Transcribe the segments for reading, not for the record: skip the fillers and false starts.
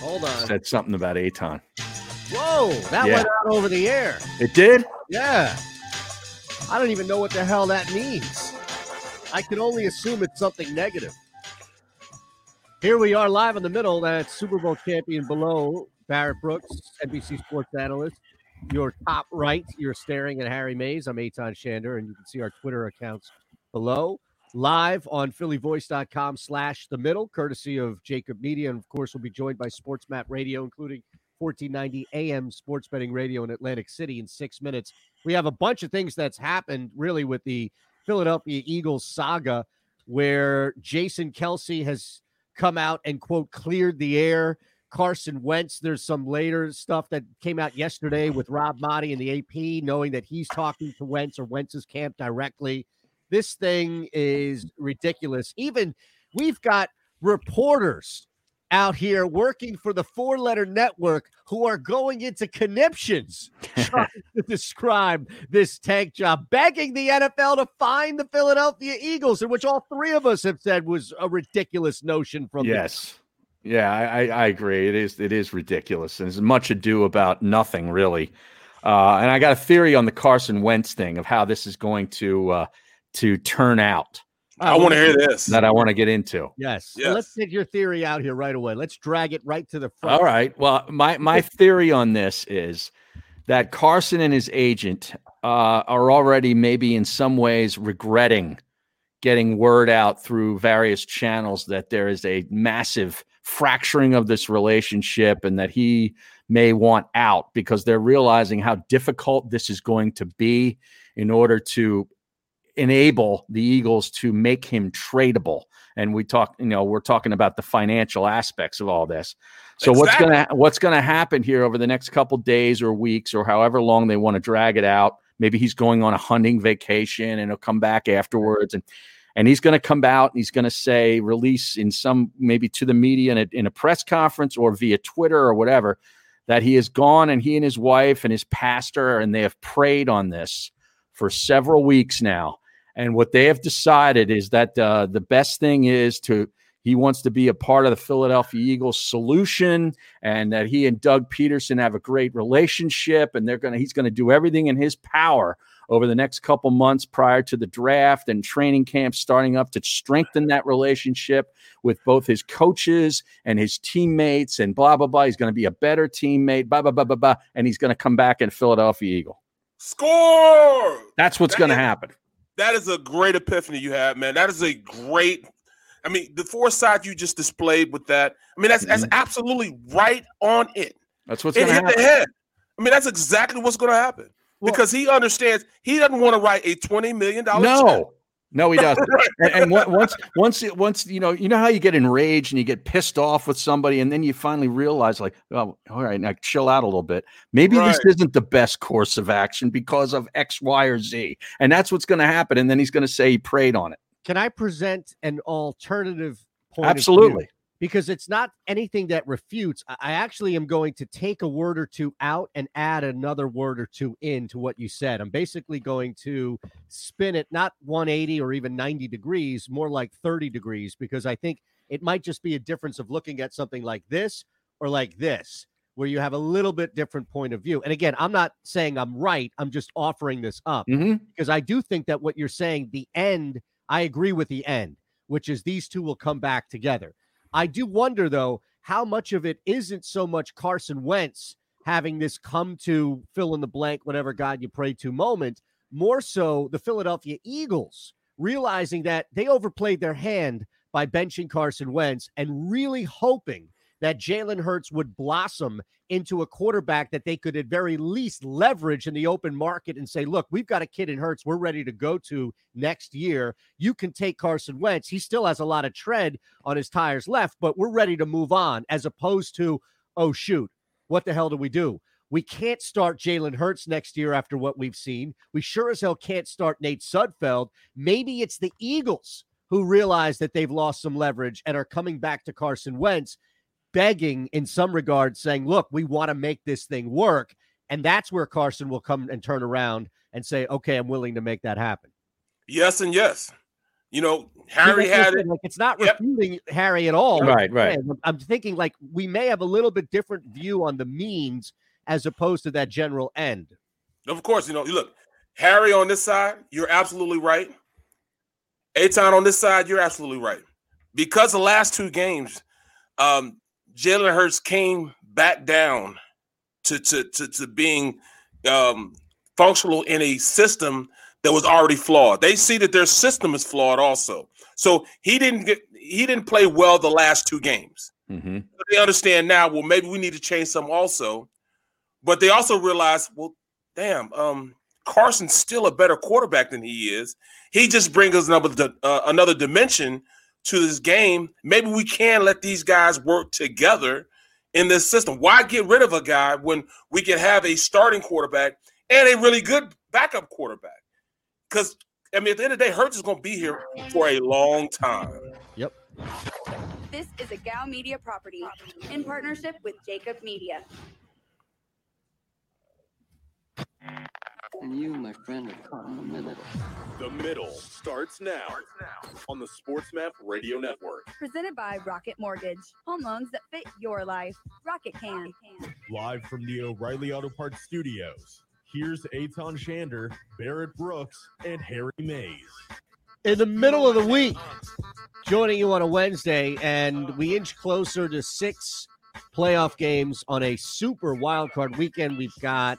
Hold on. Said something about Eytan. Whoa, that went out over the air. It did? Yeah. I don't even know what the hell that means. I can only assume it's something negative. Here we are live in the middle. That's Super Bowl champion below Barrett Brooks, NBC Sports analyst. Your top right, you're staring at Harry Mays. I'm Eytan Shander, and you can see our Twitter accounts below. Live on phillyvoice.com/the middle, courtesy of Jacob Media. And, of course, we'll be joined by SportsMap Radio, including 1490 AM Sports Betting Radio in Atlantic City in 6 minutes. We have a bunch of things that's happened, really, with the Philadelphia Eagles saga, where Jason Kelce has come out and, quote, cleared the air. Carson Wentz, there's some later stuff that came out yesterday with Rob Motti and the AP, knowing that he's talking to Wentz or Wentz's camp directly. This thing is ridiculous. Even we've got reporters out here working for the four-letter network who are going into conniptions trying to describe this tank job, begging the NFL to fine the Philadelphia Eagles, in which all three of us have said was a ridiculous notion from this. Yeah, I agree. It is ridiculous. And there's much ado about nothing, really. And I got a theory on the Carson Wentz thing of how this is going to turn out. I want to hear this. That I want to get into. Yes. Well, let's get your theory out here right away. Let's drag it right to the front. All right. Well, my theory on this is that Carson and his agent are already maybe in some ways regretting getting word out through various channels that there is a massive fracturing of this relationship and that he may want out, because they're realizing how difficult this is going to be in order to enable the Eagles to make him tradable. And we're talking about the financial aspects of all this. So exactly. What's going to happen here over the next couple days or weeks or however long they want to drag it out? Maybe he's going on a hunting vacation and he'll come back afterwards. And he's going to come out and he's going to say release in some, maybe to the media in a press conference or via Twitter or whatever, that he is gone, and he and his wife and his pastor, and they have prayed on this for several weeks now. And what they have decided is that the best thing is he wants to be a part of the Philadelphia Eagles solution, and that he and Doug Peterson have a great relationship, and he's going to do everything in his power over the next couple months prior to the draft and training camp starting up to strengthen that relationship with both his coaches and his teammates and blah, blah, blah. He's going to be a better teammate, blah, blah, blah, blah, blah. And he's going to come back and Philadelphia Eagle. Score! That's what's going to happen. That is a great epiphany you have, man. That is a great, the foresight you just displayed with that. That's absolutely right on it. That's what's going to happen. It hit the head. I mean, that's exactly what's going to happen. Well, because he understands he doesn't want to write a $20 million check. No, he doesn't. Right. And once you know how you get enraged and you get pissed off with somebody, and then you finally realize, like, oh, all right, now chill out a little bit. Maybe this isn't the best course of action because of X, Y, or Z, and that's what's going to happen. And then he's going to say he preyed on it. Can I present an alternative point? Absolutely, because it's not anything that refutes. I actually am going to take a word or two out and add another word or two into what you said. I'm basically going to spin it, not 180 or even 90 degrees, more like 30 degrees, because I think it might just be a difference of looking at something like this or like this, where you have a little bit different point of view. And again, I'm not saying I'm right. I'm just offering this up because I do think that what you're saying, the end, I agree with the end, which is these two will come back together. I do wonder, though, how much of it isn't so much Carson Wentz having this come to fill in the blank, whatever God you pray to moment, more so the Philadelphia Eagles realizing that they overplayed their hand by benching Carson Wentz and really hoping that Jalen Hurts would blossom into a quarterback that they could at very least leverage in the open market and say, look, we've got a kid in Hurts we're ready to go to next year. You can take Carson Wentz. He still has a lot of tread on his tires left, but we're ready to move on, as opposed to, oh, shoot, what the hell do? We can't start Jalen Hurts next year after what we've seen. We sure as hell can't start Nate Sudfeld. Maybe it's the Eagles who realize that they've lost some leverage and are coming back to Carson Wentz, begging in some regards, saying, look, we want to make this thing work. And that's where Carson will come and turn around and say, okay, I'm willing to make that happen. Yes. And yes, you know, Harry had it. Like, it's not refuting Harry at all. Right. I'm thinking, like, we may have a little bit different view on the means as opposed to that general end. Of course, you know, look, Harry on this side, you're absolutely right. Eytan on this side, you're absolutely right. Because the last two games, Jalen Hurts came back down to being functional in a system that was already flawed. They see that their system is flawed also. So he didn't play well the last two games. But they understand now, well, maybe we need to change some also. But they also realize, well, damn, Carson's still a better quarterback than he is. He just brings us another dimension to this game. Maybe we can let these guys work together in this system. Why get rid of a guy when we can have a starting quarterback and a really good backup quarterback? Because, I mean, at the end of the day, Hurts is going to be here for a long time. Yep. This is a Gao Media property in partnership with Jacob Media. And you, my friend, are caught in the middle. The Middle starts now on the SportsMap Radio Network. Presented by Rocket Mortgage. Home loans that fit your life. Rocket can. Live from the O'Reilly Auto Parts Studios, here's Eytan Shander, Barrett Brooks, and Harry Mays. In the middle of the week, joining you on a Wednesday, and we inch closer to 6 playoff games on a super wildcard weekend. We've got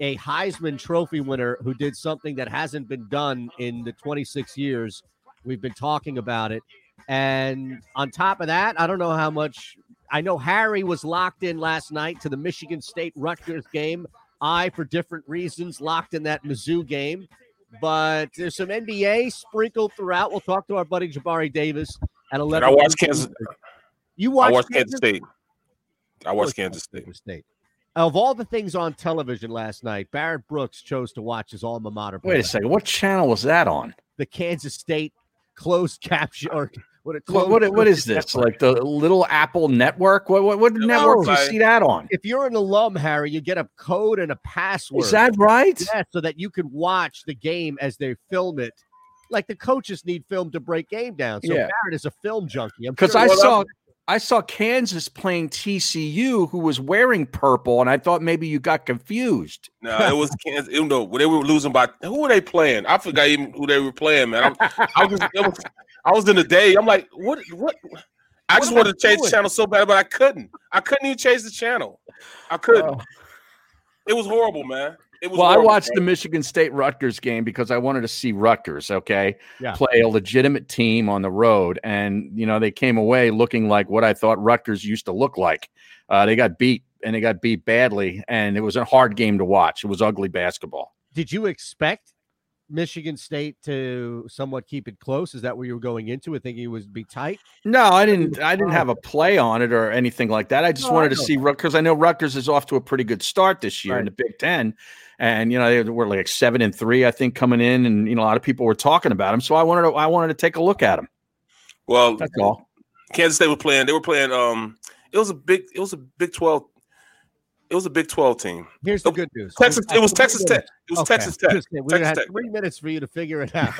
a Heisman Trophy winner who did something that hasn't been done in the 26 years we've been talking about it. And on top of that, I don't know how much. I know Harry was locked in last night to the Michigan State Rutgers game. I, for different reasons, locked in that Mizzou game. But there's some NBA sprinkled throughout. We'll talk to our buddy Jabari Davis at 11. And I watched Kansas. You watched Kansas State. I watched Kansas State. Of all the things on television last night, Barrett Brooks chose to watch his alma mater. Wait a second. What channel was that on? The Kansas State closed caption. What is this? Network. Like the Little Apple Network? What network do you see that on? If you're an alum, Harry, you get a code and a password. Is that right? Yeah, so that you can watch the game as they film it. Like the coaches need film to break game down. So Barrett is a film junkie. Because I saw Kansas playing TCU, who was wearing purple, and I thought maybe you got confused. No, it was Kansas. No, they were losing by – who were they playing? I forgot even who they were playing, man. I was in the day. I'm like, what? I just wanted to change the channel so bad, but I couldn't. I couldn't even change the channel. I couldn't. Oh. It was horrible, man. Horrible, I watched the Michigan State Rutgers game because I wanted to see Rutgers, play a legitimate team on the road. And, you know, they came away looking like what I thought Rutgers used to look like. They got beat and they got beat badly, and it was a hard game to watch. It was ugly basketball. Did you expect Michigan State to somewhat keep it close? Is that where you were going into it, thinking it would be tight? No, I didn't have a play on it or anything like that. I just wanted to see Rutgers. I know Rutgers is off to a pretty good start this year in the Big Ten, and you know they were like 7-3, I think, coming in, and you know a lot of people were talking about them. So I wanted to take a look at them. Well, that's all. Kansas State were playing. It was a Big 12 team. Here's the good news. It was Texas Tech. Texas Tech. We had 3 minutes for you to figure it out.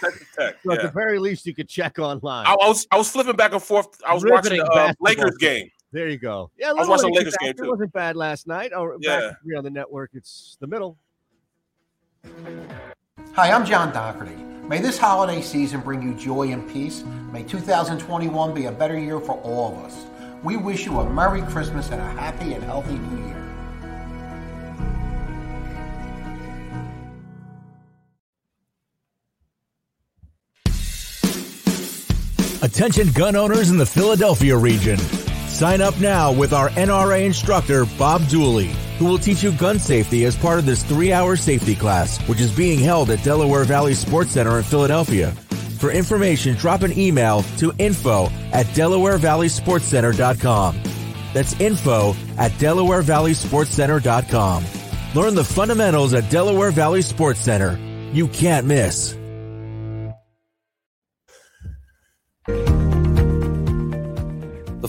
Texas Tech. So at the very least, you could check online. I was flipping back and forth. I was watching the Lakers game. There you go. Yeah, I was watching the Lakers game too. It wasn't bad last night. Back on the network. It's the middle. Hi, I'm John Doherty. May this holiday season bring you joy and peace. May 2021 be a better year for all of us. We wish you a Merry Christmas and a happy and healthy New Year. Attention gun owners in the Philadelphia region. Sign up now with our NRA instructor, Bob Dooley, who will teach you gun safety as part of this 3-hour safety class, which is being held at Delaware Valley Sports Center in Philadelphia. For information, drop an email to info@DelawareValleySportsCenter.com. That's info@DelawareValleySportsCenter.com. Learn the fundamentals at Delaware Valley Sports Center. You can't miss. The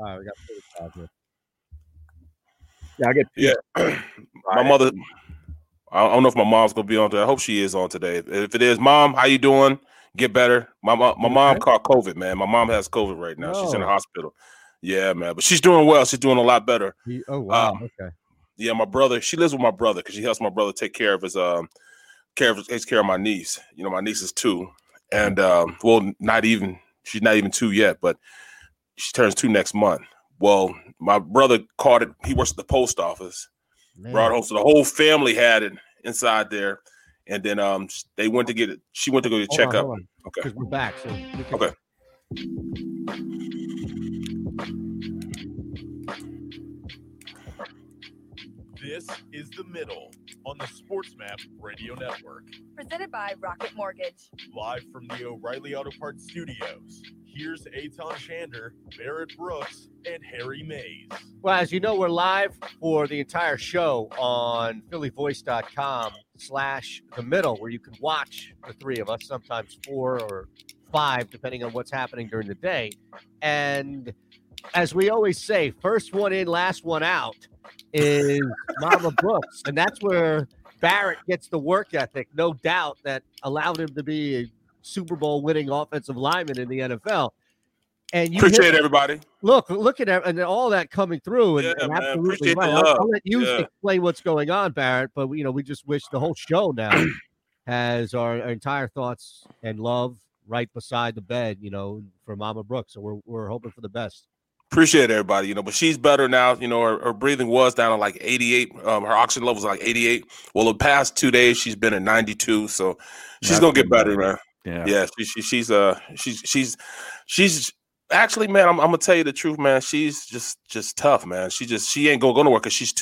All right, we got $35 here. Yeah, I get my mother. I don't know if my mom's gonna be on today. I hope she is on today. If it is, Mom, how you doing? Get better. My mom caught COVID, man. My mom has COVID right now. Oh. She's in the hospital. Yeah, man. But she's doing well. She's doing a lot better. Oh wow. Okay. Yeah, my brother. She lives with my brother because she helps my brother take care of his takes care of my niece. You know, my niece is 2, and she's not even 2 yet, but she turns 2 next month. Well, my brother caught it. He works at the post office. Man. Brought it home, so the whole family had it inside there, and then they went to get it. She went to go to checkup. Okay, because we're back. So we can... Okay. This is The Middle on the SportsMap Radio Network, presented by Rocket Mortgage. Live from the O'Reilly Auto Parts Studios. Here's Eytan Shander, Barrett Brooks, and Harry Mays. Well, as you know, we're live for the entire show on phillyvoice.com/The Middle, where you can watch the 3 of us, sometimes 4 or 5, depending on what's happening during the day. And as we always say, first one in, last one out is Mama Brooks. And that's where Barrett gets the work ethic, no doubt, that allowed him to be a Super Bowl winning offensive lineman in the NFL. And you appreciate everybody. Look at and all that coming through. And absolutely right. I'll let you explain what's going on, Barrett. But we just wish the whole show now has our entire thoughts and love right beside the bed, for Mama Brooks. So we're hoping for the best. Appreciate everybody, but she's better now. Her breathing was down to like 88. Her oxygen level was like 88. Well, the past 2 days she's been at 92. So she's gonna get better, man. Yeah. She's actually, man. I'm gonna tell you the truth, man. She's just tough, man. She ain't gonna go nowhere because she's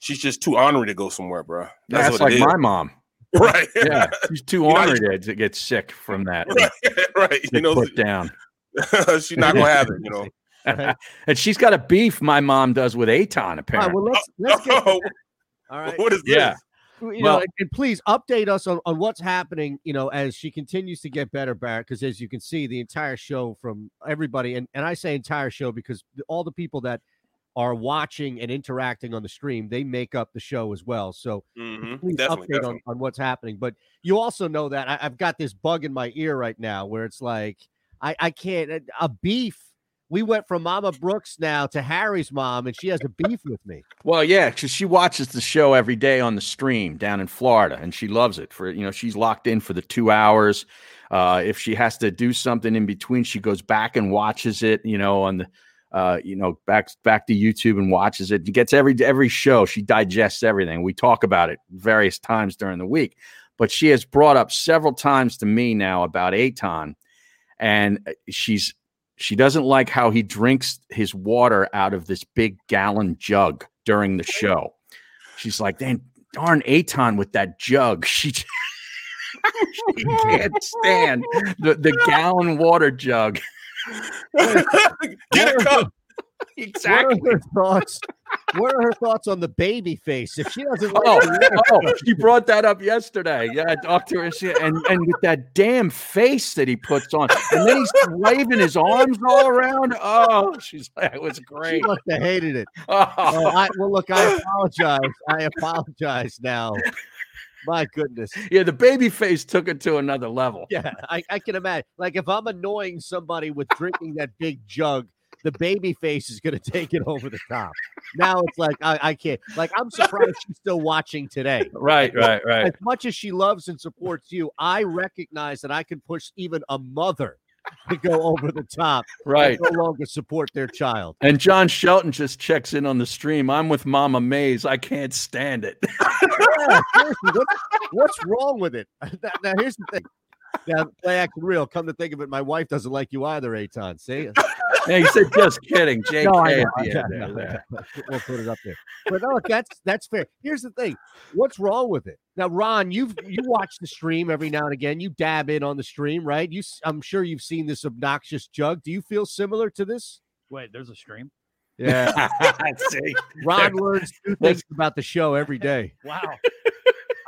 just too honorary to go somewhere, bro. That's like my mom. Right. Yeah. She's too honored to get sick from that. Right. Put down. She's not gonna have it, And she's got a beef my mom does with Eytan, apparently. All right, well, let's get to that. All right. What is this? Yeah. And please update us on what's happening, as she continues to get better, Barrett, because as you can see, the entire show from everybody, and I say entire show because all the people that are watching and interacting on the stream, they make up the show as well. So please update on what's happening. But you also know that I've got this bug in my ear right now where it's like I can't – a beef. We went from Mama Brooks now to Harry's mom, and she has a beef with me. Well, yeah, because she watches the show every day on the stream down in Florida, and she loves it. She's locked in for the 2 hours. If she has to do something in between, she goes back and watches it, on the, back to YouTube and watches it. She gets every show. She digests everything. We talk about it various times during the week, but she has brought up several times to me now about Eytan, and she doesn't like how he drinks his water out of this big gallon jug during the show. She's like, darn Eytan with that jug. She can't stand the gallon water jug. Get a cup. Exactly. What are her thoughts on the baby face? If she doesn't like she brought that up yesterday. Yeah, I talked to her and with that damn face that he puts on. And then he's waving his arms all around. Oh, she's like, it was great. She must have hated it. I apologize. I apologize now. My goodness. Yeah, the baby face took it to another level. Yeah, I can imagine. Like if I'm annoying somebody with drinking that big jug, the baby face is going to take it over the top. Now it's like, I can't. Like, I'm surprised she's still watching today. Right. As much as she loves and supports you, I recognize that I can push even a mother to go over the top. Right. No longer support their child. And John Shelton just checks in on the stream. I'm with Mama Mays. I can't stand it. Yeah, seriously, what's wrong with it? Now, here's the thing. Now, play acting real. Come to think of it, my wife doesn't like you either, Eytan. See? Yeah, you said just kidding, JK. No, I know. We'll put it up there. But no, that's fair. Here's the thing: what's wrong with it? Now, Ron, you watch the stream every now and again. You dab in on the stream, right? I'm sure you've seen this obnoxious jug. Do you feel similar to this? Wait, there's a stream. Yeah, see. Ron learns new things about the show every day. Wow.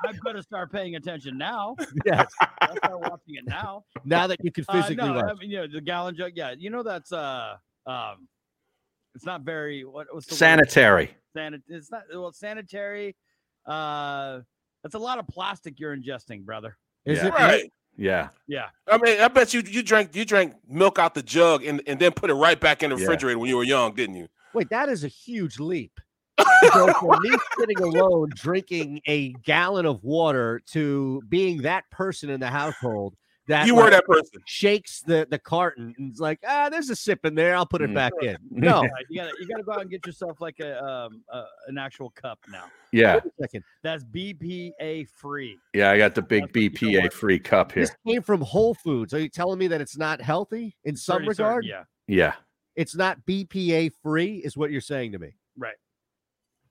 I'm going to start paying attention now. Yes. I'll start watching it now. Now that you can physically watch. I mean, the gallon jug. Yeah. That's it's not very, what's the sanitary. It's not, sanitary. That's a lot of plastic you're ingesting, brother. Is it right? Yeah. I mean, I bet you drank milk out the jug and then put it right back in the refrigerator when you were young, didn't you? Wait, that is a huge leap. So for me sitting alone drinking a gallon of water to being that person in the household that you were that person shakes the carton and is like, there's a sip in there, I'll put it back in. No, you gotta go out and get yourself like an actual cup now. Yeah, wait a second, that's BPA free. Yeah, I got the big BPA free cup here. This came from Whole Foods. Are you telling me that it's not healthy in some regard? Yeah. It's not BPA free, is what you're saying to me, right?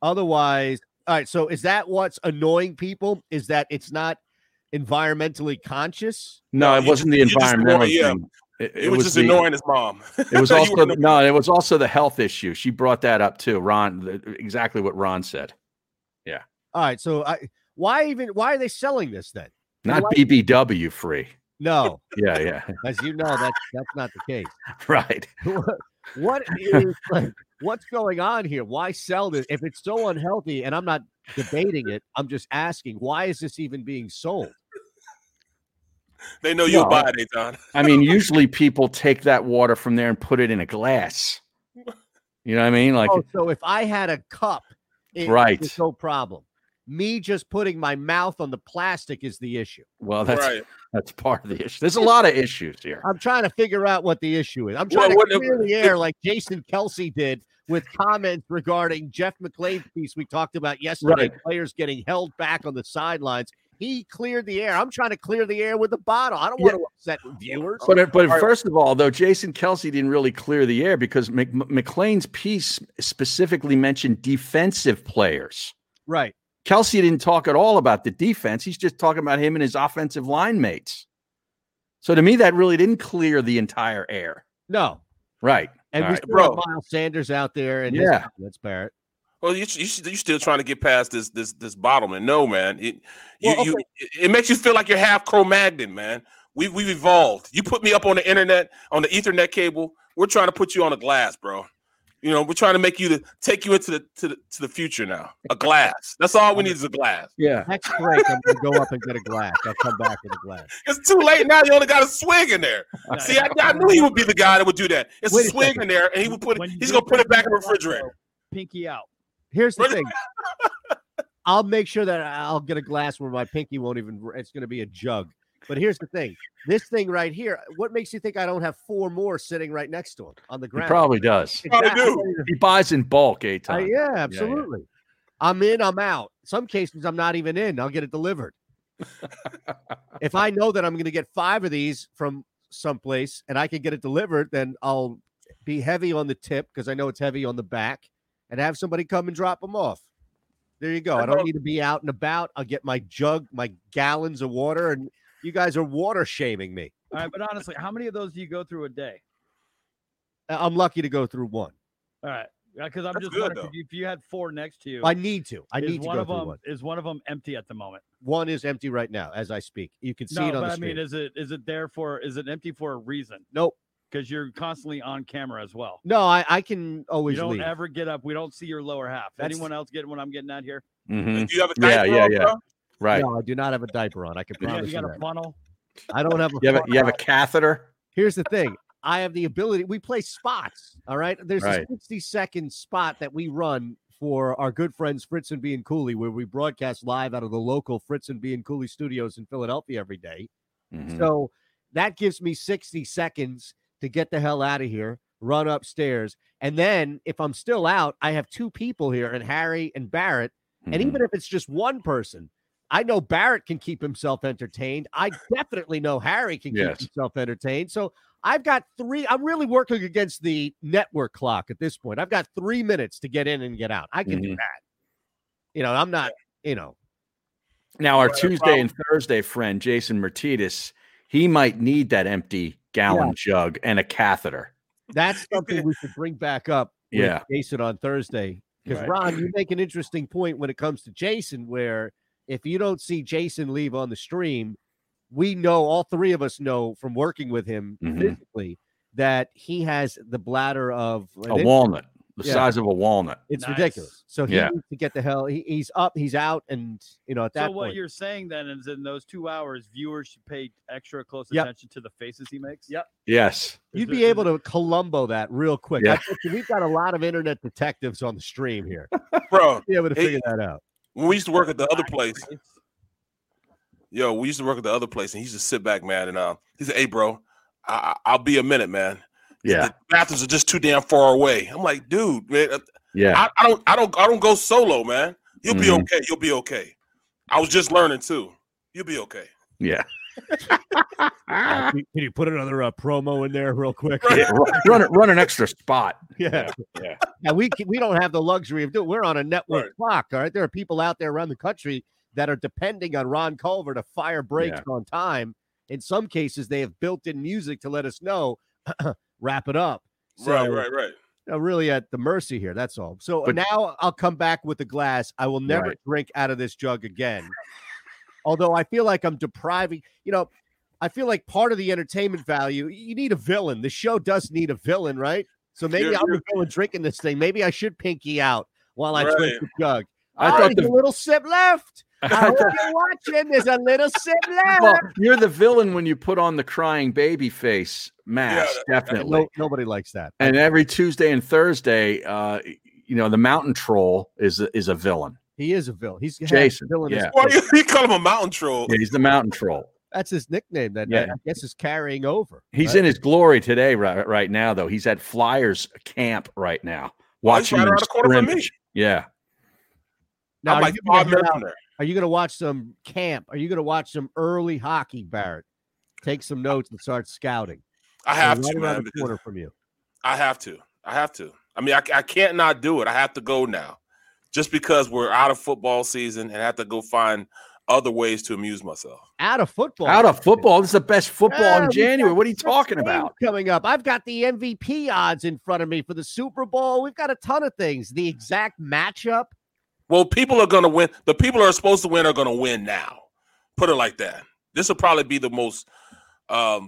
Otherwise, all right, so is that what's annoying people? Is that it's not environmentally conscious? No, it wasn't the environmental thing. It was just annoying his mom. It was also it was also the health issue. She brought that up too, Ron. Exactly what Ron said. Yeah. All right, so why are they selling this then? Not BBW free. No. Yeah. As you know, that's not the case. Right. What is like? What's going on here? Why sell this? If it's so unhealthy, and I'm not debating it, I'm just asking, why is this even being sold? They know you'll buy it, Eytan. I mean, usually people take that water from there and put it in a glass. You know what I mean? Like, so if I had a cup, it's no problem. Me just putting my mouth on the plastic is the issue. Well, that's right. That's part of the issue. There's a lot of issues here. I'm trying to figure out what the issue is. I'm trying to clear the air like Jason Kelce did with comments regarding Jeff McClain's piece we talked about yesterday, players getting held back on the sidelines. He cleared the air. I'm trying to clear the air with the bottle. I don't want to upset viewers. But first of all, though, Jason Kelce didn't really clear the air because McClain's piece specifically mentioned defensive players. Right. Kelce didn't talk at all about the defense. He's just talking about him and his offensive line mates. So to me, that really didn't clear the entire air. No. Right. And we still have Miles Sanders out there. And that's Barrett. Well, you're still trying to get past this bottleman. No, man. It makes you feel like you're half Cro-Magnon, man. We've evolved. You put me up on the internet, on the Ethernet cable. We're trying to put you on a glass, bro. You know, we're trying to make you take you into the future now. A glass. That's all we need is a glass. Yeah. Next break, I'm gonna go up and get a glass. I'll come back with a glass. It's too late now. You only got a swig in there. See, I knew he would be the guy that would do that. It's a swig in there, and he would he's gonna put it back in the refrigerator. Pinky out. Here's the thing. I'll make sure that I'll get a glass where my pinky won't even. It's going to be a jug. But here's the thing. This thing right here. What makes you think I don't have four more sitting right next to him on the ground? He probably does. Exactly. He buys in bulk, Eytan. Yeah, absolutely. Yeah. I'm in. I'm out. Some cases I'm not even in. I'll get it delivered. If I know that I'm going to get five of these from someplace and I can get it delivered, then I'll be heavy on the tip because I know it's heavy on the back. And have somebody come and drop them off. There you go. I don't need to be out and about. I'll get my jug, my gallons of water, and you guys are water shaming me. All right, but honestly, how many of those do you go through a day? I'm lucky to go through one. All right, because I'm just wondering if you had four next to you. I need to. I need to go through one. Is one of them empty at the moment? One is empty right now as I speak. You can see it on the screen. I mean, is it empty for a reason? Nope. Because you're constantly on camera as well. No, I can always leave. You don't ever get up. We don't see your lower half. Anyone else getting what I'm getting out here? Mm-hmm. Do you have a diaper on? Bro? Right. No, I do not have a diaper on. I can promise you. You got a funnel? I don't have a funnel. You have a catheter? Here's the thing. I have the ability. We play spots, all right? There's a 60-second spot that we run for our good friends Fritz and B and Cooley, where we broadcast live out of the local Fritz and B and Cooley studios in Philadelphia every day. Mm-hmm. So that gives me 60 seconds to get the hell out of here, run upstairs. And then if I'm still out, I have two people here, and Harry and Barrett. Mm-hmm. And even if it's just one person, I know Barrett can keep himself entertained. I definitely know Harry can keep himself entertained. So I've got three. I'm really working against the network clock at this point. I've got 3 minutes to get in and get out. I can do that. You know, I'm not, you know. Now, our Tuesday and Thursday friend, Jason Mertidis, he might need that empty gallon jug and a catheter. That's something we should bring back up with Jason on Thursday. Because, Ron, you make an interesting point when it comes to Jason, where if you don't see Jason leave on the stream, we know, all three of us know from working with him physically, that he has the bladder of a walnut, the size of a walnut. It's ridiculous. So he needs to get the hell. He's up, he's out, and you know at that. So what you're saying then is, in those 2 hours, viewers should pay extra close attention to the faces he makes. Yep. Yes. You'd be able to Columbo that real quick. Yeah. We've got a lot of internet detectives on the stream here, bro. Be able to figure that out. When we used to work at the other place, and he used to sit back, man, and he said, "Hey, bro, I'll be a minute, man." Yeah, the bathrooms are just too damn far away. I'm like, dude, man. Yeah, I don't go solo, man. You'll be okay. You'll be okay. I was just learning too. You'll be okay. Yeah. Can you put another promo in there real quick? Yeah, run an extra spot. Yeah. Now we don't have the luxury of doing. We're on a network clock. All right, there are people out there around the country that are depending on Ron Culver to fire breaks on time. In some cases, they have built-in music to let us know. Wrap it up. So, right. I'm really at the mercy here. That's all. So now I'll come back with a glass. I will never drink out of this jug again. Although I feel like I'm depriving, I feel like part of the entertainment value, you need a villain. The show does need a villain, right? So maybe I'm the villain drinking this thing. Maybe I should pinky out while I drink the jug. There's a little sip left. I hope you're watching. There's a little sip left. Well, you're the villain when you put on the crying baby face mask. Definitely. Nobody likes that. And every Tuesday and Thursday, the mountain troll is a villain. He is a villain. He's Jason. Villain. Yeah. Why do you call him a mountain troll? Yeah, he's the mountain troll. That's his nickname that I guess is carrying over. He's in his glory today right now, though. He's at Flyers camp right now. Watching him scrimmage. Yeah. Now, are you going to watch some camp? Are you going to watch some early hockey, Barrett? Take some notes and start scouting. I have to. Around the corner from you. I have to. I mean, I can't not do it. I have to go now just because we're out of football season and I have to go find other ways to amuse myself. Out of football. This is the best football in January. What are you talking about? Coming up. I've got the MVP odds in front of me for the Super Bowl. We've got a ton of things. The exact matchup. Well, people are going to win. The people who are supposed to win are going to win now. Put it like that. This will probably be the most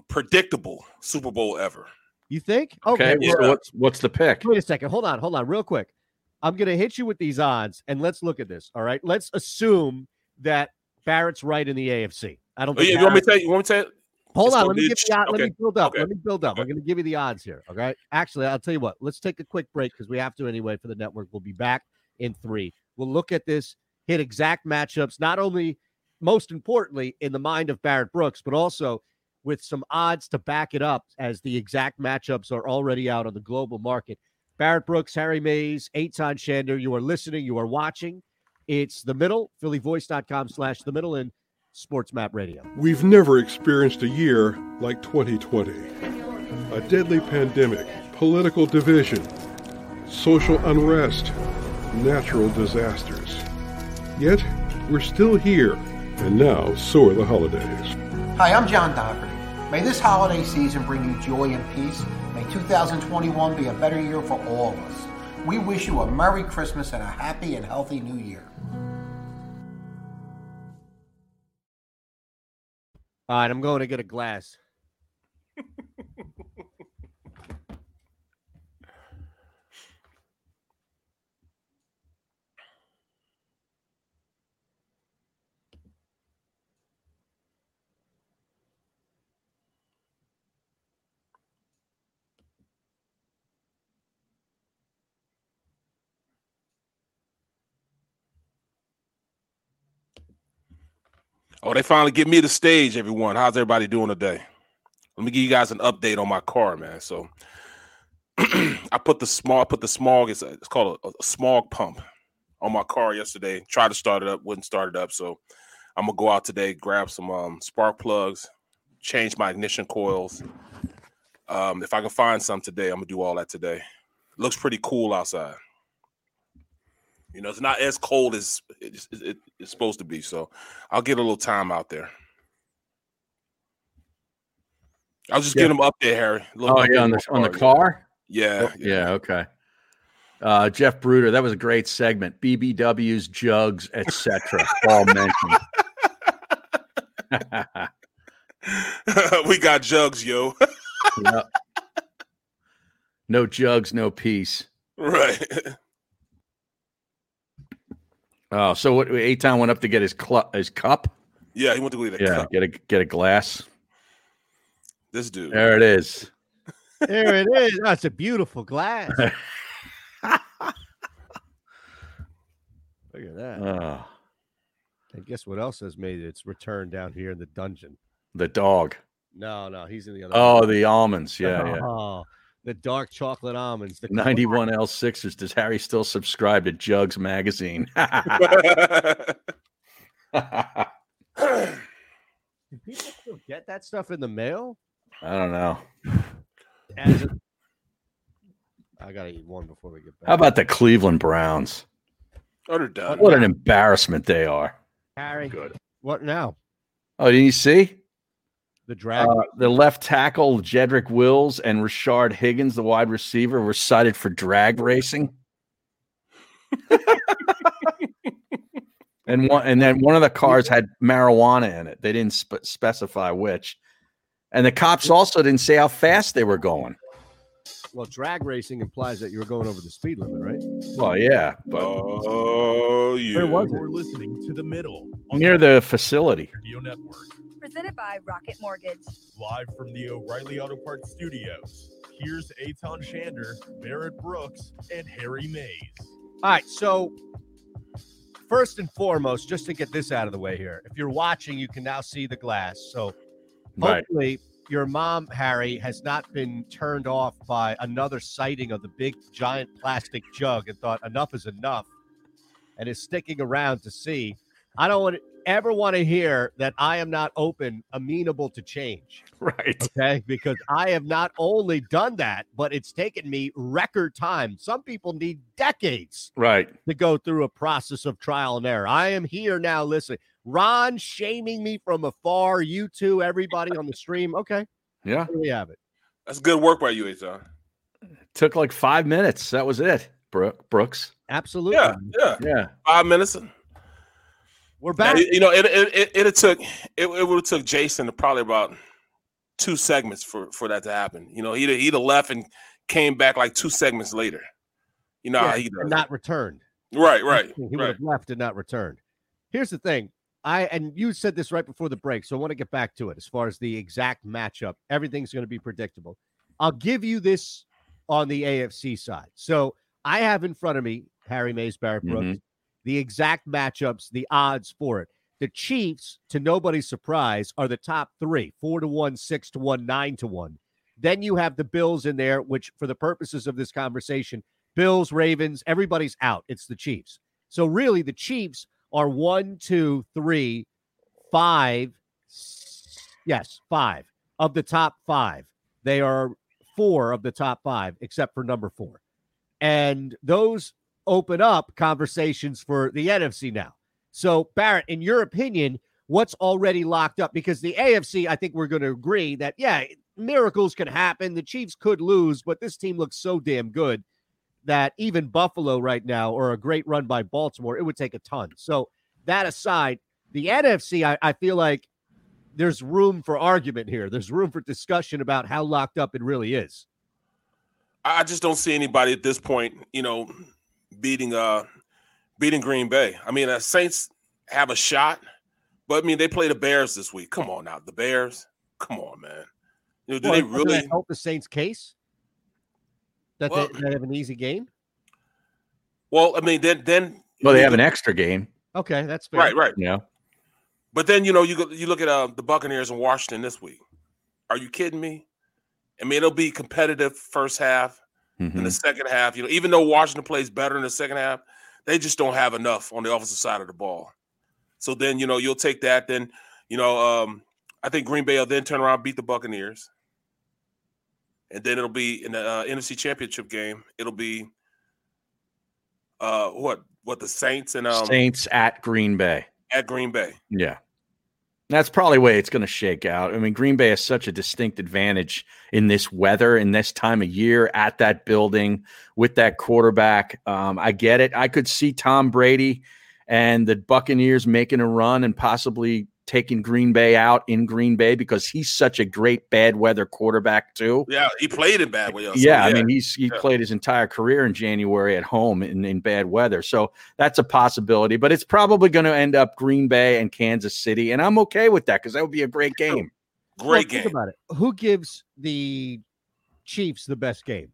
predictable Super Bowl ever. You think? Okay. So what's the pick? Wait a second. Hold on. Real quick. I'm going to hit you with these odds, and let's look at this. All right. Let's assume that Barrett's right in the AFC. I don't think you want me to tell you? Hold on. Let me build up. I'm going to give you the odds here. Okay. Actually, I'll tell you what. Let's take a quick break because we have to anyway for the network. We'll be back in 3. We'll look at this, hit exact matchups, not only, most importantly, in the mind of Barrett Brooks, but also with some odds to back it up as the exact matchups are already out on the global market. Barrett Brooks, Harry Mays, Eytan Shander, you are listening, you are watching. It's The Middle, phillyvoice.com/The Middle and Sports Map Radio. We've never experienced a year like 2020. A deadly pandemic, political division, social unrest, natural disasters. Yet, we're still here, and now so are the holidays. Hi, I'm John Dougherty. May this holiday season bring you joy and peace. May 2021 be a better year for all of us. We wish you a Merry Christmas and a happy and healthy New Year. All right, I'm going to get a glass. Oh, they finally get me the stage, everyone. How's everybody doing today? Let me give you guys an update on my car, man. So I put the smog, it's called a smog pump on my car yesterday. Tried to start it up, wouldn't start it up. So I'm going to go out today, grab some spark plugs, change my ignition coils. If I can find some today, I'm going to do all that today. It looks pretty cool outside. You know, it's not as cold as it's supposed to be, so I'll get a little time out there. I'll just get them up there, Harry. On the car? Yeah, okay. Jeff Bruder, that was a great segment. BBWs, jugs, etc. all mentioned. We got jugs, yo. Yep. No jugs, no peace. Right. Oh, so what? Eytan went up to get his cup. Yeah, he went to get a cup. Get a glass. This dude. There it is. There it is. That's a beautiful glass. Look at that. Oh. And guess what else has made its return down here in the dungeon? The dog. No, he's in the other. Oh, one. The almonds. Yeah. Oh. The dark chocolate almonds. The 91L Sixers. Does Harry still subscribe to Jugs Magazine? Do people still get that stuff in the mail? I don't know. I got to eat one before we get back. How about the Cleveland Browns? What an embarrassment they are. Harry, good. What now? Oh, didn't you see? The draft. The left tackle, Jedrick Wills, and Rashard Higgins, the wide receiver, were cited for drag racing. and then one of the cars had marijuana in it. They didn't specify which. And the cops also didn't say how fast they were going. Well, drag racing implies that you were going over the speed limit, right? Well, yeah. But where was it? We're listening to The Middle. Near the facility. Radio Network. Presented by Rocket Mortgage. Live from the O'Reilly Auto Parts studios, here's Eytan Shander, Barrett Brooks, and Harry Mays. All right, so first and foremost, just to get this out of the way here, if you're watching, you can now see the glass. So hopefully your mom, Harry, has not been turned off by another sighting of the big giant plastic jug and thought enough is enough and is sticking around to see. I don't want to ever want to hear that I am not open, amenable to change. Right. Okay. Because I have not only done that, but it's taken me record time. Some people need decades. Right. To go through a process of trial and error. I am here now. Listen, Ron shaming me from afar. You two, everybody on the stream. Okay. Yeah. Here we have it. That's good work by you, Eytan. Took like 5 minutes. That was it, Brooks. Absolutely. Yeah. 5 minutes. We're back. You know, it would have took Jason to probably about two segments for that to happen. You know, he'd have left and came back like 2 segments later. You know, yeah, and not returned. Right. He would have left and not returned. Here's the thing. And you said this right before the break, so I want to get back to it as far as the exact matchup. Everything's going to be predictable. I'll give you this on the AFC side. So I have in front of me Harry Mays, Barrett Brooks. Mm-hmm. The exact matchups, the odds for it. The Chiefs, to nobody's surprise, are the top three, 4-1, 6-1, 9-1. Then you have the Bills in there, which for the purposes of this conversation, Bills, Ravens, everybody's out. It's the Chiefs. So really the Chiefs are 5 of the top 5. They are 4 of the top 5, except for number 4. And those open up conversations for the NFC now. So, Barrett, in your opinion, what's already locked up? Because the AFC, I think we're going to agree that, miracles can happen. The Chiefs could lose, but this team looks so damn good that even Buffalo right now, or a great run by Baltimore, it would take a ton. So that aside, the NFC, I feel like there's room for argument here. There's room for discussion about how locked up it really is. I just don't see anybody at this point, you know, beating Green Bay. I mean, the Saints have a shot, but I mean, they play the Bears this week. Come on now, the Bears. Come on, man. You know, do they really help the Saints' case that they have an easy game? Well, I mean, then they have an extra game. Okay, that's fair. Right. Yeah. But then you look at the Buccaneers in Washington this week. Are you kidding me? I mean, it'll be competitive first half. Mm-hmm. In the second half, even though Washington plays better in the second half, they just don't have enough on the offensive side of the ball. So then, you'll take that. Then, I think Green Bay will then turn around, beat the Buccaneers. And then it'll be in the NFC Championship game. It'll be the Saints and Saints at Green Bay. Yeah. That's probably the way it's going to shake out. I mean, Green Bay has such a distinct advantage in this weather, in this time of year, at that building, with that quarterback. I get it. I could see Tom Brady and the Buccaneers making a run and possibly taking Green Bay out in Green Bay because he's such a great bad weather quarterback, too. Yeah, he played in bad weather. Yeah, I mean, he played his entire career in January at home in bad weather. So that's a possibility. But it's probably going to end up Green Bay and Kansas City, and I'm okay with that because that would be a great game. Great game. Think about it. Who gives the Chiefs the best game?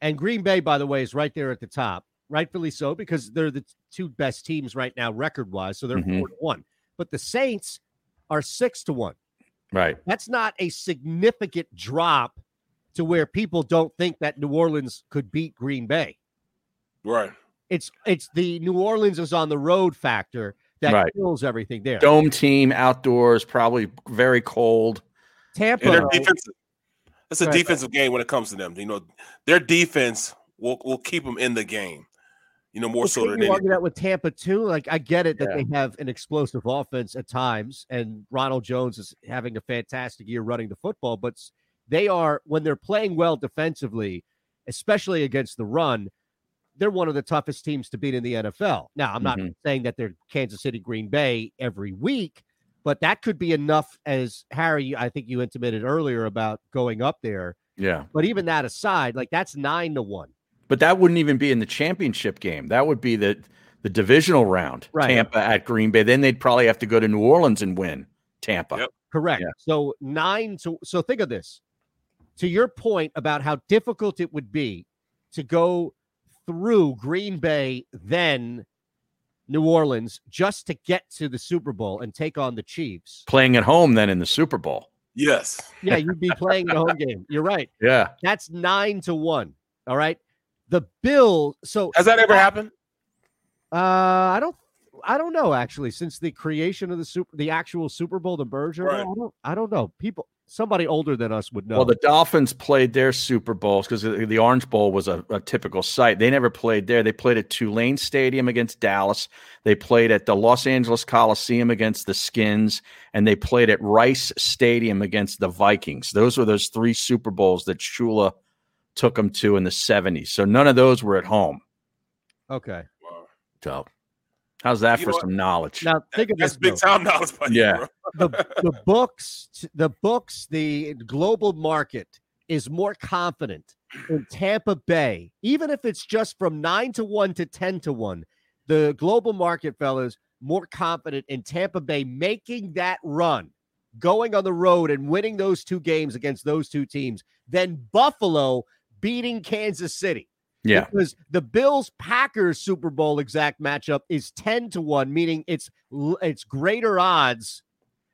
And Green Bay, by the way, is right there at the top, rightfully so, because they're the two best teams right now record-wise, so they're 4-1. But the Saints are 6-1. Right. That's not a significant drop to where people don't think that New Orleans could beat Green Bay. Right. It's the New Orleans is on the road factor that kills everything there. Dome team, outdoors, probably very cold. Tampa. And it's a defensive game when it comes to them. You know, their defense will keep them in the game. You know, more so than you argue that with Tampa too. Like, I get it that they have an explosive offense at times, and Ronald Jones is having a fantastic year running the football. But they are, when they're playing well defensively, especially against the run, they're one of the toughest teams to beat in the NFL. Now, I'm not saying that they're Kansas City, Green Bay every week, but that could be enough. As Harry, I think you intimated earlier about going up there. Yeah. But even that aside, like that's 9-1. But that wouldn't even be in the championship game. That would be the divisional round, right. Tampa at Green Bay. Then they'd probably have to go to New Orleans and win Tampa. Yep. Correct. Yeah. So so think of this. To your point about how difficult it would be to go through Green Bay, then New Orleans just to get to the Super Bowl and take on the Chiefs. Playing at home then in the Super Bowl. Yes. Yeah, you'd be playing the home game. You're right. Yeah. That's 9-1. All right. The Bills. So has that ever happened? I don't know actually. Since the creation of the actual Super Bowl, the merger, right. I don't know. People, somebody older than us would know. Well, the Dolphins played their Super Bowls because the Orange Bowl was a typical site. They never played there. They played at Tulane Stadium against Dallas. They played at the Los Angeles Coliseum against the Skins, and they played at Rice Stadium against the Vikings. Those were those three Super Bowls that Shula took them to in the 70s. So none of those were at home. Okay. So how's that for some knowledge? Now think of this big time knowledge. Yeah. The books, the global market is more confident in Tampa Bay, even if it's just from 9-1 to 10-1. The global market, fellas, more confident in Tampa Bay making that run, going on the road and winning those two games against those two teams than Buffalo beating Kansas City. Yeah. Because the Bills-Packers Super Bowl exact matchup is 10-1, meaning it's greater odds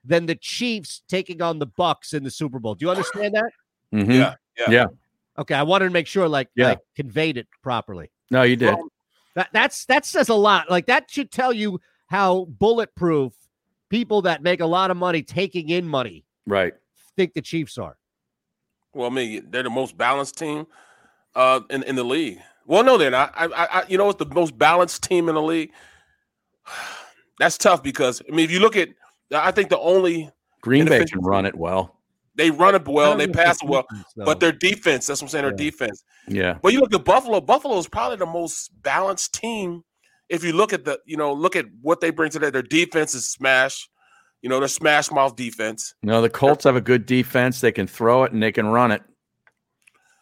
than the Chiefs taking on the Bucs in the Super Bowl. Do you understand that? Mm-hmm. Yeah. Okay, I wanted to make sure I conveyed it properly. No, you did. That says a lot. Like that should tell you how bulletproof people that make a lot of money taking in money right. think the Chiefs are. Well, I mean, they're the most balanced team. In the league. Well, no, they're not. I you know what's the most balanced team in the league? That's tough because I mean, if you look at, I think the only Green Bay can run it well. They run it well. They pass it well. But their defense. That's what I'm saying. Their defense. Yeah. But you look at Buffalo. Buffalo is probably the most balanced team. If you look at look at what they bring today. Their defense is smash. You know, their smash mouth defense. No, the Colts have a good defense. They can throw it and they can run it.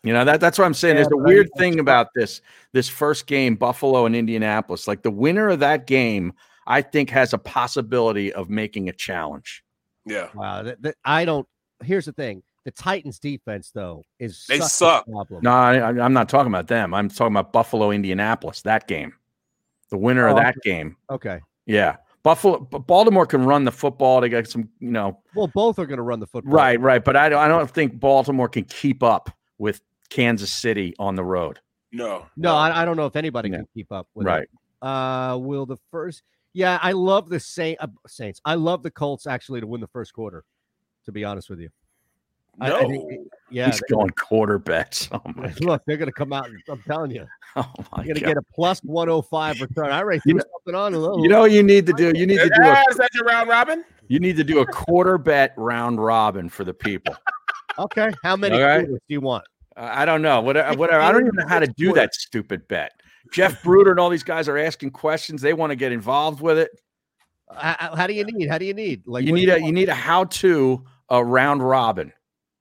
You know, that's what I'm saying. There's a weird thing about this first game, Buffalo and Indianapolis. Like the winner of that game, I think, has a possibility of making a challenge. Yeah. Wow. Here's the thing. The Titans defense, though, is they suck. No, I'm not talking about them. I'm talking about Buffalo, Indianapolis, that game. The winner of that game. Okay. Yeah. Baltimore can run the football. They got some, you know. Well, both are going to run the football. Right. But I don't think Baltimore can keep up with Kansas City on the road. No. I don't know if anybody can keep up with it. Right. Will the first? Yeah, I love the Saints. I love the Colts actually to win the first quarter. To be honest with you, no. I think, yeah, he's going quarterbacks. Oh my! Look, they're going to come out. I'm telling you, you're going to get a plus 105 return. I already threw something on a little. You know, is that your round robin? You need to do a quarter bet round robin for the people. Okay, how many do you want? I don't know. Whatever. I don't even know how to do that stupid bet. Jeff Bruder and all these guys are asking questions. They want to get involved with it. How do you need? Like you need a how-to round robin.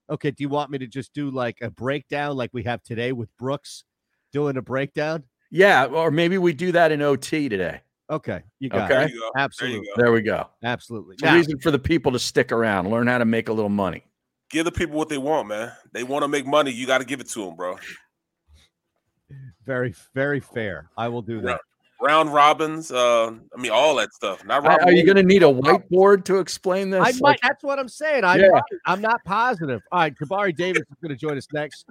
Okay. Do you want me to just do like a breakdown, like we have today with Brooks doing a breakdown? Yeah, or maybe we do that in OT today. Okay. You got it. You go. Absolutely. There we go. Absolutely. It's a reason for the people to stick around, learn how to make a little money. Give the people what they want, man. They want to make money. You got to give it to them, bro. Very, very fair. I will do that. Round robins. I mean, all that stuff. Are you going to need a whiteboard to explain this? I might. That's what I'm saying. I'm not positive. All right. Jabari Davis is going to join us next.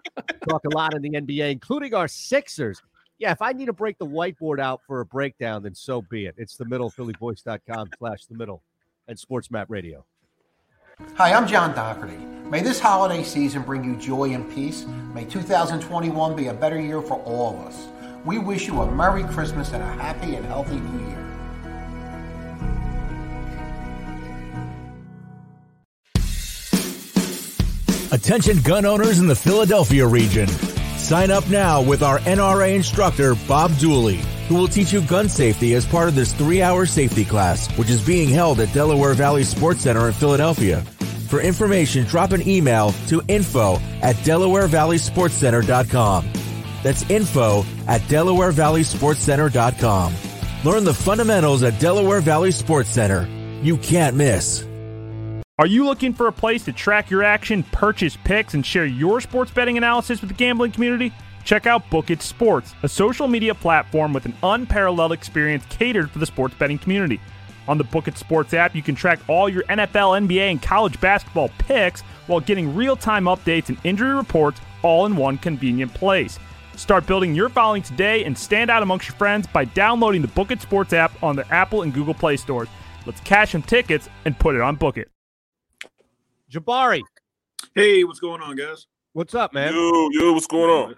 Talk a lot in the NBA, including our Sixers. Yeah, if I need to break the whiteboard out for a breakdown, then so be it. It's the middle, phillyvoice.com/themiddle and SportsMap Radio. Hi, I'm John Doherty. May this holiday season bring you joy and peace. May 2021 be a better year for all of us. We wish you a Merry Christmas and a happy and healthy New Year. Attention gun owners in the Philadelphia region. Sign up now with our NRA instructor, Bob Dooley, who will teach you gun safety as part of this 3-hour safety class, which is being held at Delaware Valley Sports Center in Philadelphia. For information, drop an email to info@DelawareValleySportsCenter.com. That's info@DelawareValleySportsCenter.com. Learn the fundamentals at Delaware Valley Sports Center. You can't miss. Are you looking for a place to track your action, purchase picks, and share your sports betting analysis with the gambling community? check out Book It Sports, a social media platform with an unparalleled experience catered for the sports betting community. On the Book It Sports app, you can track all your NFL, NBA, and college basketball picks while getting real-time updates and injury reports all in one convenient place. Start building your following today and stand out amongst your friends by downloading the Book It Sports app on the Apple and Google Play stores. Let's cash some tickets and put it on Book It. Jabari. Hey, what's going on, guys? What's up, man? Yo, what's going on?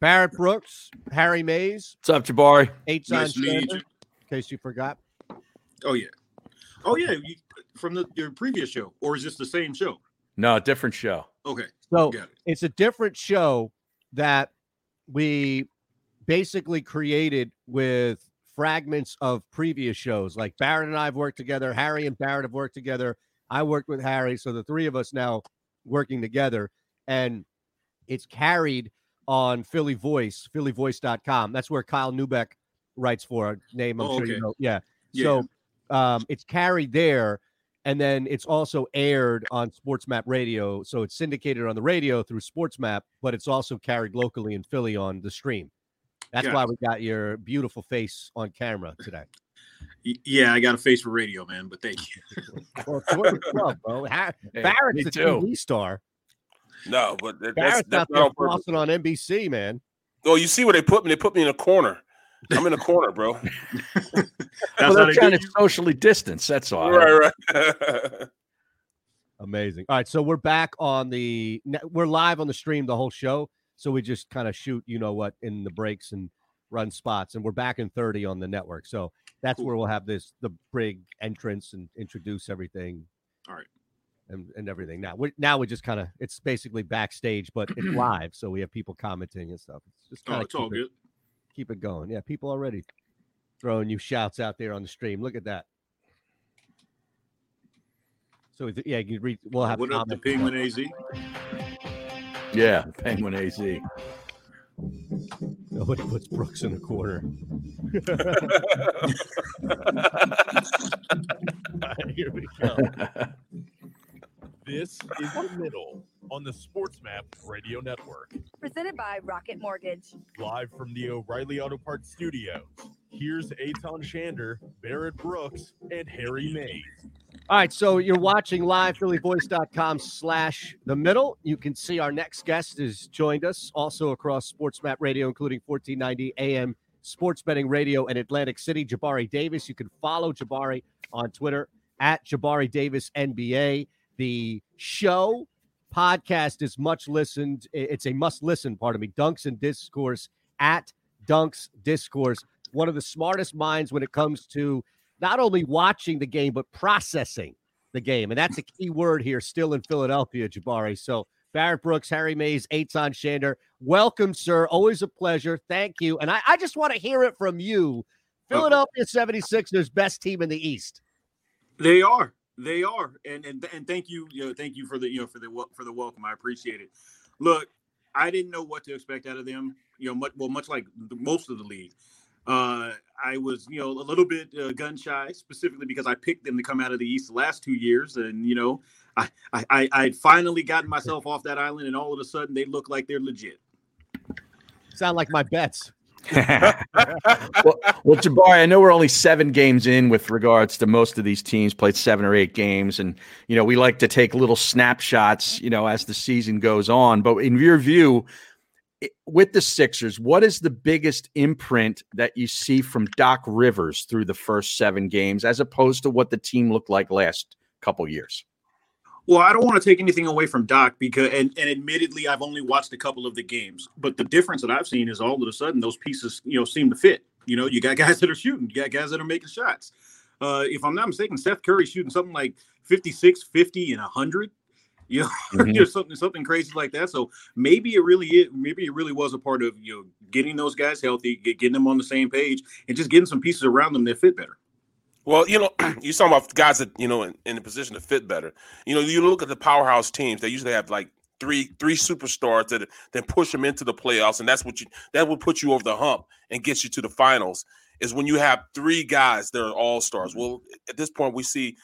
Barrett Brooks, Harry Mays. What's up, Jabari? Eytan Shander, in case you forgot. Oh, yeah. From your previous show, or is this the same show? No, different show. Okay. So it's a different show that we basically created with fragments of previous shows. Like Barrett and I have worked together. Harry and Barrett have worked together. I worked with Harry. So the three of us now working together. And it's carried on Philly Voice, phillyvoice.com. That's where Kyle Newbeck writes for a name. I'm sure you know. Yeah. So it's carried there. And then it's also aired on SportsMap Radio. So it's syndicated on the radio through SportsMap, but it's also carried locally in Philly on the stream. That's why we got your beautiful face on camera today. Yeah, I got a face for radio, man, but thank you. Well, it's what it's called, bro. Barrett's a TV star. No, but that's not crossing on NBC, man. Oh, you see where they put me? They put me in a corner. I'm in a corner, bro. They're trying to socially distance. That's all. Right. Amazing. All right, so we're back on we're live on the stream the whole show. So we just kind of shoot, you know what, in the breaks and run spots, and we're back in 30 on the network. So that's cool. Where we'll have the big entrance and introduce everything. All right. And everything. Now we just kind of, it's basically backstage, but it's live. So we have people commenting and stuff. It's just kind of keep it going. Yeah. People already throwing you shouts out there on the stream. Look at that. So yeah, you can read, we'll have what up the Penguin AZ. Yeah. Penguin AZ. Nobody puts Brooks in the corner. Here we go. This is The Middle on the SportsMap Radio Network. Presented by Rocket Mortgage. Live from the O'Reilly Auto Parts Studios. Here's Eytan Shander, Barrett Brooks, and Harry Mays. All right, so you're watching live, phillyvoice.com/The Middle. You can see our next guest has joined us, also across SportsMap Radio, including 1490 AM Sports Betting Radio in Atlantic City, Jabari Davis. You can follow Jabari on Twitter, at Jabari Davis NBA. The show podcast is much listened. It's a must listen, pardon me. Dunks and Discourse at Dunks Discourse. One of the smartest minds when it comes to not only watching the game, but processing the game. And that's a key word here still in Philadelphia, Jabari. So Barrett Brooks, Harry Mays, Eytan Shander, welcome, sir. Always a pleasure. Thank you. And I just want to hear it from you. Philadelphia 76ers, best team in the East. They are. They are, and thank you for the welcome. I appreciate it. Look, I didn't know what to expect out of them. Much like most of the league, I was a little bit gun shy, specifically because I picked them to come out of the East the last 2 years, and I'd finally gotten myself off that island, and all of a sudden they look like they're legit. Sound like my bets. well, Jabari, I know we're only 7 games in with regards to most of these teams played 7 or 8 games. And, we like to take little snapshots, as the season goes on. But in your view, with the Sixers, what is the biggest imprint that you see from Doc Rivers through the first 7 games as opposed to what the team looked like last couple years? Well, I don't want to take anything away from Doc because, and admittedly, I've only watched a couple of the games. But the difference that I've seen is all of a sudden those pieces, seem to fit. You got guys that are shooting. You got guys that are making shots. If I'm not mistaken, Seth Curry shooting something like 56, 50, and 100. Something crazy like that. So maybe it really was a part of getting those guys healthy, getting them on the same page, and just getting some pieces around them that fit better. Well, you're talking about guys that, in the position to fit better. You look at the powerhouse teams, they usually have like three superstars that then push them into the playoffs, and that will put you over the hump and get you to the finals, is when you have 3 guys that are all-stars. Well, at this point, we see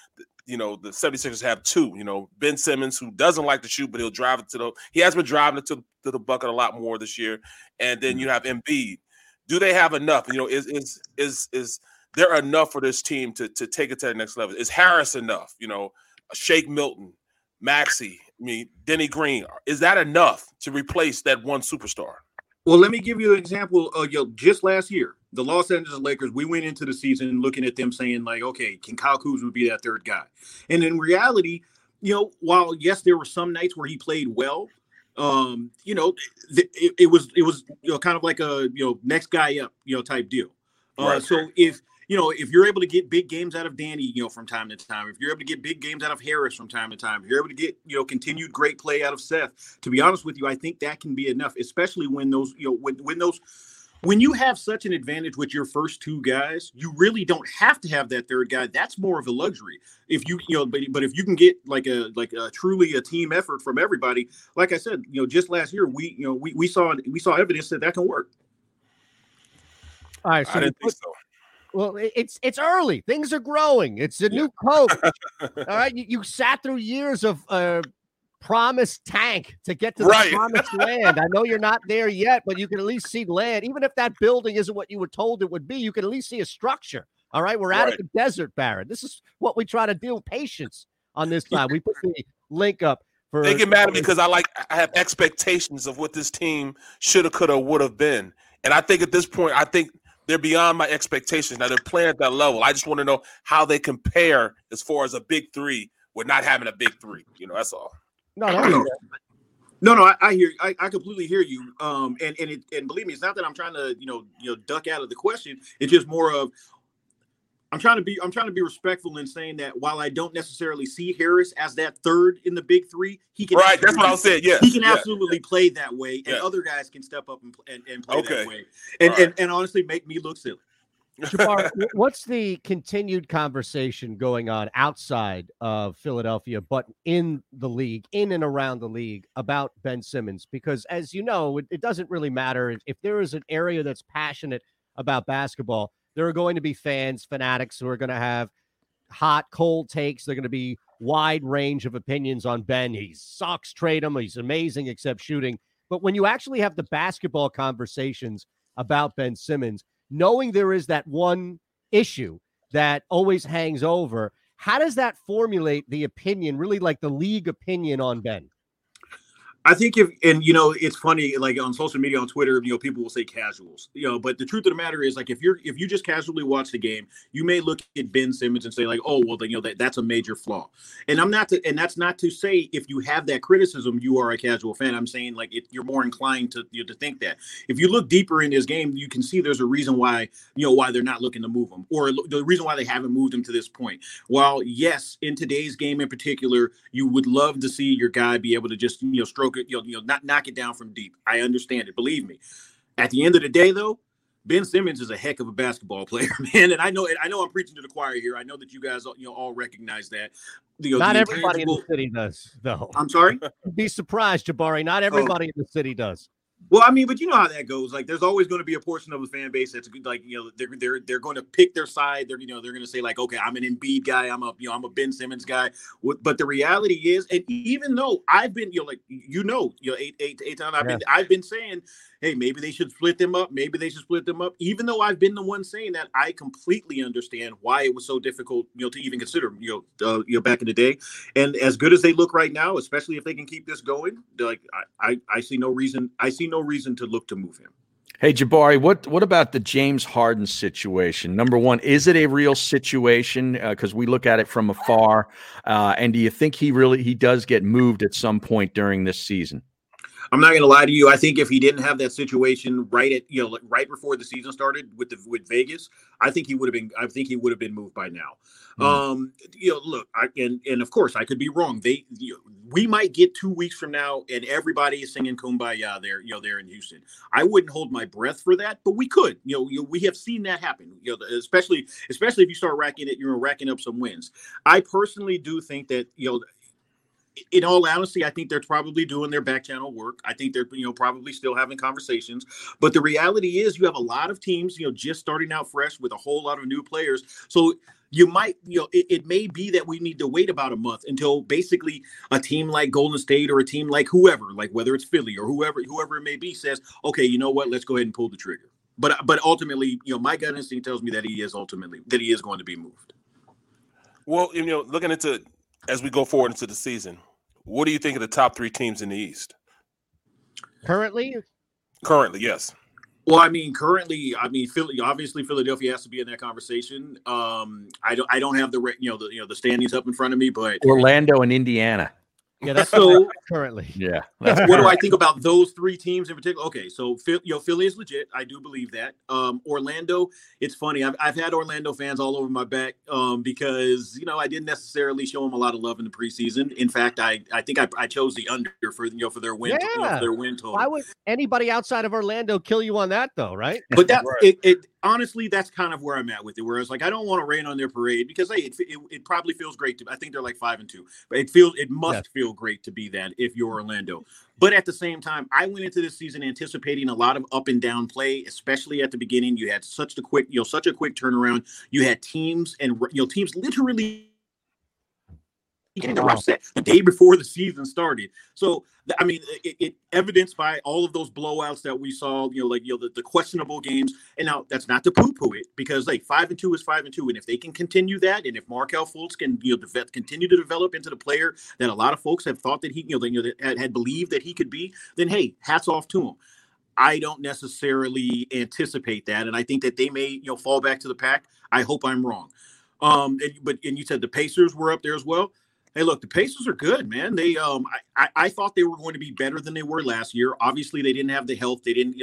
you know, the 76ers have two, you know, Ben Simmons, who doesn't like to shoot, but he'll drive it to the, he has been driving it to the bucket a lot more this year. And then you have Embiid. Do they have enough? You know, is there enough for this team to take it to the next level? Is Harris enough? You know, Shake Milton, Maxey, I mean, Denny Green. Is that enough to replace that one superstar? Well, let me give you an example. Just last year, the Los Angeles Lakers, we went into the season looking at them saying, like, okay, can Kyle Kuzma be that third guy? And in reality, you know, while, yes, there were some nights where he played well, you know, it was you know, kind of like a, you know, next guy up, you know, type deal. Right. So if, you know, if you're able to get big games out of Danny, you know, from time to time, if you're able to get big games out of Harris from time to time, if you're able to get, you know, continued great play out of Seth, to be honest with you, I think that can be enough, especially when those, you know, when you have such an advantage with your first two guys, you really don't have to have that third guy. That's more of a luxury. If you, you know, but if you can get like a truly a team effort from everybody, like I said, you know, just last year, we saw evidence that can work. All right, so I didn't think so. Well, it's early. Things are growing. It's a new coach. All right, you sat through years of promised tank to get to the promised land. I know you're not there yet, but you can at least see land. Even if that building isn't what you were told it would be, you can at least see a structure. All right, we're out of the desert, Barrett. This is what we try to deal with patience on this side. We put the link up. They get mad at me because I have expectations of what this team should have, could have, would have been, and I think at this point, they're beyond my expectations. Now, they're playing at that level. I just want to know how they compare as far as a big three with not having a big three. You know, that's all. No, I hear you. I completely hear you. And believe me, it's not that I'm trying to, you know, duck out of the question. It's just more of I'm trying to be respectful in saying that while I don't necessarily see Harris as that third in the big three, he can that's what I said. Yeah, he can absolutely play that way, and other guys can step up and play that way, and honestly make me look silly. Jabari, what's the continued conversation going on outside of Philadelphia, but in the league, in and around the league, about Ben Simmons? Because as you know, it doesn't really matter if there is an area that's passionate about basketball. There are going to be fans, fanatics who are going to have hot, cold takes. They're going to be wide range of opinions on Ben. He sucks, trade him. He's amazing, except shooting. But when you actually have the basketball conversations about Ben Simmons, knowing there is that one issue that always hangs over, how does that formulate the opinion, really like the league opinion on Ben? I think you know, it's funny, like on social media, on Twitter, you know, people will say casuals, you know, but the truth of the matter is, like, if you just casually watch the game, you may look at Ben Simmons and say, like, oh, well, then, you know, that's a major flaw. And that's not to say if you have that criticism, you are a casual fan. I'm saying, like, you're more inclined to, you know, to think that. If you look deeper in this game, you can see there's a reason why, you know, why they're not looking to move him, or the reason why they haven't moved him to this point. While, yes, in today's game in particular, you would love to see your guy be able to just, you know, stroke it, you'll not knock it down from deep. I understand it. Believe me. At the end of the day, though, Ben Simmons is a heck of a basketball player, man. And I know I'm preaching to the choir here. I know that you guys, you know, all recognize that. Not everybody in the city does, though. I'm sorry? You'd be surprised, Jabari. Not everybody in the city does. Well, I mean, but you know how that goes. Like, there's always going to be a portion of the fan base that's like, you know, they're going to pick their side. They're, you know, they're going to say, like, okay, I'm an Embiid guy. I'm a Ben Simmons guy. But the reality is, and even though I've been, you know, like, you know, Eytan, I've been saying, hey, maybe they should split them up. Maybe they should split them up. Even though I've been the one saying that, I completely understand why it was so difficult, you know, to even consider, you know, back in the day. And as good as they look right now, especially if they can keep this going, like, I see no reason. I see no reason to look to move him. Hey, Jabari, what about the James Harden situation? Number one, is it a real situation? Because we look at it from afar. And do you think he does get moved at some point during this season? I'm not going to lie to you. I think if he didn't have that situation right before the season started with Vegas, I think he would have been moved by now. Mm-hmm. You know, look, and of course I could be wrong. We might get 2 weeks from now and everybody is singing Kumbaya there, you know, there in Houston. I wouldn't hold my breath for that, but we could. You know, we have seen that happen. You know, especially if you start racking up some wins. I personally do think that, you know, in all honesty, I think they're probably doing their back channel work. I think they're, probably still having conversations. But the reality is you have a lot of teams, just starting out fresh with a whole lot of new players. So you might, it may be that we need to wait about a month until basically a team like Golden State or a team like whoever, like whether it's Philly or whoever it may be, says, okay, you know what, let's go ahead and pull the trigger. But ultimately, my gut instinct tells me that he is going to be moved. Well, looking into as we go forward into the season, what do you think of the top three teams in the East? Currently, yes. Well, currently, Philly, obviously Philadelphia has to be in that conversation. I don't have the standings up in front of me, but Orlando and Indiana. Yeah, that's so currently. Yeah. What do I think about those three teams in particular? Okay, so Philly is legit. I do believe that. Orlando, it's funny. I've had Orlando fans all over my back because I didn't necessarily show them a lot of love in the preseason. In fact, I think I chose the under for their win. Yeah. For their win total. Why would anybody outside of Orlando kill you on that though, right? But that right. It honestly, that's kind of where I'm at with it. Where I was like, I don't want to rain on their parade because it probably feels great I think they're like 5-2, but it must feel great to be that if you're Orlando. But at the same time, I went into this season anticipating a lot of up and down play, especially at the beginning. You had such a quick turnaround. You had teams and teams literally getting upset the day before the season started. So, it evidenced by all of those blowouts that we saw, the questionable games. And now that's not to poo-poo it because 5-2 is 5-2. And if they can continue that, and if Markelle Fultz can continue to develop into the player that a lot of folks have thought that he, had believed that he could be, then, hey, hats off to him. I don't necessarily anticipate that. And I think that they may, fall back to the pack. I hope I'm wrong. And you said the Pacers were up there as well. Hey, look, the Pacers are good, man. They, I thought they were going to be better than they were last year. Obviously, they didn't have the health. They didn't,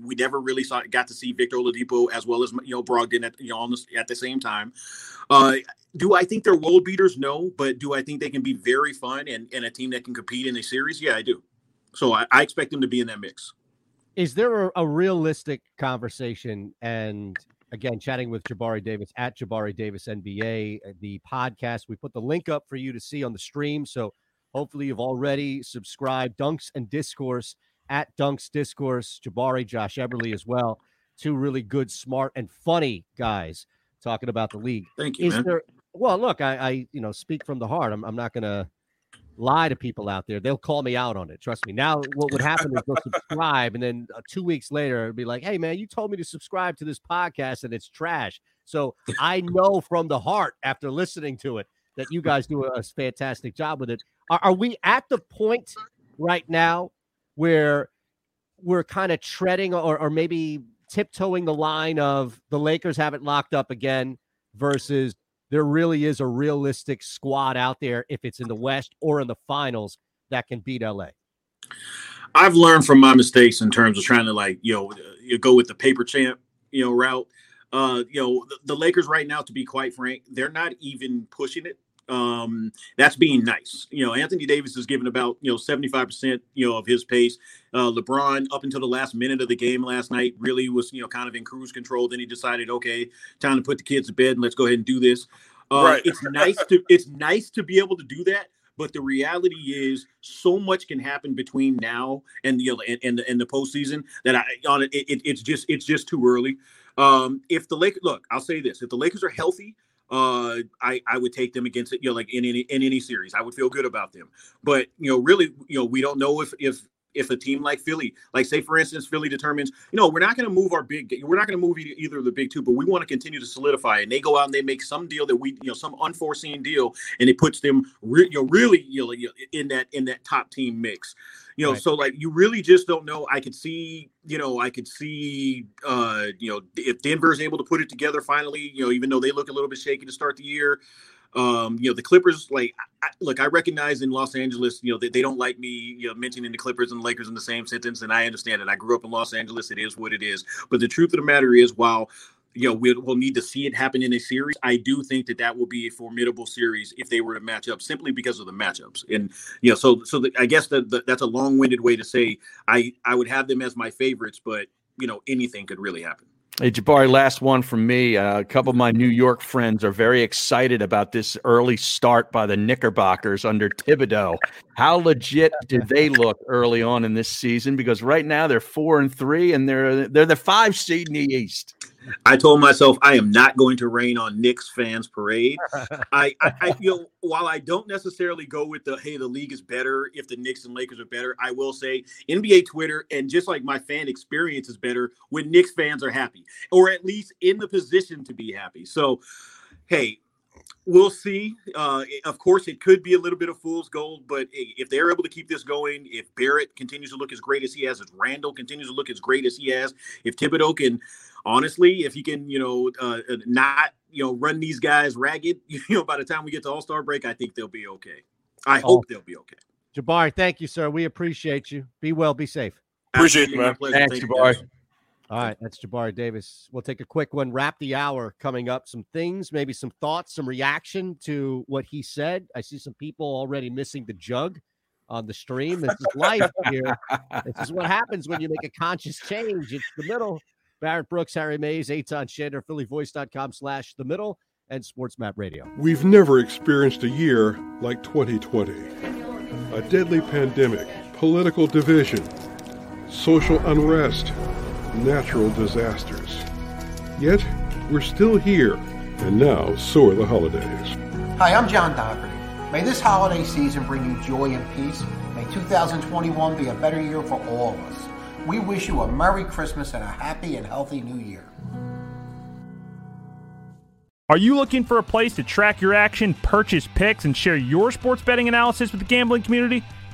we never really got to see Victor Oladipo as well as Brogdon at the same time. Do I think they're world beaters? No, but do I think they can be very fun and a team that can compete in a series? Yeah, I do. So I expect them to be in that mix. Is there a realistic conversation and? Again, chatting with Jabari Davis at Jabari Davis NBA, the podcast. We put the link up for you to see on the stream. So hopefully you've already subscribed. Dunks and Discourse at Dunks Discourse. Jabari, Josh Eberle as well. Two really good, smart, and funny guys talking about the league. Thank you, man. Well, look, I speak from the heart. I'm not going to lie to people out there. They'll call me out on it. Trust me. Now what would happen is they'll subscribe and then 2 weeks later it'd be like, hey man, you told me to subscribe to this podcast and it's trash. So I know from the heart after listening to it that you guys do a fantastic job with it. Are we at the point right now where we're kind of treading or maybe tiptoeing the line of the Lakers haven't locked up again versus there really is a realistic squad out there if it's in the West or in the finals that can beat LA? I've learned from my mistakes in terms of trying to go with the paper champ, route. The Lakers right now, to be quite frank, they're not even pushing it. That's being nice. Anthony Davis is giving about, 75%, of his pace. LeBron up until the last minute of the game last night really was, kind of in cruise control. Then he decided, okay, time to put the kids to bed and let's go ahead and do this. Right. It's nice to be able to do that. But the reality is so much can happen between now and the postseason that it's just too early. If the Lakers, look, I'll say this, if the Lakers are healthy, I would take them against it, in any series. I would feel good about them. But, really, we don't know if a team like Philly, like say, for instance, Philly determines, we're not going to move either of the big two, but we want to continue to solidify. And they go out and they make some deal that some unforeseen deal, and it puts them really in that top team mix. Right. So you really just don't know. I could see if Denver's able to put it together finally, even though they look a little bit shaky to start the year. The Clippers, I recognize in Los Angeles, they don't like me, mentioning the Clippers and the Lakers in the same sentence. And I understand it. I grew up in Los Angeles. It is what it is. But the truth of the matter is, while, we'll need to see it happen in a series, I do think that will be a formidable series if they were to match up simply because of the matchups. And, I guess that that's a long winded way to say I would have them as my favorites, but, anything could really happen. Hey, Jabari, last one from me. A couple of my New York friends are very excited about this early start by the Knickerbockers under Thibodeau. How legit do they look early on in this season? Because right now they're 4-3, and they're the 5 seed in the East. I told myself I am not going to rain on Knicks fans' parade. I feel while I don't necessarily go with the hey, the league is better if the Knicks and Lakers are better, I will say NBA Twitter and just like my fan experience is better when Knicks fans are happy, or at least in the position to be happy. So, hey, we'll see. Of course, it could be a little bit of fool's gold, but hey, if they're able to keep this going, if Barrett continues to look as great as he has, if Randall continues to look as great as he has, if Thibodeau can, honestly, if he can, not, run these guys ragged, by the time we get to All-Star break, I think they'll be okay. I hope they'll be okay. Jabari, thank you, sir. We appreciate you. Be well, be safe. Appreciate you, man. Thanks, Jabari. All right, that's Jabari Davis. We'll take a quick one, wrap the hour coming up. Some things, maybe some thoughts, some reaction to what he said. I see some people already missing the jug on the stream. This is life here. This is what happens when you make a conscious change. It's the middle. Barrett Brooks, Harry Mays, Eytan Shander, phillyvoice.com/themiddle, and SportsMap Radio. We've never experienced a year like 2020. A deadly pandemic, political division, social unrest, natural disasters. Yet, we're still here, and now so are the holidays. Hi, I'm John Dougherty. May this holiday season bring you joy and peace. May 2021 be a better year for all of us. We wish you a Merry Christmas and a happy and healthy New Year. Are you looking for a place to track your action, purchase picks, and share your sports betting analysis with the gambling community?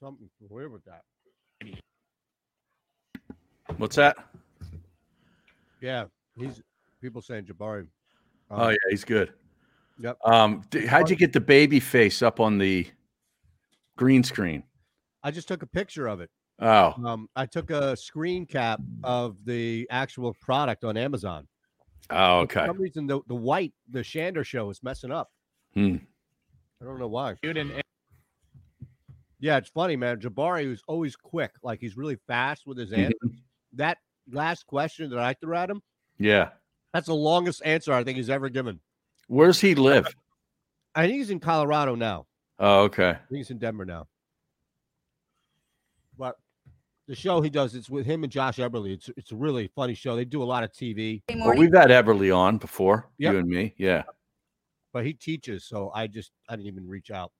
Something weird with that. What's that? Yeah, he's people saying Jabari. Oh yeah, he's good. Yep. How'd you get the baby face up on the green screen? I just took a picture of it. Oh. I took a screen cap of the actual product on Amazon. Oh, okay. For some reason, the white, the Shander show is messing up. I don't know why. Yeah, it's funny, man. Jabari was always quick. Like, he's really fast with his answers. That last question that I threw at him, yeah, that's the longest answer I think he's ever given. Where's he live? I think he's in Colorado now. Oh, okay. I think he's in Denver now. But the show he does, it's with him and Josh Eberle. It's a really funny show. They do a lot of TV. Well, we've had Eberle on before, you and me. Yeah. But he teaches, so I didn't even reach out.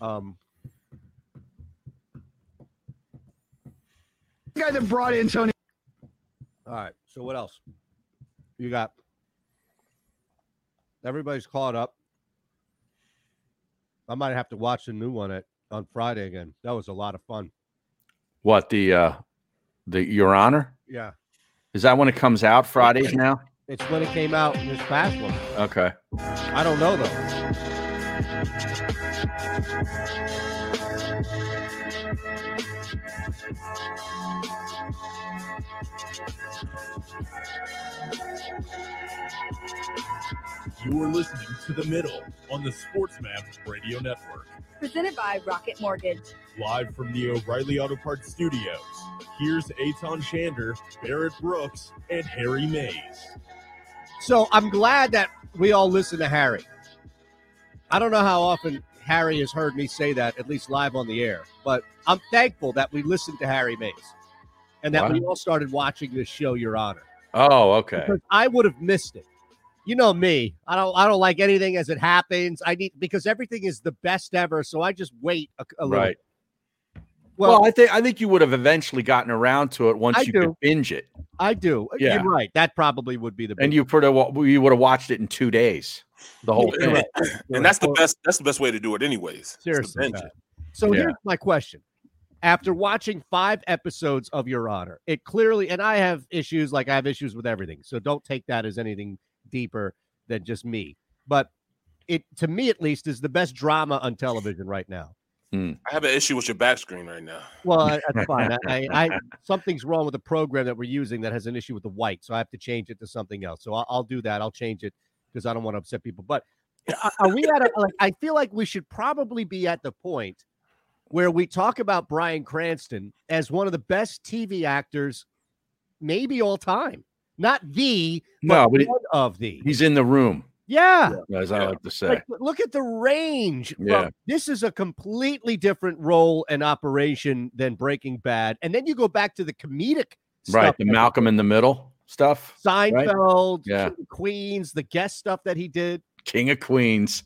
The guy that brought in Tony. All right. So what else? You got everybody's caught up. I might have to watch the new one on Friday again. That was a lot of fun. What the Your Honor? Yeah. Is that when it comes out Fridays now? It's when it came out in this past one. Okay. I don't know though. You are listening to The Middle on the SportsMap Radio Network. Presented by Rocket Mortgage. Live from the O'Reilly Auto Parts Studios, here's Eytan Shander, Barrett Brooks, and Harry Mays. So I'm glad that we all listen to Harry. I don't know how often Harry has heard me say that, at least live on the air. But I'm thankful that we listened to Harry Mays and that we all started watching this show, Your Honor. Oh, okay. Because I would have missed it. You know me. I don't like anything as it happens. I need, because everything is the best ever, so I just wait a little. Right. Well, I think you would have eventually gotten around to it once could binge it. I do. Yeah. You're right. That probably would be the best. And you would have watched it in 2 days, the whole thing. Right. And that's the best way to do it anyways. Seriously. So here's my question. After watching 5 episodes of Your Honor, it clearly, and I have issues with everything, so don't take that as anything deeper than just me. But it, to me at least, is the best drama on television right now. I have an issue with your back screen right now. Well, that's fine. I something's wrong with the program that we're using that has an issue with the white, so I have to change it to something else. So I'll do that. I'll change it because I don't want to upset people. But are we at I feel like we should probably be at the point where we talk about Bryan Cranston as one of the best TV actors maybe all time. Not the, but one of the. He's in the room. Yeah. As I like to say. Like, look at the range. Yeah. This is a completely different role and operation than Breaking Bad. And then you go back to the comedic stuff. Right, the Malcolm in the Middle stuff. Seinfeld, right? Yeah. King of Queens, the guest stuff that he did. King of Queens.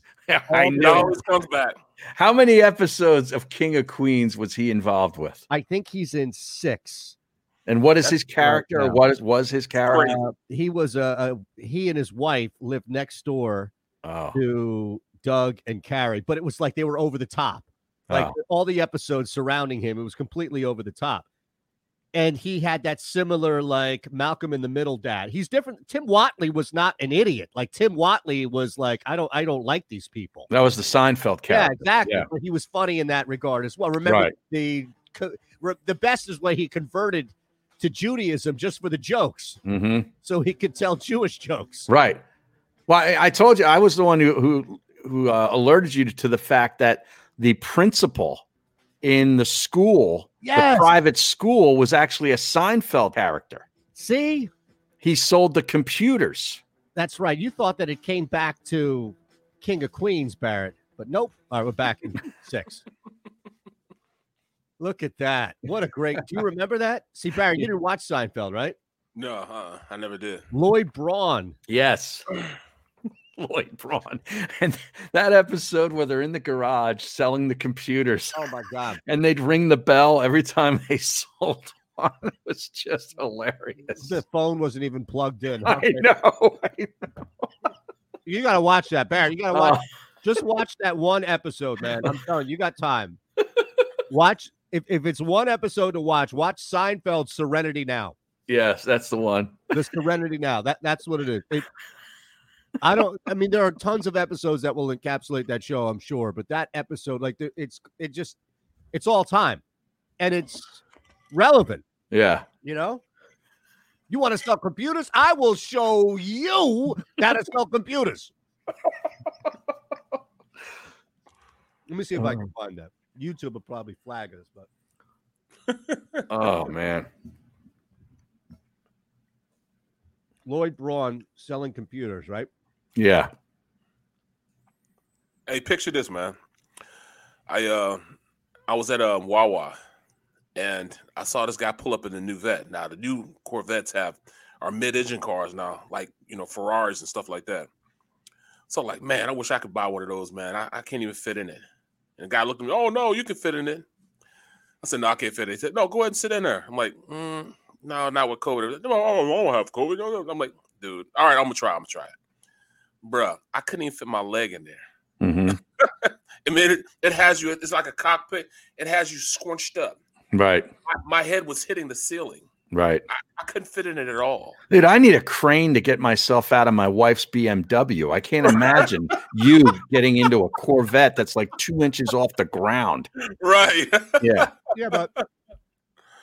I know. He always comes back. How many episodes of King of Queens was he involved with? I think he's in 6. And what is his character? Or what was his character? He was he and his wife lived next door to Doug and Carrie, but it was like they were over the top. Like all the episodes surrounding him, it was completely over the top. And he had that similar, like, Malcolm in the Middle dad. He's different. Tim Watley was not an idiot. Like, Tim Watley was like, I don't like these people. That was the Seinfeld character. Yeah, exactly. Yeah. But he was funny in that regard as well. Remember, the best is when he converted to Judaism just for the jokes. Mm-hmm. So he could tell Jewish jokes. Right. Well, I told you, I was the one who alerted you to the fact that the principal in the school, the private school, was actually a Seinfeld character. See? He sold the computers. That's right. You thought that it came back to King of Queens, Barrett, but nope. All right, we're back in 6. Look at that. What a great... Do you remember that? See, Barrett, you didn't watch Seinfeld, right? No, I never did. Lloyd Braun. Yes. Lloyd Braun. And that episode where they're in the garage selling the computers. Oh, my God. And they'd ring the bell every time they sold one. It was just hilarious. The phone wasn't even plugged in. Huh? I know. You got to watch that, Barry. You got to watch. Just watch that one episode, man. I'm telling you, you got time. Watch. If it's one episode to watch Seinfeld's Serenity Now. Yes, that's the one. The Serenity Now. That's what it is. There are tons of episodes that will encapsulate that show, I'm sure, but that episode, like, it's all time, and it's relevant. Yeah, you know, you want to sell computers? I will show you how to sell computers. Let me see if I can find that. YouTube will probably flag us, but oh man. Lloyd Braun selling computers, right? Yeah. Hey, picture this, man. I was at a Wawa, and I saw this guy pull up in the new Corvette. Now, the new Corvettes are mid-engine cars now, like, you know, Ferraris and stuff like that. So, like, man, I wish I could buy one of those, man. I can't even fit in it. And the guy looked at me, oh, no, you can fit in it. I said, no, I can't fit in it. He said, no, go ahead and sit in there. I'm like, no, not with COVID. No, I don't have COVID. I'm like, dude, all right, I'm going to try it. Bruh, I couldn't even fit my leg in there. Mm-hmm. I mean, it has you, it's like a cockpit. It has you scrunched up. Right. My head was hitting the ceiling. Right. I couldn't fit in it at all. Dude, I need a crane to get myself out of my wife's BMW. I can't imagine you getting into a Corvette that's like 2 inches off the ground. Right. Yeah. Yeah, but...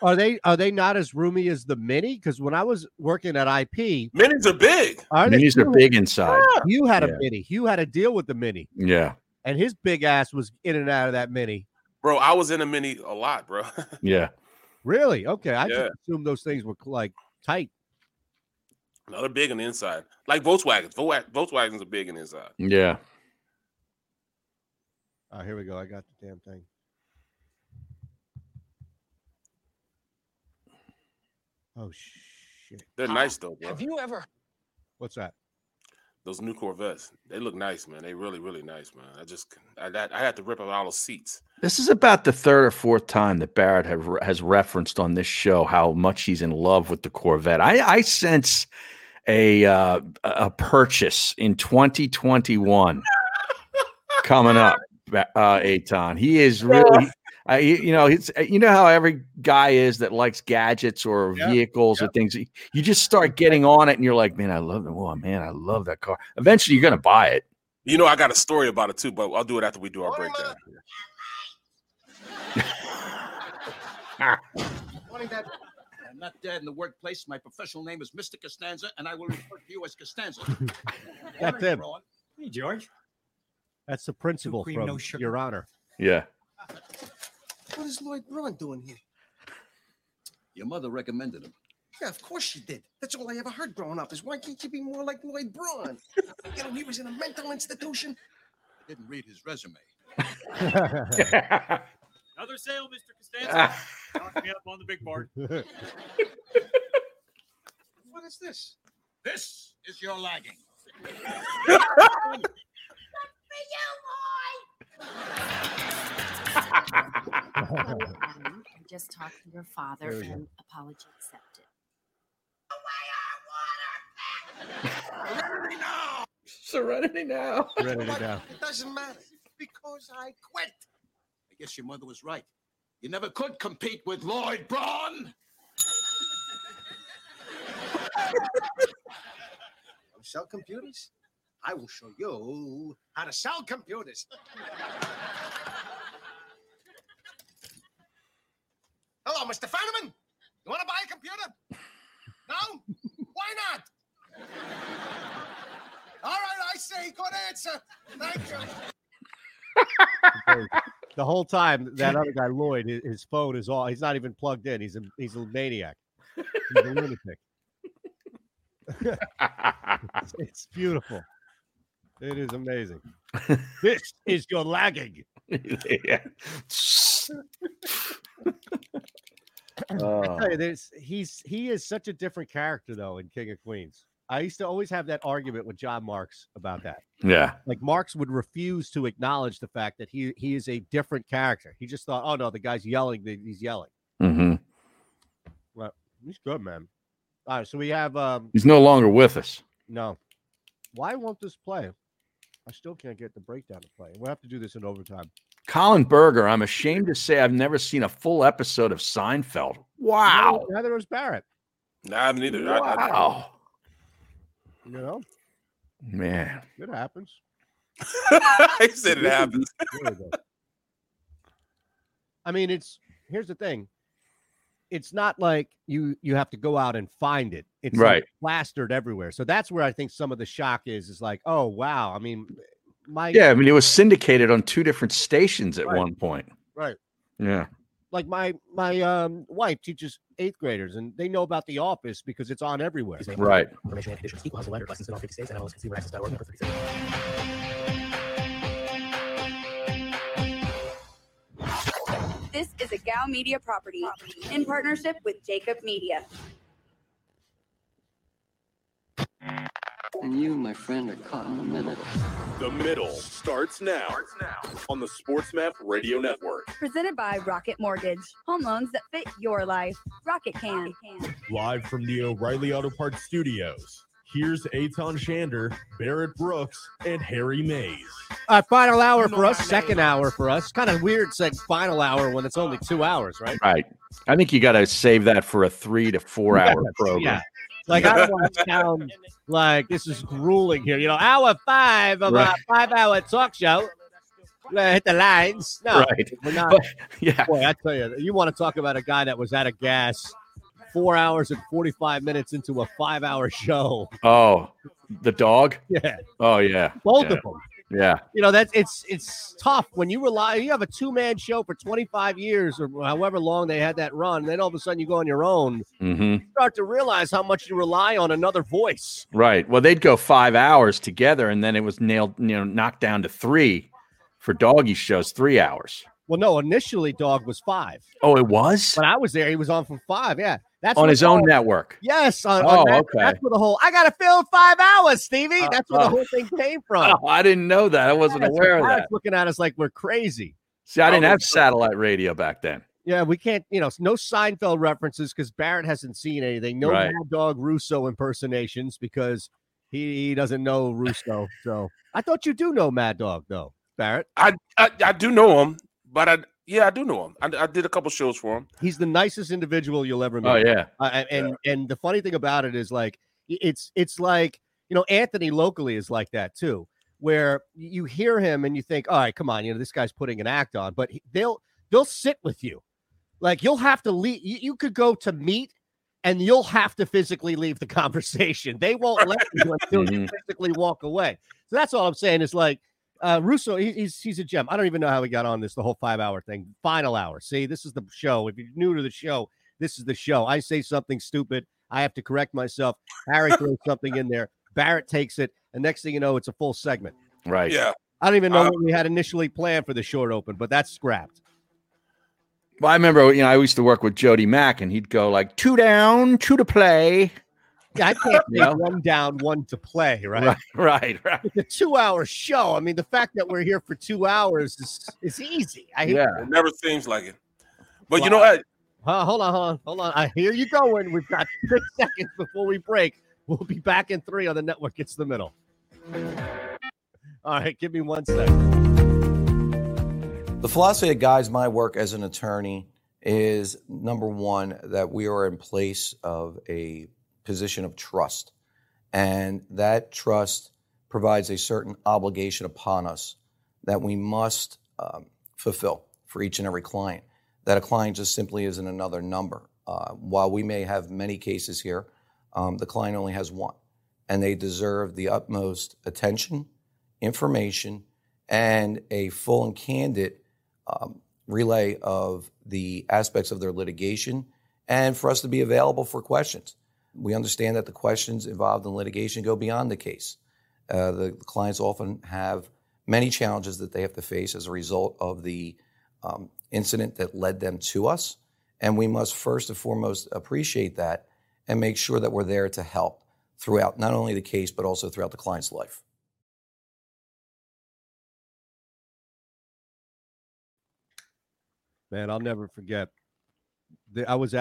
Are they not as roomy as the Mini? Because when I was working at IP, Minis are big. Minis are big inside. Yeah. You had a Mini. You had a deal with the Mini. Yeah. And his big ass was in and out of that Mini. Bro, I was in a Mini a lot, bro. Yeah. Really? Okay. I just assumed those things were like tight. No, they're big on the inside. Like Volkswagens. Volkswagens are big on the inside. Yeah. Oh, here we go. I got the damn thing. Oh, shit. They're nice, though, bro. Have you ever... What's that? Those new Corvettes. They look nice, man. They really, really nice, man. I had to rip out all those seats. This is about the third or fourth time that Barrett has referenced on this show how much he's in love with the Corvette. I sense a purchase in 2021 coming up, Eytan. He is really... you know how every guy is that likes gadgets or vehicles or things. You just start getting on it, and you're like, man, I love them. Oh, man, I love that car. Eventually, you're going to buy it. You know, I got a story about it, too, but I'll do it after we do our breakdown. I'm not dead in the workplace. My professional name is Mr. Costanza, and I will refer to you as Costanza. That's him. Hey, George. That's the principal cream, from no sugar. Your Honor. Yeah. What is Lloyd Braun doing here? Your mother recommended him. Yeah, of course she did. That's all I ever heard growing up is, why can't you be more like Lloyd Braun? You know, he was in a mental institution. I didn't read his resume. Another sale, Mr. Costanza. Knock me up on the big board. What is this? This is your lagging. Good for you, boy! I just talked to your father and apology accepted. Away our water! Serenity now! Serenity now. Serenity now. It doesn't matter because I quit. I guess your mother was right. You never could compete with Lloyd Braun. You sell computers? I will show you how to sell computers. Hello, Mr. Fenneman. You want to buy a computer? No? Why not? All right, I say, good answer. Thank you. The whole time, that other guy, Lloyd, his phone is all, he's not even plugged in. He's a maniac. He's a lunatic. It's beautiful. It is amazing. This is your lagging. Yeah. I tell you, he is such a different character though in King of Queens. I used to always have that argument with John Marks about that. Yeah, like Marks would refuse to acknowledge the fact that he is a different character. He just thought, oh no, the guy's yelling. He's yelling. Mm-hmm. Well, he's good, man. All right, so we have. He's no longer with us. No. Why won't this play? I still can't get the breakdown to play. We'll have to do this in overtime. Colin Berger, I'm ashamed to say I've never seen a full episode of Seinfeld. Wow. Neither was Barrett. No, I haven't either. Wow. You know? Man. It happens. I said it happens. I mean, here's the thing. It's not like you have to go out and find it. It's right. Like plastered everywhere. So that's where I think some of the shock is like, oh, wow. I mean... it was syndicated on two different stations at one point. Right. Yeah. Like my wife teaches eighth graders, and they know about The Office because it's on everywhere. Right. Information issues equal has a letter license in all 50 states and consumer access.org number 37. This is a Gal Media property in partnership with Jacob Media. And you, my friend, are caught in the middle. The Middle starts now on the SportsMap Radio Network. Presented by Rocket Mortgage. Home loans that fit your life. Rocket can. Live from the O'Reilly Auto Parts Studios, here's Eytan Shander, Barrett Brooks, and Harry Mays. Final hour for us, second hour for us. Kind of weird saying final hour when it's only 2 hours, right? Right. I think you got to save that for a 3 to 4 hour program. Yeah. Like, I don't want to sound like this is grueling here. You know, hour 5 of a 5-hour talk show. Hit the lines. No, we're not. But, yeah. Boy, I tell you, you want to talk about a guy that was out of gas 4 hours and 45 minutes into a 5-hour show. Oh, the dog? Yeah. Oh, yeah. Both of them. Yeah. You know, it's tough when you have a two-man show for 25 years or however long they had that run, and then all of a sudden you go on your own. Mm-hmm. You start to realize how much you rely on another voice. Right. Well, they'd go 5 hours together, and then it was knocked down to 3 For doggy shows, 3 hours. Well, no, initially Dog was 5. Oh, it was? When I was there, he was on for 5, yeah. That's on his own network. Yes. Okay. That's where the whole, I got to fill 5 hours, Stevie. That's where the whole thing came from. Oh, I didn't know that. I wasn't aware of that. It's looking at us like we're crazy. See, I didn't have satellite radio back then. Yeah, we can't, no Seinfeld references because Barrett hasn't seen anything. No Mad Dog Russo impersonations because he doesn't know Russo. So I thought you do know Mad Dog, though, Barrett. I do know him, but I do know him. I did a couple shows for him. He's the nicest individual you'll ever meet. Oh, yeah. And the funny thing about it is, like, it's like, Anthony locally is like that, too, where you hear him and you think, all right, come on, this guy's putting an act on. But they'll sit with you. Like, you'll have to leave. You could go to meet, and you'll have to physically leave the conversation. They won't let you until you physically walk away. So that's all I'm saying is, like, Russo, he's a gem. I don't even know how he got on this, the whole 5 hour thing. Final hour. See, this is the show. If you're new to the show, this is the show. I say something stupid. I have to correct myself. Harry throws something in there. Barrett takes it. And next thing you know, it's a full segment. Right. Yeah. I don't even know what we had initially planned for the short open, but that's scrapped. Well, I remember, I used to work with Jody Mack, and he'd go like 2 down, 2 to play. I can't be 1 down, 1 to play, right? Right. It's a 2 hour show. I mean, the fact that we're here for 2 hours is easy. It never seems like it. But you know what? Hold on. I hear you going. We've got 6 seconds before we break. We'll be back in 3 on the network. It's the middle. All right, give me 1 second. The philosophy that guides my work as an attorney is, number one, that we are in place of a position of trust, and that trust provides a certain obligation upon us that we must fulfill for each and every client. That a client just simply isn't another number. While we may have many cases here, the client only has one, and they deserve the utmost attention, information, and a full and candid relay of the aspects of their litigation, and for us to be available for questions. We understand that the questions involved in litigation go beyond the case. The clients often have many challenges that they have to face as a result of the incident that led them to us. And we must first and foremost appreciate that and make sure that we're there to help throughout not only the case, but also throughout the client's life. Man, I'll never forget. I was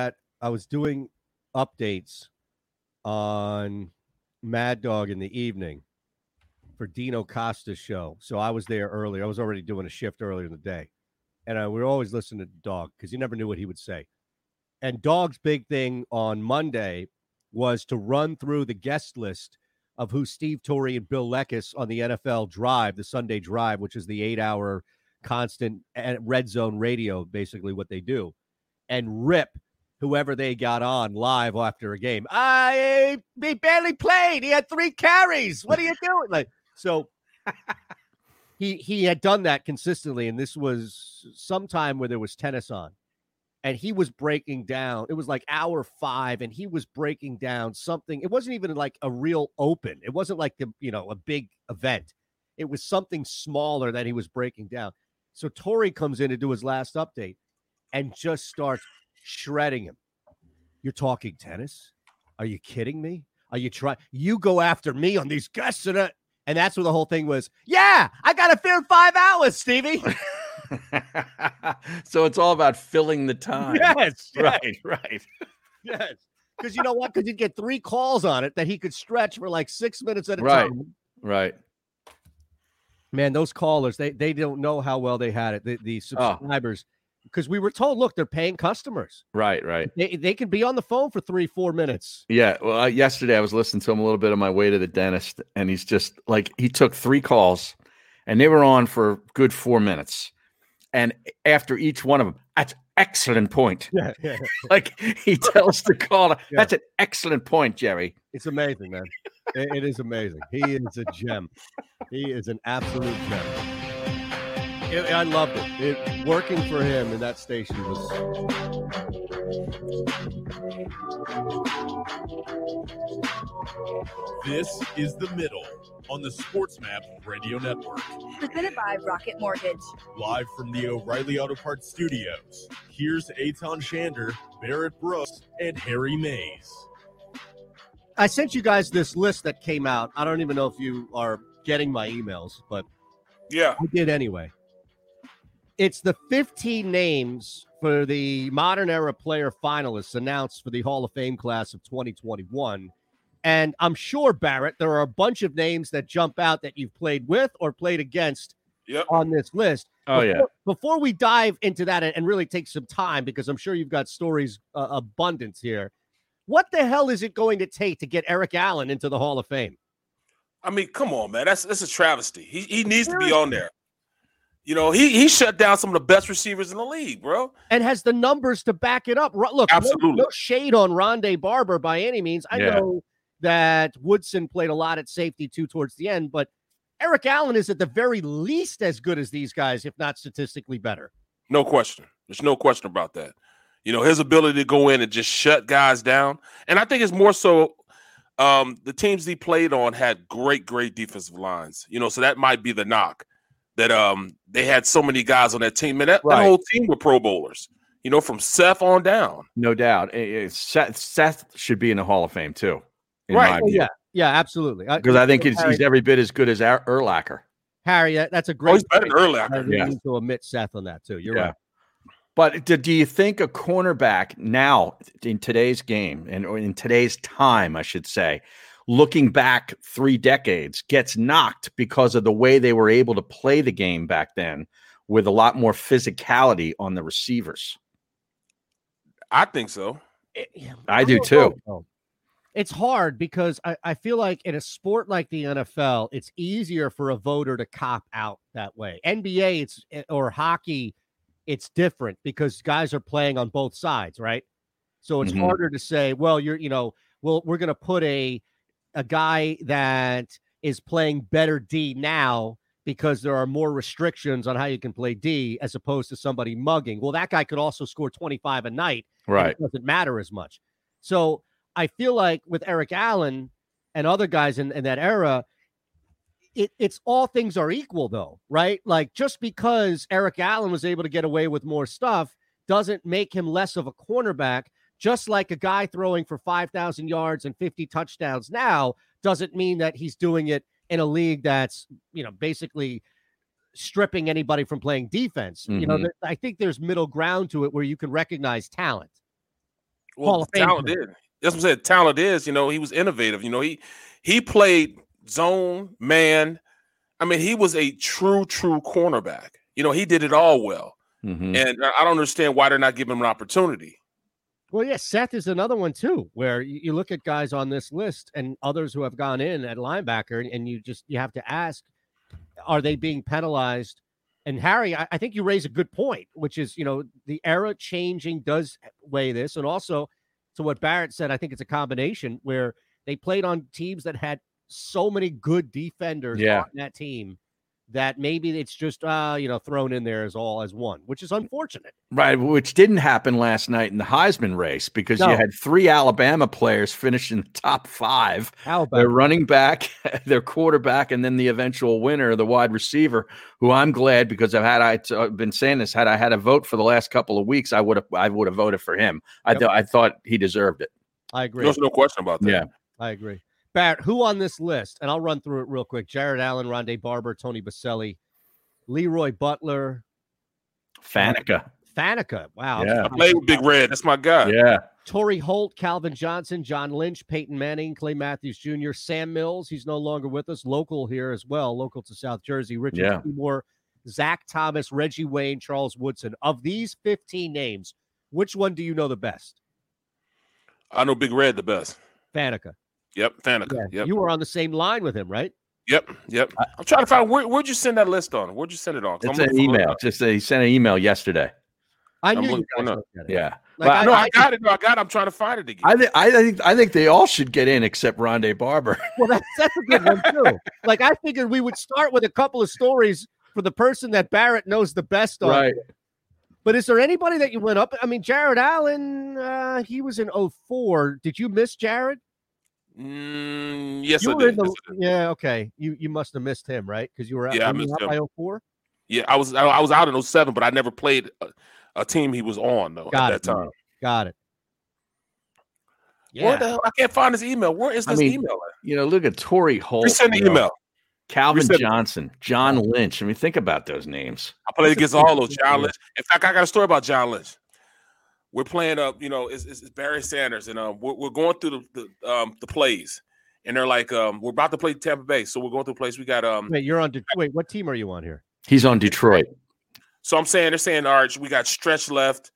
doing updates on Mad Dog in the evening for Dino Costa's show. So I was there earlier. I was already doing a shift earlier in the day. And we were always listening to Dog because you never knew what he would say. And Dog's big thing on Monday was to run through the guest list of who Steve Torrey and Bill Leckis on the NFL Drive, the Sunday Drive, which is the 8 hour constant red zone radio, basically what they do, and rip whoever they got on live after a game. He barely played. He had 3 carries. What are you doing? Like, so he had done that consistently. And this was sometime where there was tennis on, and he was breaking down. It was like hour 5, and he was breaking down something. It wasn't even like a real open. It wasn't like a big event. It was something smaller that he was breaking down. So Torrey comes in to do his last update and just starts shredding him. You're talking tennis? Are you kidding me? Are you trying? You go after me on these guests, and that's where the whole thing was. Yeah, I got to fill 5 hours, Stevie. So it's all about filling the time. Yes. Right. Yes, because you know what? Because you get 3 calls on it that he could stretch for like 6 minutes at a time. Right. Man, those callers, they don't know how well they had it. The subscribers. Because we were told, look, they're paying customers. Right. They can be on the phone for 3-4 minutes. Yeah. Well, yesterday I was listening to him a little bit on my way to the dentist, and he's just like, he took 3 calls, and they were on for a good 4 minutes. And after each one of them, that's an excellent point. Yeah. Like he tells the caller, that's an excellent point, Jerry. It's amazing, man. It is amazing. He is a gem. He is an absolute gem. I loved it. Working for him in that station was... This is The Middle on the SportsMap Radio Network. Presented by Rocket Mortgage. Live from the O'Reilly Auto Parts Studios, here's Eytan Shander, Barrett Brooks, and Harry Mays. I sent you guys this list that came out. I don't even know if you are getting my emails, but yeah, I did anyway. It's the 15 names for the modern era player finalists announced for the Hall of Fame class of 2021. And I'm sure, Barrett, there are a bunch of names that jump out that you've played with or played against on this list. Before we dive into that and really take some time, because I'm sure you've got stories abundance here, what the hell is it going to take to get Eric Allen into the Hall of Fame? I mean, come on, man. That's a travesty. He needs to be on there. You know, he shut down some of the best receivers in the league, bro. And has the numbers to back it up. Look, no shade on Rondé Barber by any means. I know that Woodson played a lot at safety, too, towards the end. But Eric Allen is at the very least as good as these guys, if not statistically better. No question. There's no question about that. You know, his ability to go in and just shut guys down. And I think it's more so the teams he played on had great, great defensive lines. You know, so that might be the knock. That they had so many guys on that team. Man, that whole team were Pro Bowlers, you know, from Seth on down. No doubt. Seth should be in the Hall of Fame, too. Right. Yeah, absolutely. Because I think he's every bit as good as Urlacher. Harry, that's a great. Oh, he's better than Urlacher. I need to omit Seth on that, too. You're right. But do you think a cornerback now in today's game and in today's time, I should say, looking back 3 decades, gets knocked because of the way they were able to play the game back then with a lot more physicality on the receivers? I think so. I do too. It's hard because I feel like in a sport like the NFL, it's easier for a voter to cop out that way. NBA or hockey, it's different because guys are playing on both sides, right? So it's harder to say, well, we're going to put a guy that is playing better D now because there are more restrictions on how you can play D as opposed to somebody mugging. Well, that guy could also score 25 a night. Right. It doesn't matter as much. So I feel like with Eric Allen and other guys in that era, it's all things are equal though, right? Like just because Eric Allen was able to get away with more stuff doesn't make him less of a cornerback. Just like a guy throwing for 5,000 yards and 50 touchdowns now doesn't mean that he's doing it in a league that's, basically stripping anybody from playing defense. Mm-hmm. I think there's middle ground to it where you can recognize talent. Well, talent is. That's what I said. Talent is, he was innovative. He played zone, man. I mean, he was a true cornerback. He did it all well. Mm-hmm. And I don't understand why they're not giving him an opportunity. Well, yeah, Seth is another one, too, where you look at guys on this list and others who have gone in at linebacker, and you have to ask, are they being penalized? And Harry, I think you raise a good point, which is, the era changing does weigh this. And also, to what Barrett said, I think it's a combination where they played on teams that had so many good defenders on that team that maybe it's just, thrown in there as all as one, which is unfortunate. Right, which didn't happen last night in the Heisman race because you had 3 Alabama players finish in the top 5. Alabama. Their running back, their quarterback, and then the eventual winner, the wide receiver, who I'm glad because I've been saying this, had I had a vote for the last couple of weeks, I would have voted for him. Yep. I thought he deserved it. I agree. There's no question about that. Yeah, I agree. Barrett, who on this list, and I'll run through it real quick, Jared Allen, Rondé Barber, Tony Boselli, Leroy Butler. Faneca. Wow. Yeah. I played with Big Red. That's my guy. Yeah. Torrey Holt, Calvin Johnson, John Lynch, Peyton Manning, Clay Matthews Jr., Sam Mills. He's no longer with us. Local here as well. Local to South Jersey. Richard Seymour, Zach Thomas, Reggie Wayne, Charles Woodson. Of these 15 names, which one do you know the best? I know Big Red the best. Faneca. Yep, Faneca. Yeah. Yep. You were on the same line with him, right? Yep. I'm trying to find where'd you send that list on? Where'd you send it on? It's an email. He sent an email yesterday. I knew you guys looked at it. Yeah. I got it. I'm trying to find it again. I think they all should get in except Rondé Barber. Well, that's a good one too. I figured we would start with a couple of stories for the person that Barrett knows the best on. Right. But is there anybody that you went up? I mean, Jared Allen, he was in 04. Did you miss Jared? Yes, I did. Yeah, okay. You must have missed him, right? Because you were out, by 04? Yeah, I was out in 07, but I never played a team he was on, though, at that time. Man. Got it. Yeah. What the hell? I can't find his email. Where is this email? You know, look at Torrey Holt. Resend the email. Calvin Johnson, John Lynch. I mean, think about those names. I played against all those. John Lynch. In fact, I got a story about John Lynch. We're playing up, it's Barry Sanders, and we're going through the plays, and they're like, we're about to play Tampa Bay, so we're going through plays. We got Wait, what team are you on here? He's on Detroit. So I'm saying, they're saying, all right, we got stretch left.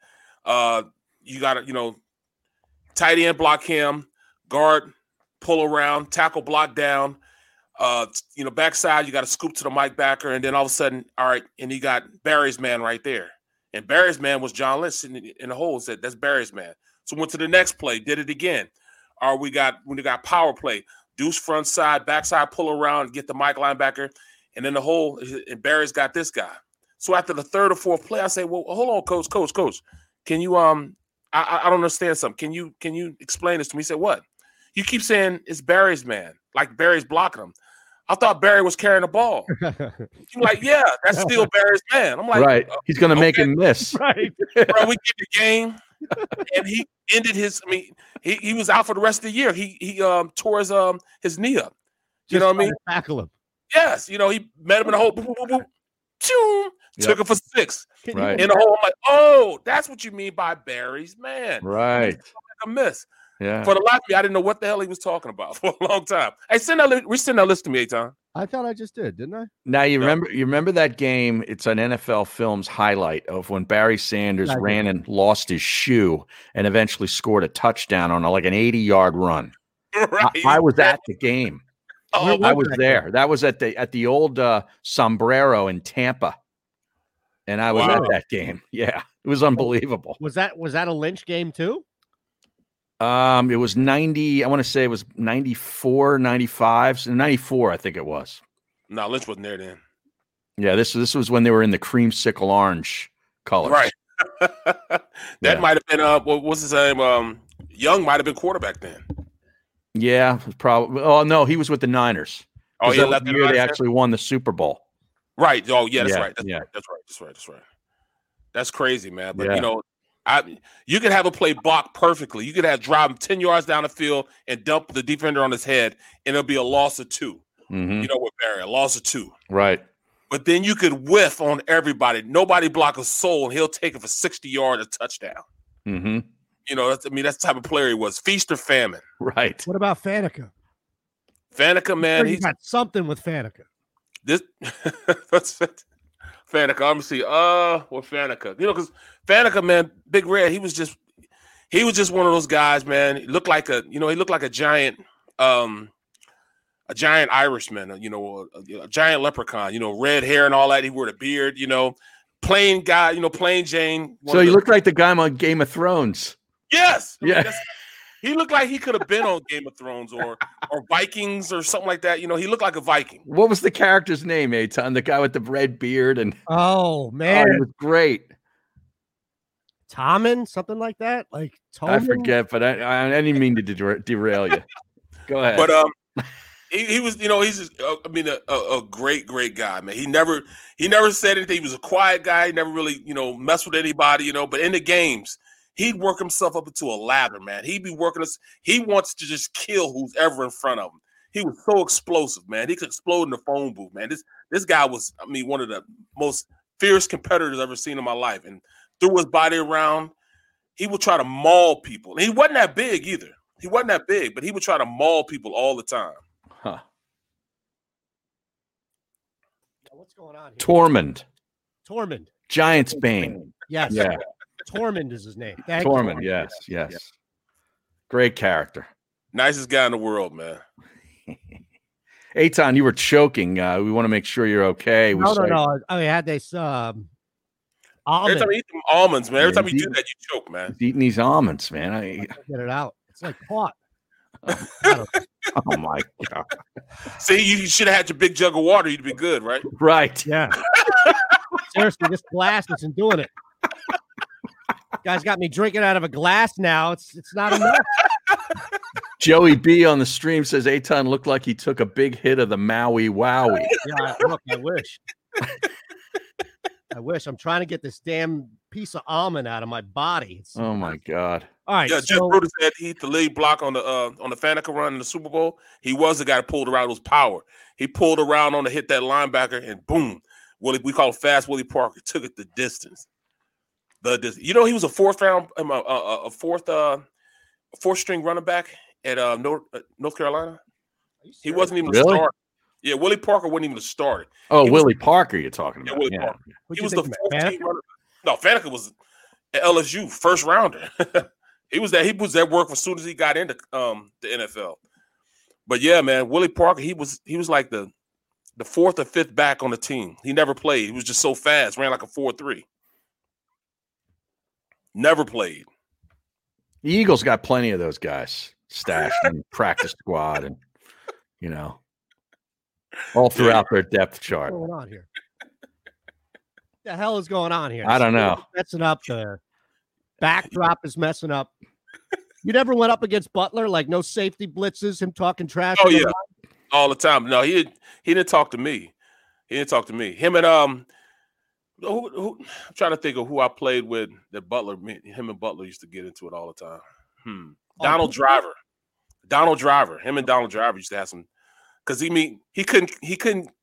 You got to, tight end block him, guard pull around, tackle block down. Backside, you got to scoop to the Mike backer, and then all of a sudden, all right, and he got Barry's man right there. And Barry's man was John Lynch in the hole. Said that's Barry's man. So went to the next play, did it again. Or we got power play, deuce front side, backside pull around, get the Mike linebacker, and then the hole. And Barry's got this guy. So after the third or fourth play, I say, well, hold on, coach, can you I don't understand something. Can you explain this to me? He said, what? You keep saying it's Barry's man, like Barry's blocking him. I thought Barry was carrying the ball. You're like, yeah, that's still Barry's man. I'm like, right. He's going to make him miss. Right. Bro, we get the game, and he ended his. I mean, he was out for the rest of the year. He tore his knee up. You know what I mean? Tackle him. Yes. He met him in the hole. Boop, boop, boop, boop. Yep. Took him for six. Right. In the hole. I'm like, oh, that's what you mean by Barry's man. Right. Like a miss. Yeah. For the life of me, I didn't know what the hell he was talking about for a long time. Hey, send that list to me, Eytan. I thought I just did, didn't I? Now you remember that game. It's an NFL Films highlight of when Barry Sanders ran and lost his shoe and eventually scored a touchdown on like an 80-yard run. Right. I was at the game. Oh, I was there. Game? That was at the old Sombrero in Tampa, and I was at that game. Yeah, it was unbelievable. Was that a Lynch game too? It was 90. I want to say it was 94, 95, so 94. I think it was. No, Lynch wasn't there then. Yeah, this was when they were in the creamsicle orange colors. Right. That might have been what was his name? Young might have been quarterback then. Yeah, probably. Oh no, he was with the Niners. Oh yeah, that year they actually won the Super Bowl. Right. Oh yeah, that's right. That's right. That's crazy, man. But you could have a play blocked perfectly. You could have drive him 10 yards down the field and dump the defender on his head, and it'll be a loss of two. Mm-hmm. With Barry, a loss of two. Right. But then you could whiff on everybody. Nobody block a soul, and he'll take it for 60 yards, a touchdown. Mm-hmm. That's the type of player he was. Feast or famine. Right. What about Faneca? Faneca, man. He's got something with Faneca. That's fantastic. Faneca, I'm gonna see. Or Faneca, because Faneca, man, Big Red, he was just one of those guys, man. He looked like a giant, Irishman, a giant leprechaun, red hair and all that. He wore the beard, plain guy, plain Jane. So he looked like the guy on Game of Thrones. Yes. Yeah. He looked like he could have been on Game of Thrones or Vikings or something like that. He looked like a Viking. What was the character's name, Eytan? The guy with the red beard and he was great. Tommen, something like that. Like Tommen? I forget, but I didn't mean to derail you. Go ahead. But he was, he's just, a great, great guy, man. He never said anything. He was a quiet guy. He never really, messed with anybody. But in the games, he'd work himself up into a ladder, man. He'd be working us. He wants to just kill who's ever in front of him. He was so explosive, man. He could explode in the phone booth, man. This guy was, one of the most fierce competitors I've ever seen in my life. And threw his body around. He would try to maul people. And he wasn't that big either. He wasn't that big, but he would try to maul people all the time. Huh. What's going on here? Tormund. Giant's Bane. Yes. Yeah. Tormund is his name. Tormund, yes. Great character. Nicest guy in the world, man. Eytan, you were choking. We want to make sure you're okay. No. I had this almonds. Every time I eat them almonds, man. Every time you do that, you choke, man. He's eating these almonds, man. I get it out. It's like pot. Oh, my God. See, you should have had your big jug of water. You'd be good, right? Right, yeah. Seriously, this glass isn't doing it. Guys got me drinking out of a glass now. It's not enough. Joey B on the stream says Eytan looked like he took a big hit of the Maui Wowie. Yeah, look, I wish. I wish. I'm trying to get this damn piece of almond out of my body. Oh my God! All right. Yeah, Jeff Bruder said he hit the lead block on the Faneca run in the Super Bowl. He was the guy that pulled around. It was power. He pulled around on to hit that linebacker, and boom, Willie, we call it fast Willie Parker, took it the distance. You know, he was a fourth string running back at North Carolina. He wasn't even a starter. Yeah, Willie Parker wasn't even a starter. Oh, Willie Parker, you're talking about? Yeah, Willie Parker. He was the 14th runner. No, Faneca was at LSU, first rounder. He was at work as soon as he got into the NFL. But yeah, man, Willie Parker, he was like the fourth or fifth back on the team. He never played. He was just so fast, ran like a 4.3. Never played. The Eagles got plenty of those guys stashed in practice squad, and all throughout their depth chart. What's going on here? The hell is going on here? I don't know. Messing up the backdrop is messing up. You never went up against Butler, like no safety blitzes, him talking trash. Oh yeah, all the time. No, he didn't talk to me. Him and I'm trying to think of who I played with that Butler. Him and Butler used to get into it all the time. Donald Driver. Him and Donald Driver used to have some. Because he couldn't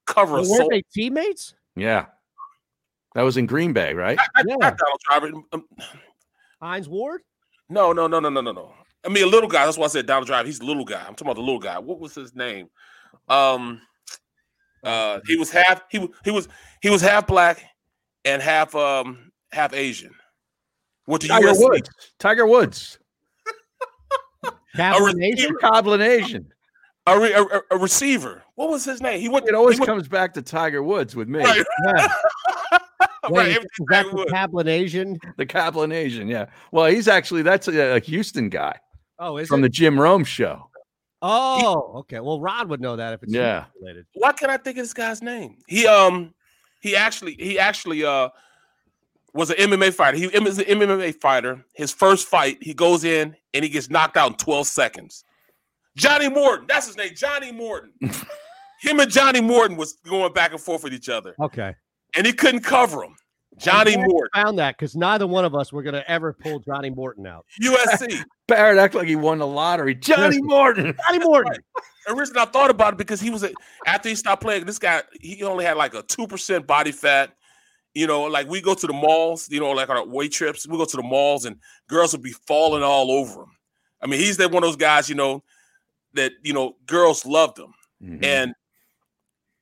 cover us. Were they teammates? Yeah, that was in Green Bay, right? Not Donald Driver. Hines Ward? No. I mean, a little guy. That's why I said Donald Driver. He's a little guy. I'm talking about the little guy. What was his name? He was half black and half Asian. What do you? Tiger Woods. Coblin Asian. A receiver. What was his name? It always comes back to Tiger Woods with me. Right. Yeah. Wait, is that the Coblin Asian? The Coblin Asian, yeah. Well, he's actually, that's a Houston guy. Oh, is it? From the Jim Rome show. Oh, okay. Well, Rod would know that if it's related. Why can't I think of this guy's name? He actually was an MMA fighter. He was an MMA fighter. His first fight, he goes in and he gets knocked out in 12 seconds. Johnny Morton. That's his name, Johnny Morton. Him and Johnny Morton was going back and forth with each other. Okay. And he couldn't cover him. Johnny Morton. Found that because neither one of us were going to ever pull Johnny Morton out. USC. Barrett acted like he won the lottery. Johnny Morton. Right. And reason I thought about it because after he stopped playing, this guy, he only had like a 2% body fat. Like we go to the malls, like on our way trips, we go to the malls and girls would be falling all over him. I mean, he's one of those guys, that girls loved him. Mm-hmm. And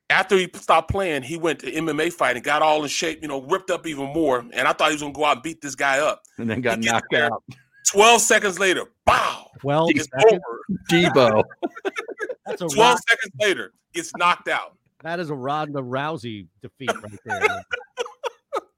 after he stopped playing, he went to MMA fight and got all in shape, ripped up even more. And I thought he was going to go out and beat this guy up. And then got knocked out. 12 seconds later, bow. Well, it's over. Debo. 12 seconds later, gets knocked out. That is a Ronda Rousey defeat right there.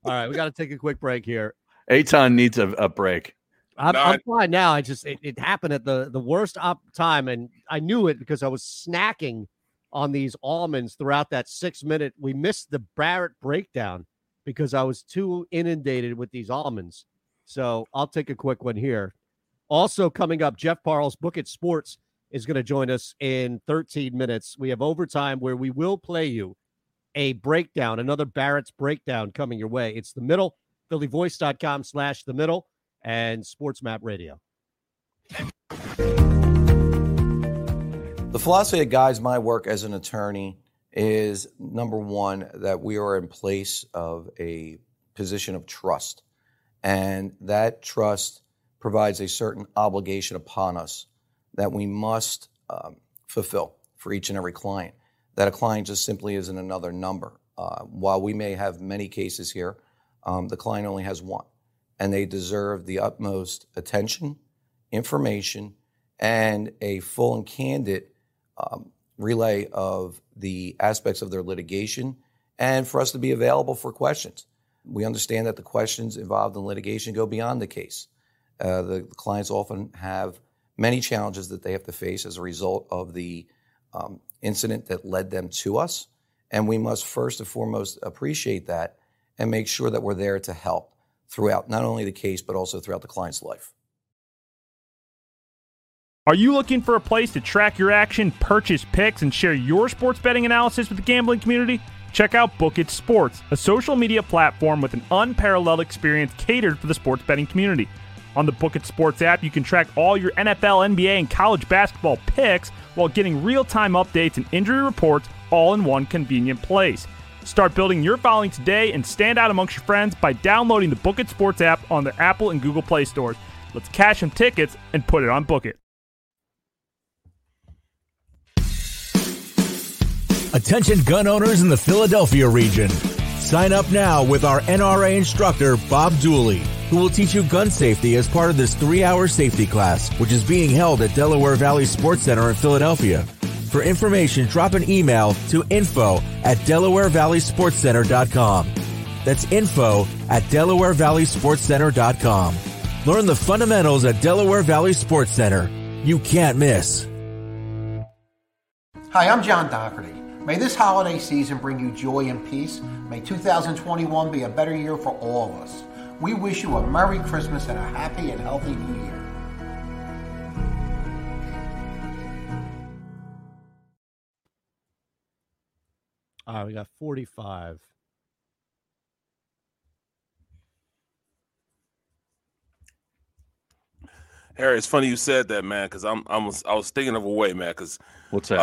All right, we got to take a quick break here. Eytan needs a break. I'm fine now. I just it happened at the worst time, and I knew it because I was snacking on these almonds throughout that 6 minute. We missed the Barrett breakdown because I was too inundated with these almonds. So I'll take a quick one here. Also coming up, Jeff Parles, Book It Sports, is going to join us in 13 minutes. We have overtime where we will play you a breakdown, another Barrett's breakdown coming your way. It's The Middle, phillyvoice.com/The Middle. And Sports Map Radio. The philosophy that guides my work as an attorney is, number one, that we are in place of a position of trust. And that trust provides a certain obligation upon us that we must fulfill for each and every client. That a client just simply isn't another number. While we may have many cases here, the client only has one. And they deserve the utmost attention, information, and a full and candid relay of the aspects of their litigation and for us to be available for questions. We understand that the questions involved in litigation go beyond the case. The clients often have many challenges that they have to face as a result of the incident that led them to us. And we must first and foremost appreciate that and make sure that we're there to help. throughout not only the case, but also throughout the client's life. Are you looking for a place to track your action, purchase picks, and share your sports betting analysis with the gambling community? Check out Book It Sports, a social media platform with an unparalleled experience catered for the sports betting community. On the Book It Sports app, you can track all your NFL, NBA, and college basketball picks while getting real-time updates and injury reports all in one convenient place. Start building your following today and stand out amongst your friends by downloading the Book It Sports app on the Apple and Google Play stores. Let's cash some tickets and put it on Book It. Attention gun owners in the Philadelphia region. Sign up now with our NRA instructor, Bob Dooley, who will teach you gun safety as part of this 3-hour safety class, which is being held at Delaware Valley Sports Center in Philadelphia. For information, drop an email to info@DelawareValleySportsCenter.com. That's info@DelawareValleySportsCenter.com. Learn the fundamentals at Delaware Valley Sports Center. You can't miss. Hi, I'm John Doherty. May this holiday season bring you joy and peace. May 2021 be a better year for all of us. We wish you a Merry Christmas and a happy and healthy New Year. All right, we got 45. Harry, it's funny you said that, man, because I was thinking of a way, man, because what's that?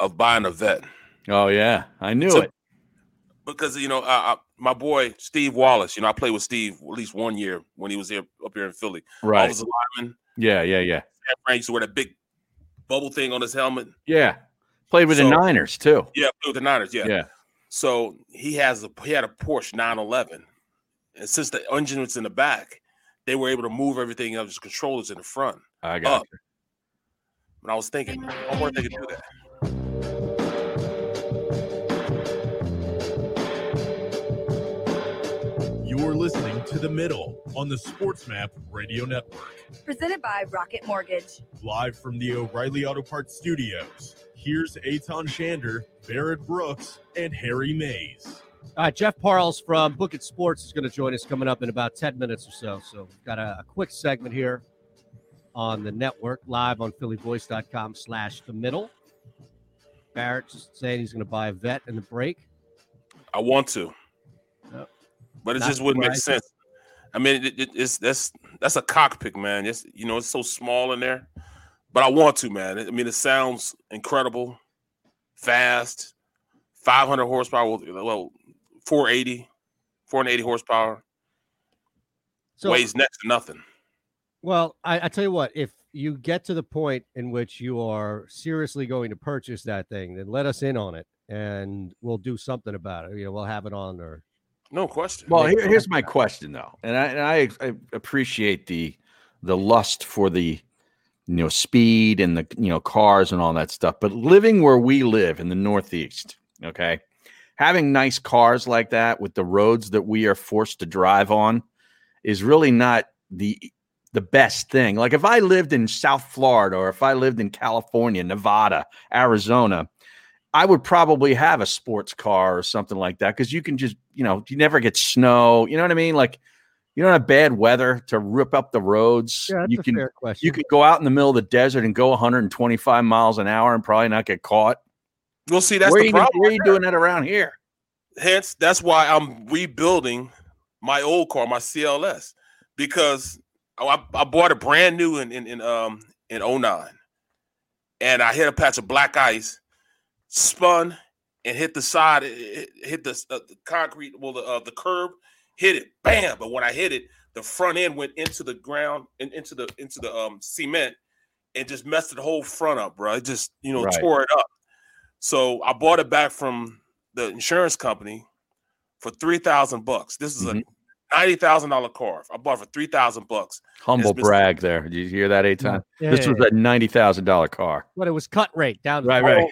Of buying a vet. Oh yeah, I knew it. Because my boy Steve Wallace, I played with Steve at least one year when he was up here in Philly. Right, I was a lineman. Yeah. Frank used to wear that big bubble thing on his helmet. Yeah, played with the Niners too. Yeah, played with the Niners. Yeah. So he had a Porsche 911, and since the engine was in the back, they were able to move everything up. His controllers in the front. I got it. But I was thinking, I wonder if they could do that. You're listening to The Middle on the SportsMap Radio Network. Presented by Rocket Mortgage. Live from the O'Reilly Auto Parts Studios, here's Eytan Shander, Barrett Brooks, and Harry Mays. All right, Jeff Parles from Book It Sports is going to join us coming up in about 10 minutes or so. So we've got a quick segment here on the network, live on phillyvoice.com/The Middle. Barrett just saying he's going to buy a vet in the break. I want to. Yep. But it just wouldn't make sense. I mean, that's a cockpit, man. It's, it's so small in there. But I want to, man. I mean, it sounds incredible, fast, 500 horsepower, well, 480 horsepower. So, weighs next to nothing. Well, I tell you what, if you get to the point in which you are seriously going to purchase that thing, then let us in on it, and we'll do something about it. We'll have it on or. No question. Well, here's my question though, and I appreciate the lust for the speed and the cars and all that stuff. But living where we live in the Northeast, okay, having nice cars like that with the roads that we are forced to drive on is really not the best thing. Like if I lived in South Florida or if I lived in California, Nevada, Arizona, I would probably have a sports car or something like that because you can just, you never get snow. You know what I mean? Like, you don't have bad weather to rip up the roads. Yeah, that's a fair question. You could go out in the middle of the desert and go 125 miles an hour and probably not get caught. Well, see, that's the problem. Where are you doing that around here? Hence, that's why I'm rebuilding my old car, my CLS, because I bought a brand new in 2009, and I hit a patch of black ice. Spun and hit the side, hit the concrete, the curb, hit it, bam! But when I hit it, the front end went into the ground and into the cement, and just messed the whole front up, bro. It just tore it up. So I bought it back from the insurance company for $3,000. This is a $90,000 car. I bought it for $3,000. Humble brag there. Did you hear that, Eytan? Yeah, this was a $90,000 car. But it was cut rate down. Right.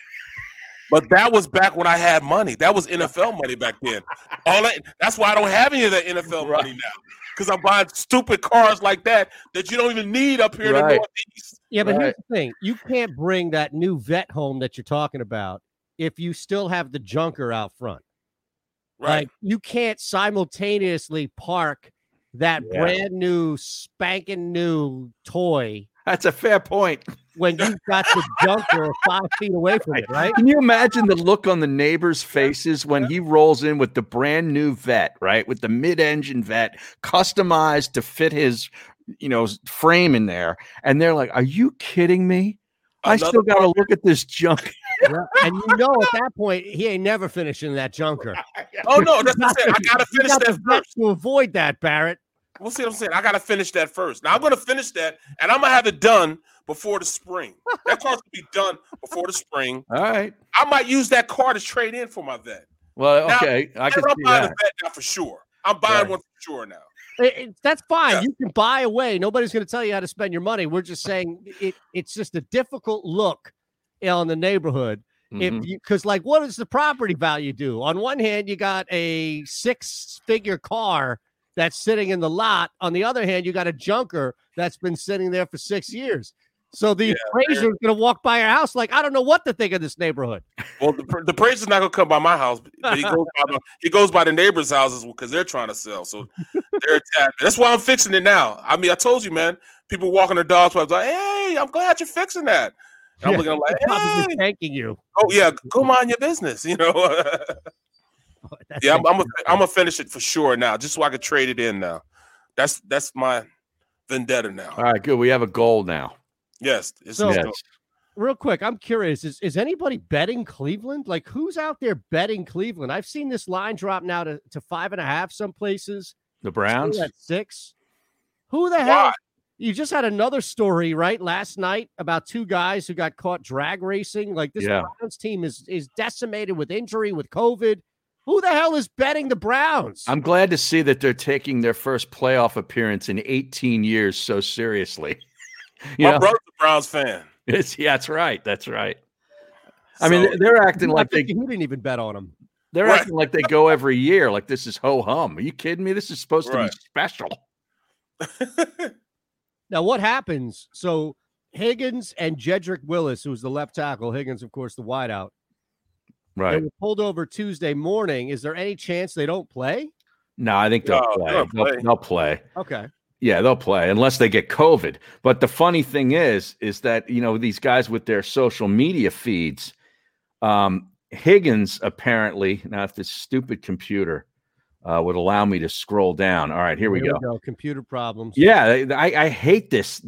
But that was back when I had money. That was NFL money back then. That's why I don't have any of that NFL money now, because I'm buying stupid cars like that you don't even need up here in the Northeast. Yeah, but here's the thing. You can't bring that new vet home that you're talking about if you still have the junker out front. Right. Like, you can't simultaneously park that brand new, spanking new toy. That's a fair point. When you've got the dunker 5 feet away from it, right? Can you imagine the look on the neighbors' faces when he rolls in with the brand new vet, right? With the mid-engine vet customized to fit his, you know, frame in there. And they're like, are you kidding me? I still got to look at this junk. And you know, at that point, he ain't never finishing that junker. Oh, no, that's not it. I got to finish that first. To avoid that, Barrett. We'll see what I'm saying. I got to finish that first. Now, I'm going to finish that, and I'm going to have it done before the spring. That car's going to be done before the spring. All right. I might use that car to trade in for my vet. Well, okay. Now, I can see that. I'm buying a vet now for sure. I'm buying one for sure now. That's fine. Yeah. You can buy away. Nobody's going to tell you how to spend your money. We're just saying it's just a difficult look on the neighborhood. Because, like, what does the property value do? On one hand, you got a six-figure car that's sitting in the lot. On the other hand, you got a junker that's been sitting there for 6 years. So the appraiser is going to walk by your house like, I don't know what to think of this neighborhood. Well, the appraiser's not going to come by my house. But he goes by the neighbors' houses because they're trying to sell. So they're attacked. That's why I'm fixing it now. I mean, I told you, man, people walking their dogs. I was like, hey, I'm glad you're fixing that. And I'm looking at like, hey. Probably thanking you. Oh, yeah. Go mind your business, you know. I'm gonna finish it for sure now, just so I can trade it in now. That's my vendetta now. All right, good. We have a goal now. Yes. Real quick, I'm curious: is anybody betting Cleveland? Like, who's out there betting Cleveland? I've seen this line drop now to 5.5 some places. The Browns at 6. Who the hell? You just had another story right last night about two guys who got caught drag racing. Like this Browns team is decimated with injury, with COVID. Who the hell is betting the Browns? I'm glad to see that they're taking their first playoff appearance in 18 years so seriously. My brother's a Browns fan. That's right. That's right. So, I mean, they're acting like they didn't even bet on them. They're acting like they go every year. Like this is ho-hum. Are you kidding me? This is supposed to be special. Now, what happens? So Higgins and Jedrick Wills, who's the left tackle, Higgins, of course, the wideout. Right. They were pulled over Tuesday morning. Is there any chance they don't play? No, I think they'll play. Okay. Yeah, they'll play unless they get COVID. But the funny thing is that, you know, these guys with their social media feeds, Higgins apparently, now if this stupid computer would allow me to scroll down. All right, here we go. Computer problems. Yeah, I hate this.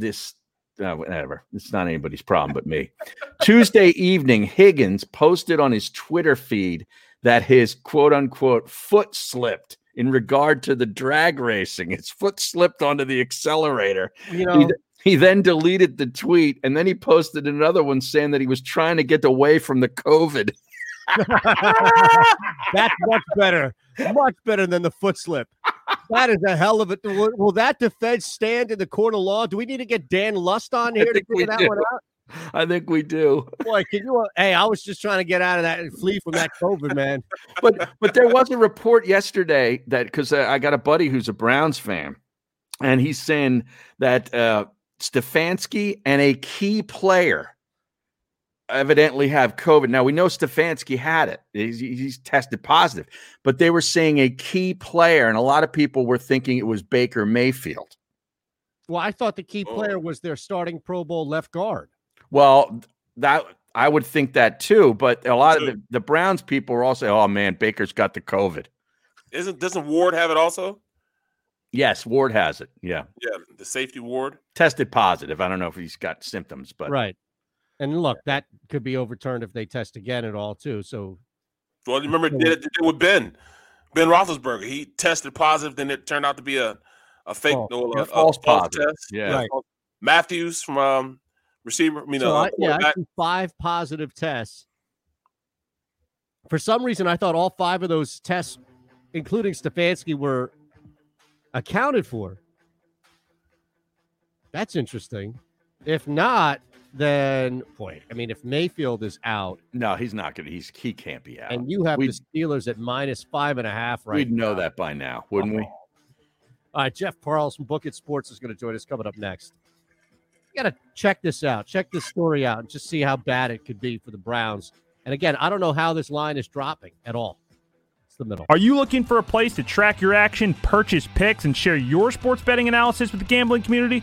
Whatever. It's not anybody's problem but me. Tuesday evening, Higgins posted on his Twitter feed that his quote-unquote foot slipped in regard to the drag racing. His foot slipped onto the accelerator. You know, he then deleted the tweet, and then he posted another one saying that he was trying to get away from the COVID. That's much better. Much better than the foot slip. That is a hell of a. Will that defense stand in the court of law? Do we need to get Dan Lust on here to figure that one out? I think we do. Boy, can you? Hey, I was just trying to get out of that and flee from that COVID, man. But there was a report yesterday that because I got a buddy who's a Browns fan, and he's saying that Stefanski and a key player evidently have COVID. Now, we know Stefanski had it. He's tested positive, but they were saying a key player, and a lot of people were thinking it was Baker Mayfield. Well, I thought the key player was their starting Pro Bowl left guard. Well, that I would think that too, but a lot of the Browns people were also, oh, man, Baker's got the COVID. Doesn't Ward have it also? Yes, Ward has it, yeah. Yeah, the safety Ward. Tested positive. I don't know if he's got symptoms, but. Right. And look, that could be overturned if they test again at all, too. So, well, remember it did it with Ben Roethlisberger. He tested positive, then it turned out to be a fake, false positive test. Yeah, right. Matthews from receiver. I see 5 positive tests. For some reason, I thought all 5 of those tests, including Stefanski, were accounted for. That's interesting. If not. Then, boy, I mean, if Mayfield is out. No, he's not going to. He can't be out. And you have the Steelers at -5.5 right now. We'd know that by now, wouldn't we? All right, Jeff Parles from Book It Sports is going to join us coming up next. You got to check this out. Check this story out and just see how bad it could be for the Browns. And, again, I don't know how this line is dropping at all. the middle. Are you looking for a place to track your action, purchase picks, and share your sports betting analysis with the gambling community?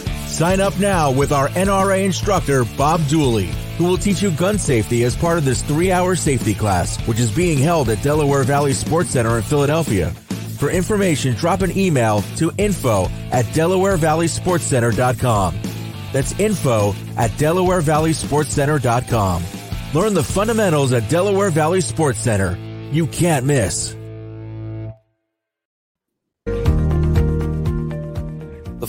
Sign up now with our NRA instructor, Bob Dooley, who will teach you gun safety as part of this 3-hour safety class, which is being held at Delaware Valley Sports Center in Philadelphia. For information, drop an email to info@DelawareValleySportsCenter.com. That's info@DelawareValleySportsCenter.com. Learn the fundamentals at Delaware Valley Sports Center. You can't miss. The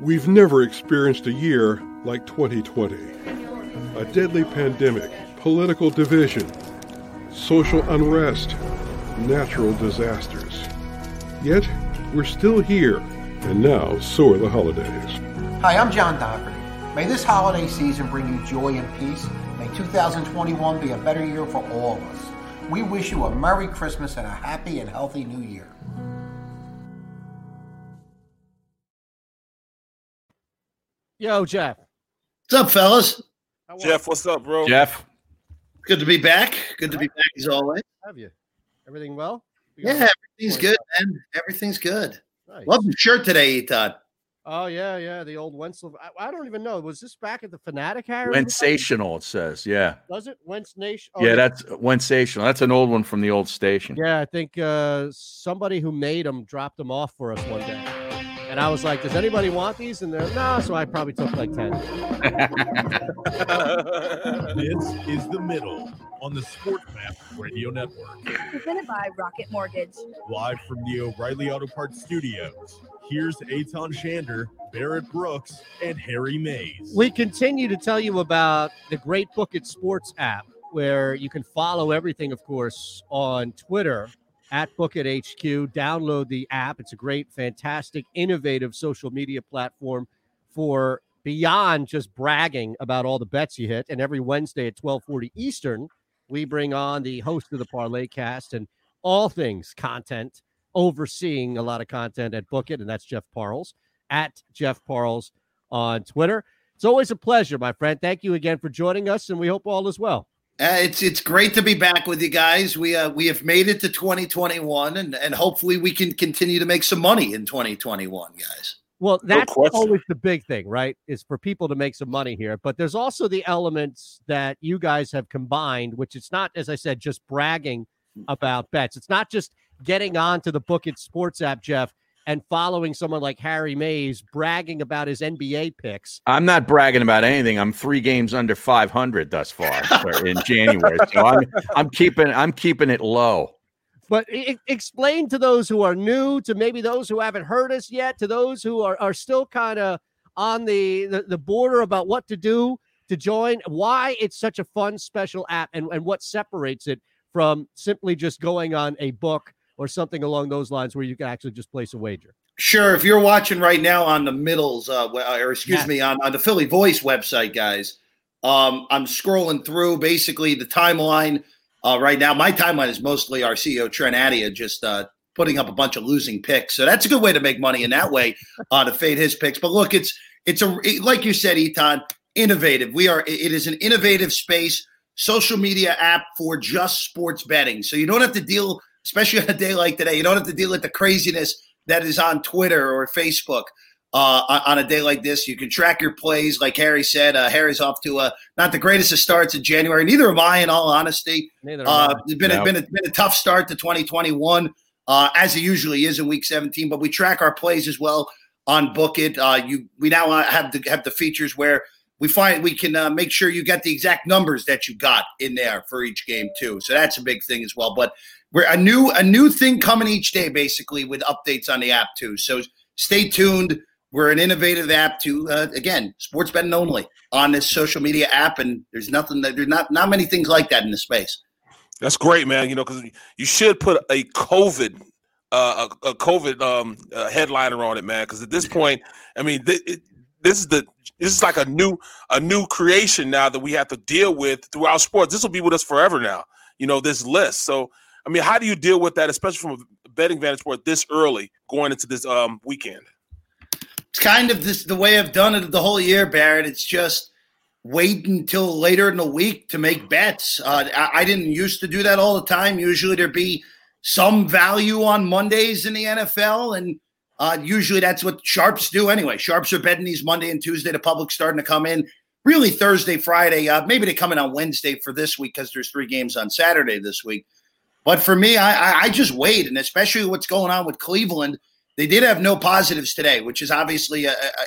We've never experienced a year like 2020. A deadly pandemic, political division, social unrest, natural disasters. Yet, we're still here, and now so are the holidays. Hi, I'm John Dougherty. May this holiday season bring you joy and peace. May 2021 be a better year for all of us. We wish you a Merry Christmas and a happy and healthy New Year. Yo, Jeff. What's up, fellas? Jeff, what's up, bro? Jeff. Good to be back. Good to be back as always. Have you? Everything well? Yeah, everything's good, man. Everything's good. Nice. Love the shirt today, Eytan. Oh, yeah, the old Wentz. I don't even know. Was this back at the Fanatic, Harry? Wentzational, it says, yeah. Does it? Wentz Nation? Oh, yeah, that's Wentzational. That's an old one from the old station. Yeah, I think somebody who made them dropped them off for us one day. And I was like, does anybody want these? And they're, no, so I probably took like 10. This is The Middle on the Sport Map Radio Network. Presented by Rocket Mortgage. Live from the O'Reilly Auto Parts Studios, here's Eytan Shander, Barrett Brooks, and Harry Mays. We continue to tell you about the great Book It Sports app, where you can follow everything, of course, on Twitter. At Book It HQ, download the app. It's a great, fantastic, innovative social media platform for beyond just bragging about all the bets you hit. And every Wednesday at 12:40 Eastern, we bring on the host of the Parlay Cast and all things content, overseeing a lot of content at Book It, and that's Jeff Parles, at Jeff Parles on Twitter. It's always a pleasure, my friend. Thank you again for joining us, and we hope all is well. It's great to be back with you guys. We have made it to 2021, and hopefully we can continue to make some money in 2021, guys. Well, that's always the big thing, right, is for people to make some money here. But there's also the elements that you guys have combined, which it's not, as I said, just bragging about bets. It's not just getting on to the Book It Sports app, Jeff, and following someone like Harry Mays bragging about his NBA picks. I'm not bragging about anything. I'm 3 games under 500 thus far in January. So I'm keeping it low. But explain to those who are new, to maybe those who haven't heard us yet, to those who are still kind of on the border about what to do to join, why it's such a fun, special app, and what separates it from simply just going on a book or something along those lines where you can actually just place a wager. Sure. If you're watching right now on the Middles, on the Philly Voice website, guys, I'm scrolling through basically the timeline Right now, my timeline is mostly our CEO, Trent Adia, just putting up a bunch of losing picks. So that's a good way to make money in that way, to fade his picks. But look, it's like you said, Eytan, innovative. It is an innovative space, social media app for just sports betting. So you don't have to deal, especially on a day like today, you don't have to deal with the craziness that is on Twitter or Facebook. On a day like this, you can track your plays. Like Harry said, Harry's off to not the greatest of starts in January. Neither am I, in all honesty. It's been a tough start to 2021, as it usually is in Week 17. But we track our plays as well on Book It. We now have the features where we can make sure you get the exact numbers that you got in there for each game too. So that's a big thing as well. But we're a new thing coming each day, basically, with updates on the app too. So stay tuned. We're an innovative app to, again, sports betting only on this social media app, and there's not many things like that in the space. That's great, man. You know, because you should put a COVID headliner on it, man. Because at this point, I mean, this is like a new creation now that we have to deal with throughout sports. This will be with us forever now. You know, this list. So, I mean, how do you deal with that, especially from a betting vantage point this early, going into this weekend? It's kind of the way I've done it the whole year, Barrett. It's just wait until later in the week to make bets. I didn't used to do that all the time. Usually there'd be some value on Mondays in the NFL, and usually that's what sharps do anyway. Sharps are betting these Monday and Tuesday. The public's starting to come in. Really Thursday, Friday. Maybe they come in on Wednesday for this week because there's 3 games on Saturday this week. But for me, I just wait, and especially what's going on with Cleveland. They did have no positives today, which is obviously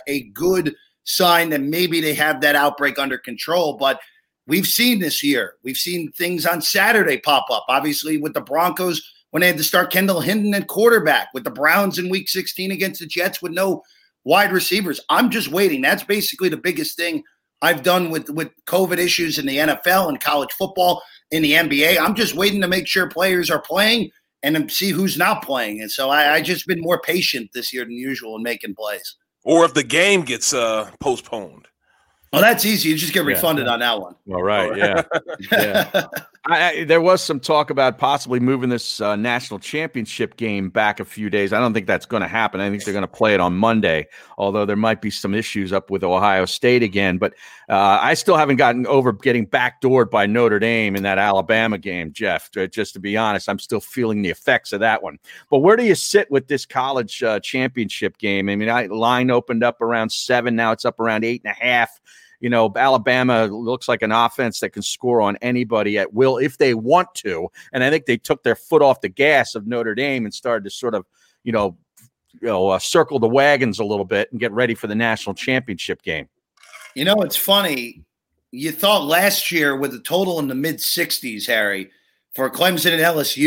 a good sign that maybe they have that outbreak under control. But we've seen this year. We've seen things on Saturday pop up, obviously, with the Broncos when they had to start Kendall Hinton at quarterback, with the Browns in Week 16 against the Jets with no wide receivers. I'm just waiting. That's basically the biggest thing I've done with COVID issues in the NFL and college football, in the NBA. I'm just waiting to make sure players are playing and see who's not playing. And so I just been more patient this year than usual in making plays. Or if the game gets postponed. Well, that's easy. You just get refunded on that one. All right, yeah. Yeah. There was some talk about possibly moving this national championship game back a few days. I don't think that's going to happen. I think they're going to play it on Monday, although there might be some issues up with Ohio State again. But I still haven't gotten over getting backdoored by Notre Dame in that Alabama game, Jeff. Just to be honest, I'm still feeling the effects of that one. But where do you sit with this college championship game? I mean, line opened up around 7. Now it's up around 8.5. You know, Alabama looks like an offense that can score on anybody at will if they want to. And I think they took their foot off the gas of Notre Dame and started to sort of, circle the wagons a little bit and get ready for the national championship game. You know, it's funny. You thought last year with a total in the mid-60s, Harry, for Clemson and LSU,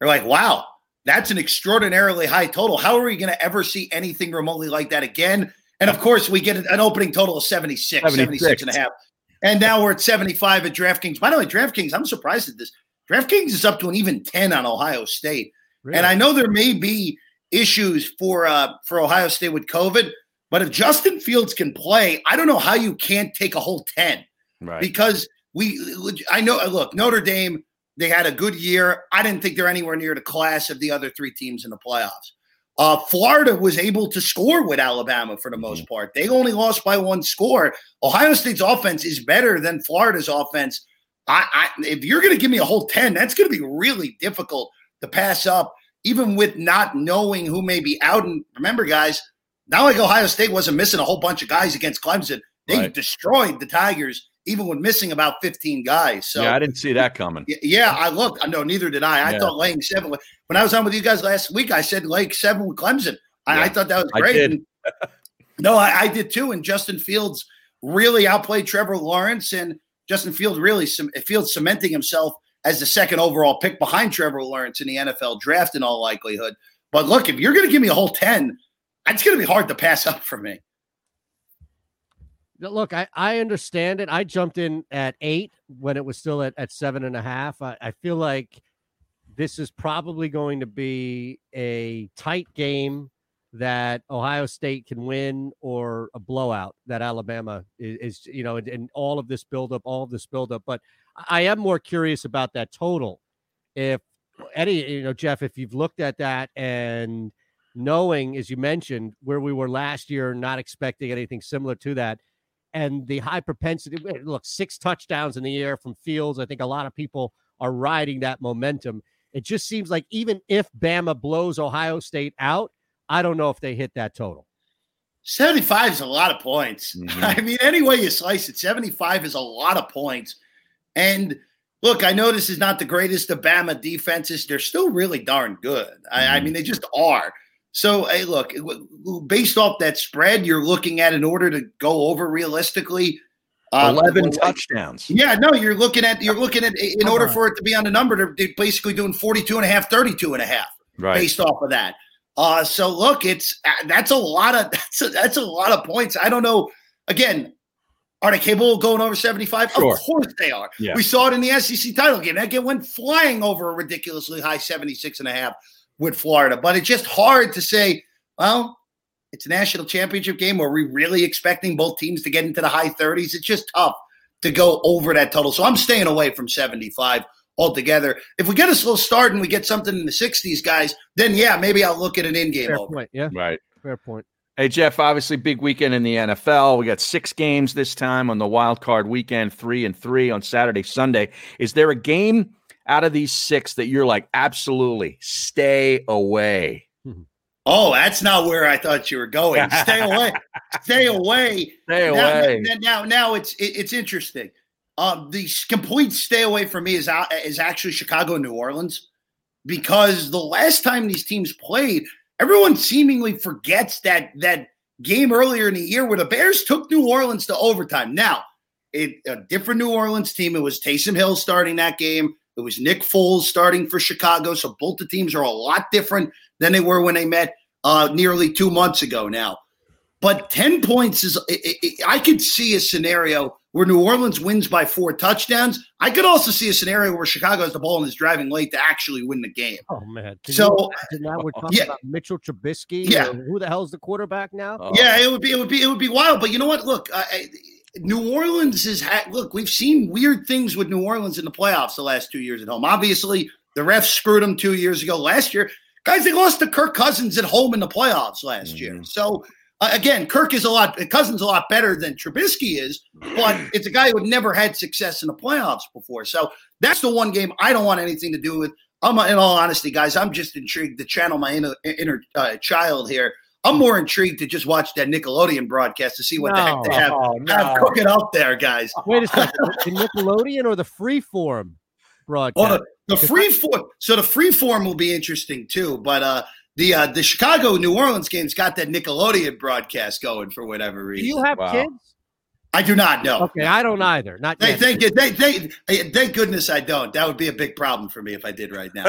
you're like, wow, that's an extraordinarily high total. How are we going to ever see anything remotely like that again? And, of course, we get an opening total of 76.5. And now we're at 75 at DraftKings. By the way, DraftKings, I'm surprised at this. DraftKings is up to an even 10 on Ohio State. Really? And I know there may be issues for Ohio State with COVID, but if Justin Fields can play, I don't know how you can't take a whole 10. Right. Because Notre Dame, they had a good year. I didn't think they're anywhere near the class of the other 3 teams in the playoffs. Florida was able to score with Alabama for the most part. They only lost by 1 score. Ohio State's offense is better than Florida's offense. If you're going to give me a whole 10, that's going to be really difficult to pass up, even with not knowing who may be out. And remember, guys, not like Ohio State wasn't missing a whole bunch of guys against Clemson. They destroyed the Tigers, even with missing about 15 guys. So yeah, I didn't see that coming. Yeah, neither did I. I thought laying 7. When I was on with you guys last week, I said lay 7 with Clemson. I thought that was great. I did too. And Justin Fields really outplayed Trevor Lawrence, and Justin Fields really cementing himself as the second overall pick behind Trevor Lawrence in the NFL draft in all likelihood. But look, if you're going to give me a whole 10, it's going to be hard to pass up for me. Look, I understand it. I jumped in at 8 when it was still at 7.5. I feel like this is probably going to be a tight game that Ohio State can win or a blowout that Alabama is you know, and all of this buildup. But I am more curious about that total. If Eddie, you know, Jeff, if you've looked at that and knowing, as you mentioned, where we were last year, not expecting anything similar to that, and the high propensity, look, 6 touchdowns in the air from Fields. I think a lot of people are riding that momentum. It just seems like even if Bama blows Ohio State out, I don't know if they hit that total. 75 is a lot of points. Mm-hmm. I mean, any way you slice it, 75 is a lot of points. And look, I know this is not the greatest of Bama defenses. They're still really darn good. Mm-hmm. I mean, they just are. So, hey, look, based off that spread, you're looking at in order to go over realistically. 11 touchdowns. Yeah, no, you're looking at in order for it to be on the number, they're basically doing 42 and a half, 32 and a half, right, based off of that. So look, that's a lot of points. I don't know. Again, are they capable of going over 75? Sure. Of course they are. Yeah. We saw it in the SEC title game. That game went flying over a ridiculously high 76 and a half with Florida. But it's just hard to say, well, it's a national championship game. Are we really expecting both teams to get into the high 30s? It's just tough to go over that total. So I'm staying away from 75. Altogether, if we get a slow start and we get something in the 60s, guys, then yeah, maybe I'll look at an in-game over. Fair point, yeah. Right. Fair point. Hey, Jeff, obviously big weekend in the NFL. We got 6 games this time on the wild card weekend, 3-3 on Saturday, Sunday. Is there a game out of these 6 that you're like, absolutely, stay away? Oh, that's not where I thought you were going. Stay away. Stay away. Stay away. Now it's interesting. The complete stay away for me is actually Chicago and New Orleans, because the last time these teams played, everyone seemingly forgets that game earlier in the year where the Bears took New Orleans to overtime. Now, a different New Orleans team. It was Taysom Hill starting that game. It was Nick Foles starting for Chicago. So both the teams are a lot different than they were when they met nearly 2 months ago now. But 10 points is I could see a scenario where New Orleans wins by 4 touchdowns. I could also see a scenario where Chicago has the ball and is driving late to actually win the game. Oh, man. We're talking about Mitchell Trubisky. Yeah. Who the hell is the quarterback now? Oh. Yeah, it would be wild. But you know what? Look, New Orleans is – look, we've seen weird things with New Orleans in the playoffs the last 2 years at home. Obviously, the refs screwed them 2 years ago. Last year, guys, they lost to Kirk Cousins at home in the playoffs last year. So – again, Cousins a lot better than Trubisky is, but it's a guy who had never had success in the playoffs before. So that's the one game I don't want anything to do with. In all honesty, guys, I'm just intrigued to channel my inner child here. I'm more intrigued to just watch that Nickelodeon broadcast to see what the heck they have cooking up there, guys. Wait a second, the Nickelodeon or the Freeform broadcast? Oh, the Freeform. So the Freeform will be interesting too, but The Chicago New Orleans game's got that Nickelodeon broadcast going for whatever reason. Do you have kids? I do not know. Okay, I don't either. Not yet. Thank goodness I don't. That would be a big problem for me if I did right now.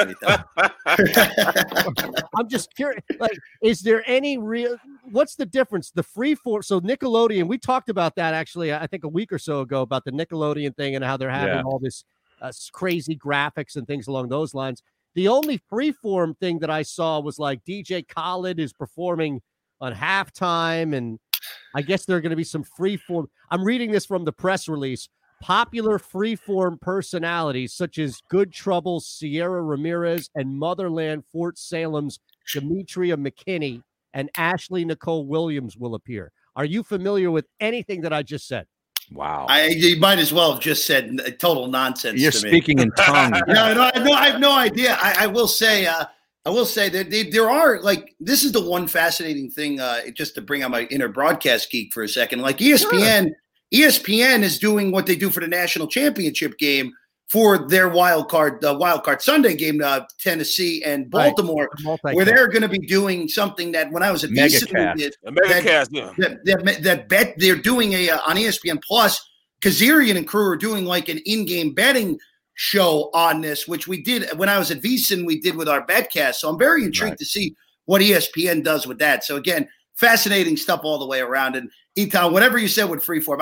I'm just curious. Like, is there any real? What's the difference? The Freeform. So Nickelodeon. We talked about that actually. I think a week or so ago about the Nickelodeon thing and how they're having all this crazy graphics and things along those lines. The only Freeform thing that I saw was like DJ Khaled is performing on halftime, and I guess there are going to be some Freeform. I'm reading this from the press release. Popular Freeform personalities such as Good Trouble's Sierra Ramirez and Motherland Fort Salem's Demetria McKinney and Ashley Nicole Williams will appear. Are you familiar with anything that I just said? Wow. You might as well have just said total nonsense. You're to me. Speaking in tongue. No, I have no idea. I will say that there are, like, this is the one fascinating thing, just to bring on my inner broadcast geek for a second. Like ESPN is doing what they do for the national championship game for their wild card Sunday game, Tennessee and Baltimore, right, where they're going to be doing something that when I was at VCU did, they're doing on ESPN Plus. Kazarian and crew are doing like an in-game betting show on this, which we did when I was at VCU. We did with our betcast, so I'm very intrigued to see what ESPN does with that. So again, fascinating stuff all the way around. And Eytan, whatever you said with Freeform,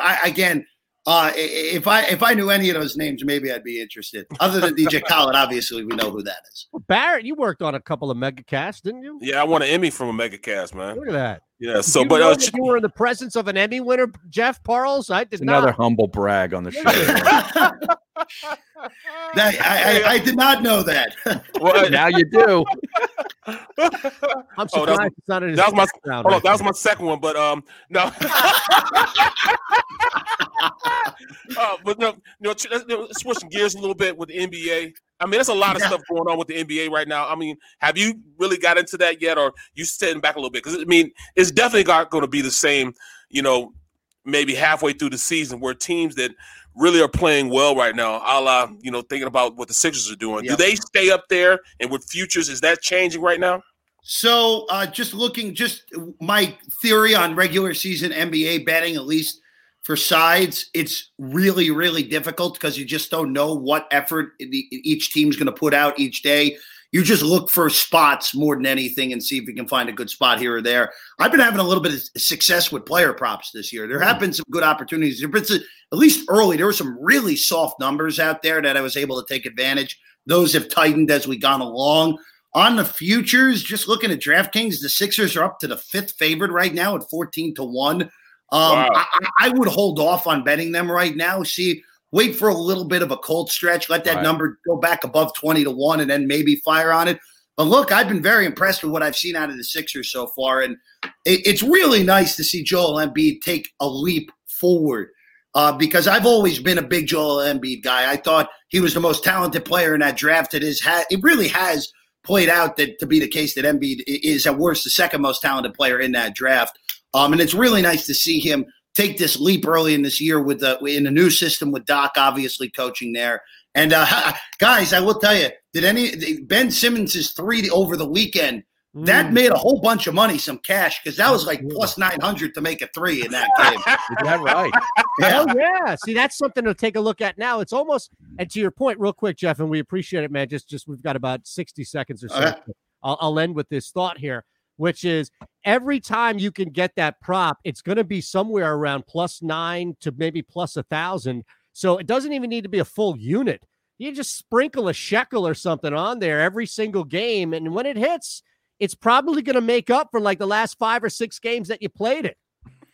If I knew any of those names, maybe I'd be interested. Other than DJ Khaled, obviously we know who that is. Well, Barrett, you worked on a couple of megacasts, didn't you? Yeah, I won an Emmy from a megacast, man. Look at that. Yeah. So, you were in the presence of an Emmy winner, Jeff Parles. I did not. Another humble brag on the show. I did not know that. Well, now you do. I'm surprised it's not in his background. That was my second one, but no. But no, let's switch gears a little bit with the NBA. I mean, there's a lot of stuff going on with the NBA right now. I mean, have you really got into that yet, or you sitting back a little bit? Because I mean, it's definitely not going to be the same. You know, maybe halfway through the season, where teams that really are playing well right now, a la, you know, thinking about what the Sixers are doing. Yep. Do they stay up there? And with futures, is that changing right now? So just my theory on regular season NBA betting, at least for sides, it's really, really difficult because you just don't know what effort each team's going to put out each day. You just look for spots more than anything and see if you can find a good spot here or there. I've been having a little bit of success with player props this year. There have been some good opportunities. There have been at least early, there were some really soft numbers out there that I was able to take advantage. Those have tightened as we gone along. On the futures, just looking at DraftKings, the Sixers are up to the fifth favorite right now at 14-1. Wow. I would hold off on betting them right now. Wait for a little bit of a cold stretch. Let that number go back above 20-1 and then maybe fire on it. But look, I've been very impressed with what I've seen out of the Sixers so far. And it's really nice to see Joel Embiid take a leap forward because I've always been a big Joel Embiid guy. I thought he was the most talented player in that draft. It really has played out to be the case that Embiid is at worst the second most talented player in that draft. And it's really nice to see him take this leap early in this year in the new system with Doc obviously coaching there. And guys, I will tell you, Ben Simmons is three over the weekend. That made a whole bunch of money, some cash, because that was like plus 900 to make a three in that game. Is that right? Yeah. Oh, yeah. See, that's something to take a look at now. It's almost, and to your point real quick, Jeff, and we appreciate it, man. Just we've got about 60 seconds or so. Right. I'll end with this thought here, which is every time you can get that prop, it's going to be somewhere around plus 9 to maybe plus 1,000. So it doesn't even need to be a full unit. You just sprinkle a shekel or something on there every single game. And when it hits, it's probably going to make up for like the last 5 or 6 games that you played it.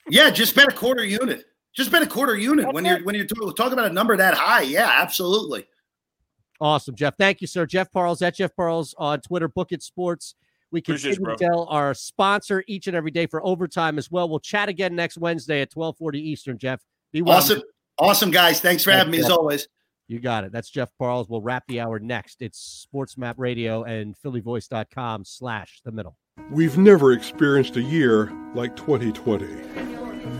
Yeah, just bet a quarter unit. That's when you're talking about a number that high. Yeah, absolutely. Awesome, Jeff. Thank you, sir. Jeff Parles, at Jeff Parles on Twitter, Book It Sports. We continue to tell our sponsor each and every day for overtime as well. We'll chat again next Wednesday at 12:40 Eastern, Jeff. Be awesome. Welcome. Awesome, guys. Thanks for having me, as always. You got it. That's Jeff Parles. We'll wrap the hour next. It's SportsMap Radio and phillyvoice.com/themiddle. We've never experienced a year like 2020.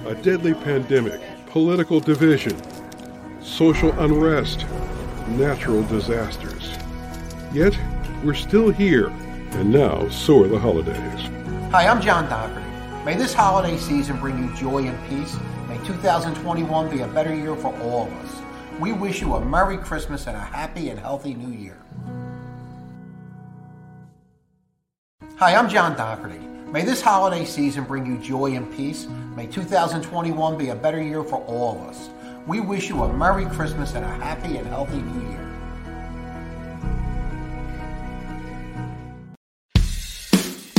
A deadly pandemic, political division, social unrest, natural disasters. Yet, we're still here. And now, so are the holidays. Hi, I'm John Dougherty. May this holiday season bring you joy and peace. May 2021 be a better year for all of us. We wish you a Merry Christmas and a happy and healthy New Year. Hi, I'm John Dougherty. May this holiday season bring you joy and peace. May 2021 be a better year for all of us. We wish you a Merry Christmas and a happy and healthy New Year.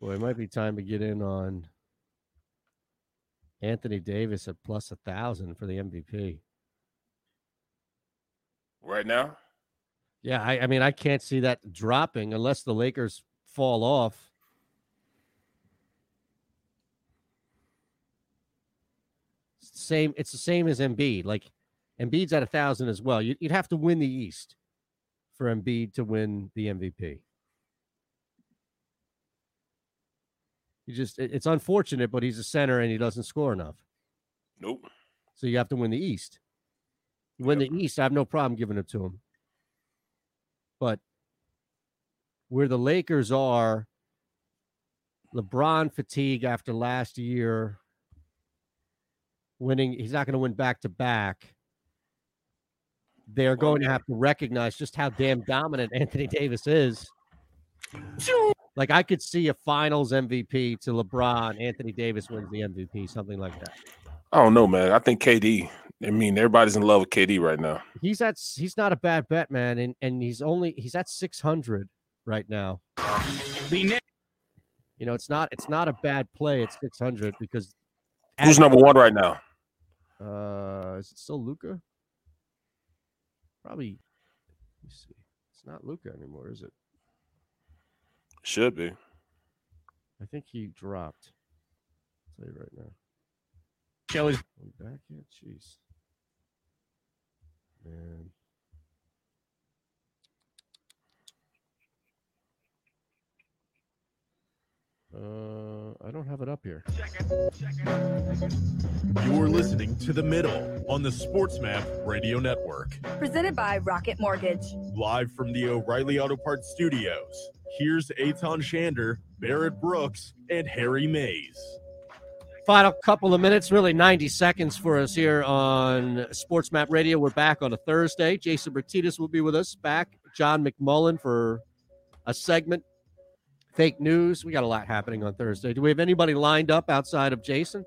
Boy, it might be time to get in on Anthony Davis at plus 1,000 for the MVP. Right now? Yeah, I mean, I can't see that dropping unless the Lakers fall off. It's the same as Embiid. Like, Embiid's at 1,000 as well. You'd have to win the East for Embiid to win the MVP. You just, it's unfortunate, but he's a center and he doesn't score enough. Nope. So you have to win the East. You win the East, I have no problem giving it to him. But where the Lakers are, LeBron fatigue after last year, winning, he's not going to win back-to-back. They're going to have to recognize just how damn dominant Anthony Davis is. Like, I could see a finals MVP to LeBron. Anthony Davis wins the MVP, something like that. I don't know, man. I think KD. I mean, everybody's in love with KD right now. He's not a bad bet, man. And he's at 600 right now. You know, it's not a bad play at 600 because who's number one right now? Is it still Luka? Probably. Let me see. It's not Luka anymore, is it? Should be. I think he dropped. I'll tell you right now. Show is back yet? Jeez. Man. I don't have it up here. You're listening to The Middle on the SportsMap Radio Network. Presented by Rocket Mortgage. Live from the O'Reilly Auto Parts Studios, here's Eytan Shander, Barrett Brooks, and Harry Mays. Final couple of minutes, really 90 seconds for us here on SportsMap Radio. We're back on a Thursday. Jason Bertidis will be with us back. John McMullen for a segment. Fake news. We got a lot happening on Thursday. Do we have anybody lined up outside of Jason?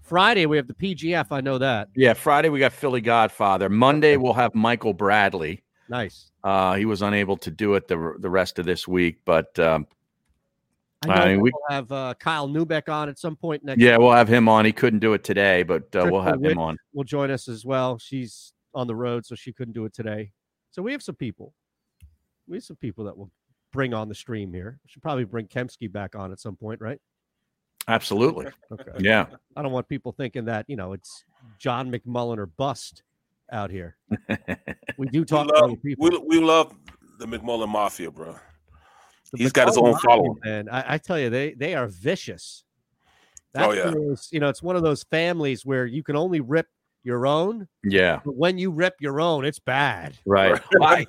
Friday, we have the PGF. I know that. Yeah, Friday, we got Philly Godfather. Monday, we'll have Michael Bradley. Nice. He was unable to do it the rest of this week, but we'll have Kyle Newbeck on at some point next week. Yeah, we'll have him on. He couldn't do it today, but we'll have him on. Will join us as well. She's on the road, so she couldn't do it today. So we have some people. We have some people that will bring on the stream here. We should probably bring Kemsky back on at some point, right? Absolutely. Okay. Yeah. I don't want people thinking that, you know, it's John McMullen or bust out here. We do talk to other people. We love the McMullen Mafia, bro. He's got his own following. And I tell you, they are vicious. That's those, you know, it's one of those families where you can only rip your own. Yeah. But when you rip your own, it's bad. Right. Well,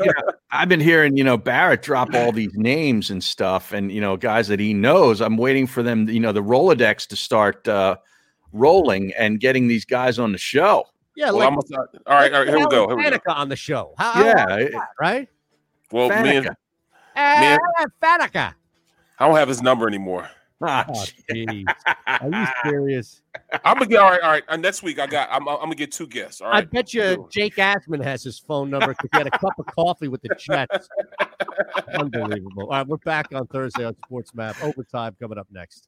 I've been hearing, you know, Barrett drop all these names and stuff and, you know, guys that he knows. I'm waiting for them, you know, the Rolodex to start rolling and getting these guys on the show. Yeah. Well, all right. Here we go. Faneca on the show. Right? Well, Faneca. Faneca. I don't have his number anymore. Oh, geez. Are you serious? I'm gonna get all right. Next week, I'm gonna get two guests. All right. I bet you Jake Asman has his phone number to get a cup of coffee with the Jets. Unbelievable. All right, we're back on Thursday on Sports Map. Overtime coming up next.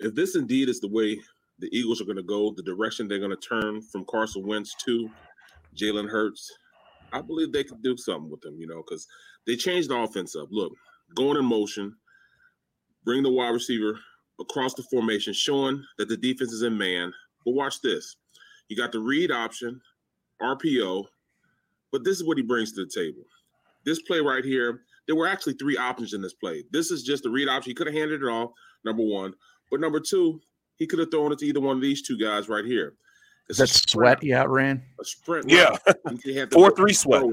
If this indeed is the way the Eagles are going to go, the direction they're going to turn from Carson Wentz to Jalen Hurts, I believe they could do something with them, you know, because they changed the offense up. Look. Going in motion, bring the wide receiver across the formation, showing that the defense is in man. But watch this. You got the read option, RPO, but this is what he brings to the table. This play right here, there were actually three options in this play. This is just the read option. He could have handed it off, number one. But number two, he could have thrown it to either one of these two guys right here. That's Sweat he outran? A sprint. Yeah. 4-3 Sweat.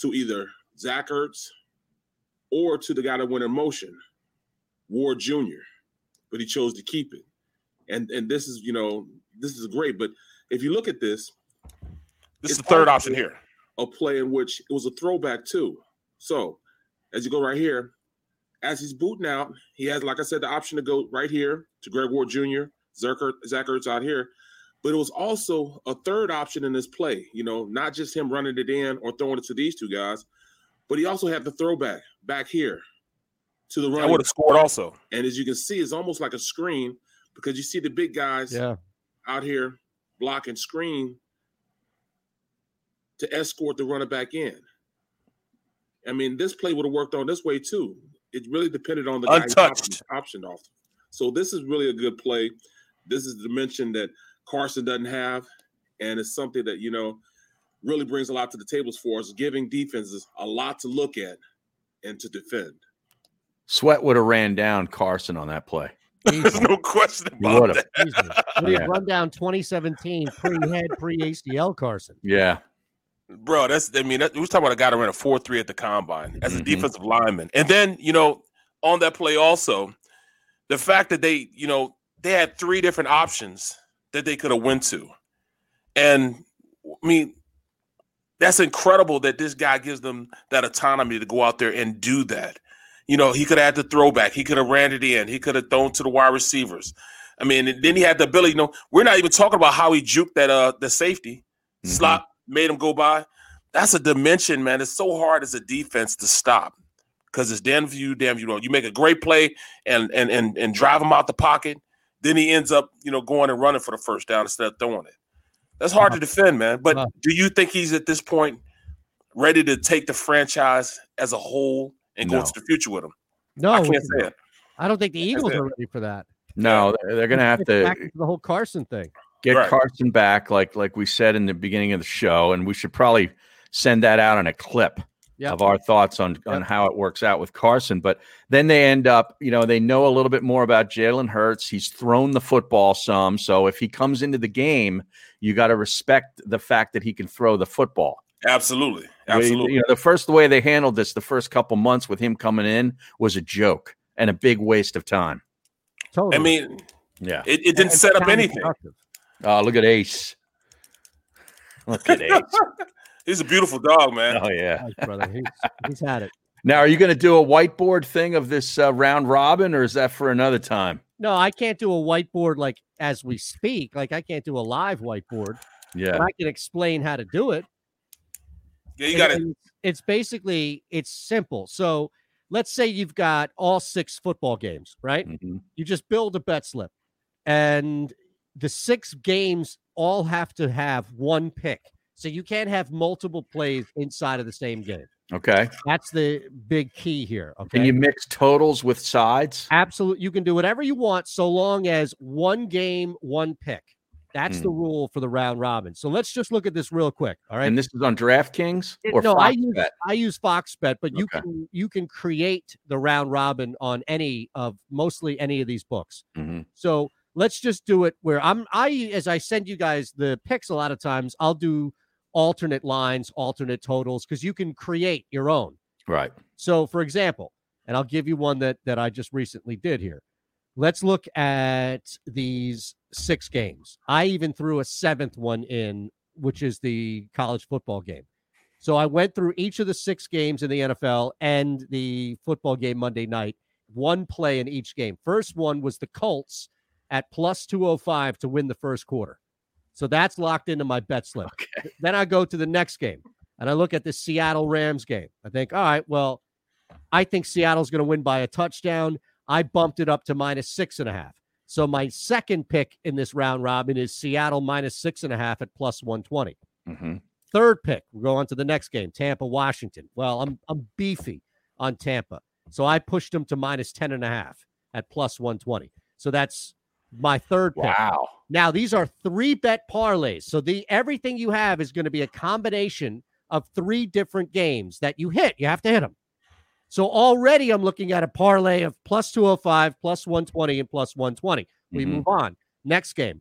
To either Zach Ertz or to the guy that went in motion, Ward Jr., but he chose to keep it. And this is, you know, this is great. But if you look at this, this is the third option here. A play in which it was a throwback too. So as you go right here, as he's booting out, he has, like I said, the option to go right here to Greg Ward Jr., Zach Ertz out here. But it was also a third option in this play, you know, not just him running it in or throwing it to these two guys, but he also had the throwback back here to the running. I would have scored also. And as you can see, it's almost like a screen because you see the big guys out here blocking screen to escort the runner back in. I mean, this play would have worked on this way too. It really depended on the untouched guy option off. So this is really a good play. This is the dimension that Carson doesn't have, and it's something that, you know, really brings a lot to the tables for us, giving defenses a lot to look at and to defend. Sweat would have ran down Carson on that play. There's no question about that. Would have run down 2017 pre-head, pre-ACL Carson. Yeah. Bro, we was talking about a guy that ran a 4.3 at the combine as a defensive lineman. And then, you know, on that play also, the fact that they, you know, they had three different options that they could have went to. And, I mean, that's incredible that this guy gives them that autonomy to go out there and do that. You know, he could have had the throwback. He could have ran it in. He could have thrown to the wide receivers. I mean, and then he had the ability, you know, we're not even talking about how he juked that the safety slot. Made him go by. That's a dimension, man. It's so hard as a defense to stop because it's damn you don't. You make a great play and drive him out the pocket. Then he ends up, you know, going and running for the first down instead of throwing it. That's hard to defend, man. But do you think he's at this point ready to take the franchise as a whole and go into the future with him? No, I can't say it. I don't think the Eagles are ready for that. No, they're going to have to back to the whole Carson thing. Get Carson back, like we said in the beginning of the show, and we should probably send that out on a clip of our thoughts on how it works out with Carson. But then they end up, you know, they know a little bit more about Jalen Hurts. He's thrown the football some, so if he comes into the game, you got to respect the fact that he can throw the football. Absolutely, absolutely. You know, the way they handled this, the first couple months with him coming in was a joke and a big waste of time. Totally. I mean, it didn't set up anything. Productive. Oh, look at Ace. He's a beautiful dog, man. Oh, yeah. Nice, brother. He's had it. Now, are you going to do a whiteboard thing of this round robin, or is that for another time? No, I can't do a whiteboard like as we speak. Like, I can't do a live whiteboard. Yeah. But I can explain how to do it. Yeah, you got it. It's basically, it's simple. So let's say you've got all 6 football games, right? Mm-hmm. You just build a bet slip. And the 6 games all have to have one pick. So you can't have multiple plays inside of the same game. Okay. That's the big key here. Okay. Can you mix totals with sides? Absolutely. You can do whatever you want so long as one game, one pick. That's the rule for the round robin. So let's just look at this real quick. All right. And this is on DraftKings? I use Fox Bet, but you can create the round robin on mostly any of these books. Mm-hmm. So let's just do it where as I send you guys the picks a lot of times, I'll do alternate lines, alternate totals, because you can create your own. Right. So, for example, and I'll give you one that I just recently did here. Let's look at these 6 games. I even threw a 7th one in, which is the college football game. So I went through each of the 6 games in the NFL and the football game Monday night, one play in each game. First one was the Colts at plus 205 to win the first quarter. So that's locked into my bet slip. Okay. Then I go to the next game, and I look at the Seattle Rams game. I think, all right, well, I think Seattle's going to win by a touchdown. I bumped it up to minus 6.5. So my second pick in this round robin is Seattle minus 6.5 at plus 120. Mm-hmm. Third pick, we'll go on to the next game, Tampa, Washington. Well, I'm beefy on Tampa. So I pushed them to minus 10.5 at plus 120. So that's my third pick. Wow. Now, these are 3 bet parlays. So everything you have is going to be a combination of 3 different games that you hit. You have to hit them. So already I'm looking at a parlay of plus 205, plus 120, and plus 120. We move on. Next game.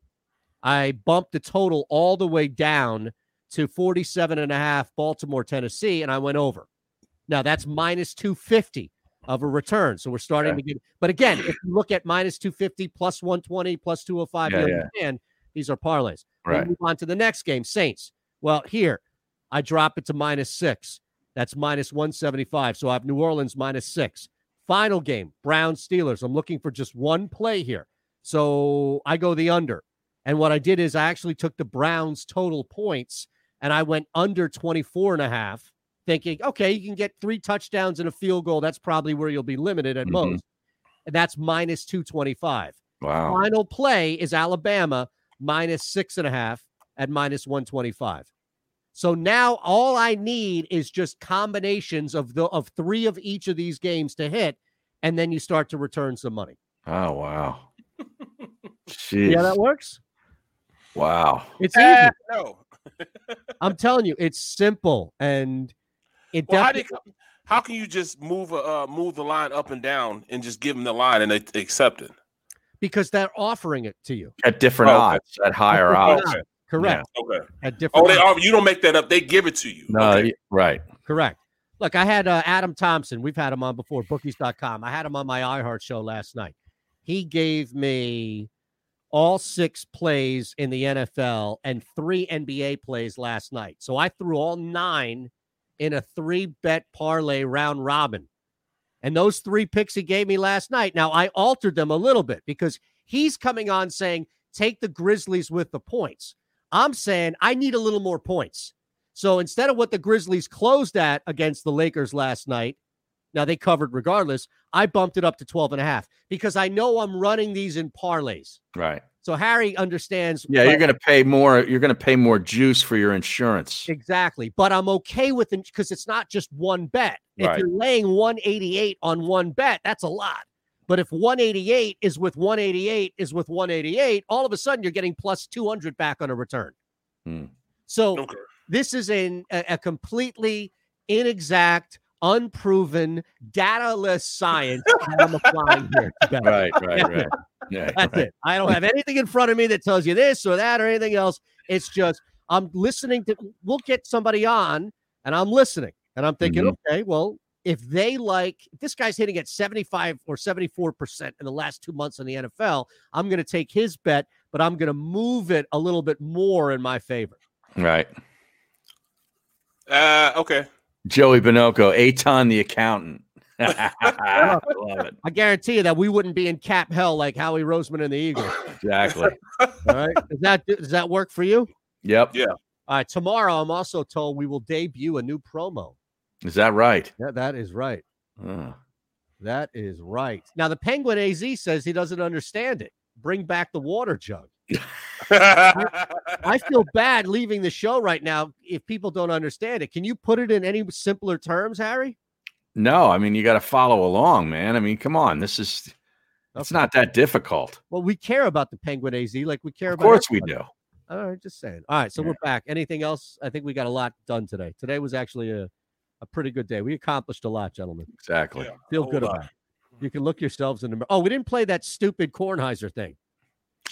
I bumped the total all the way down to 47.5 Baltimore, Tennessee, and I went over. Now, that's minus 250. Of a return. So we're starting to get, but again, if you look at minus 250, plus 120, plus 205, these are parlays. Right. We move on to the next game, Saints. Well, here, I drop it to minus 6. That's minus 175. So I have New Orleans minus 6. Final game, Browns Steelers. I'm looking for just one play here. So I go the under. And what I did is I actually took the Browns total points and I went under 24.5 thinking, okay, you can get 3 touchdowns and a field goal. That's probably where you'll be limited at most. And that's minus 225. Wow. Final play is Alabama minus 6.5 at minus 125. So now all I need is just combinations of 3 of each of these games to hit, and then you start to return some money. Oh, wow. See how that works? Wow. It's easy. No. I'm telling you, it's simple. And it how can you just move the line up and down and just give them the line and they accept it? Because they're offering it to you at different odds, at higher odds. Okay. Correct. Yeah. Okay. At different you don't make that up. They give it to you. No, okay. Right. Correct. Look, I had Adam Thompson. We've had him on before, bookies.com. I had him on my iHeart show last night. He gave me all 6 plays in the NFL and 3 NBA plays last night. So I threw all 9 in a 3-bet parlay round robin. And those 3 picks he gave me last night, now I altered them a little bit because he's coming on saying, take the Grizzlies with the points. I'm saying I need a little more points. So instead of what the Grizzlies closed at against the Lakers last night, now they covered regardless, I bumped it up to 12.5 because I know I'm running these in parlays. Right. So Harry understands. Yeah, you're going to pay more. You're going to pay more juice for your insurance. Exactly. But I'm okay with it because it's not just one bet. Right. If you're laying 188 on one bet, that's a lot. But if 188 is with 188 is with 188, all of a sudden you're getting plus 200 back on a return. So this is a completely inexact, unproven, data-less science that I'm applying here. Right. Yeah, that's it. I don't have anything in front of me that tells you this or that or anything else. It's just I'm listening to – we'll get somebody on, and I'm listening. And I'm thinking, okay, well, if they like – this guy's hitting at 75 or 74% in the last 2 months in the NFL, I'm going to take his bet, but I'm going to move it a little bit more in my favor. Right. Okay. Joey Bonocco, Eytan the accountant. I love it. I guarantee you that we wouldn't be in cap hell like Howie Roseman and the Eagles. Exactly. All right. Does that work for you? Yep. Yeah. All right. Tomorrow, I'm also told we will debut a new promo. Is that right? Yeah, that is right. That is right. Now, the Penguin AZ says he doesn't understand it. Bring back the water jug. I feel bad leaving the show right now if people don't understand it. Can you put it in any simpler terms, Harry? No, I mean, you got to follow along, man. I mean, come on. It's not that difficult. Well, we care about the Penguin AZ like we care about. Of course we do. All right, just saying. All right, so we're back. Anything else? I think we got a lot done today. Today was actually a pretty good day. We accomplished a lot, gentlemen. Exactly. Yeah, feel good about it. You can look yourselves in the mirror. Oh, we didn't play that stupid Kornheiser thing.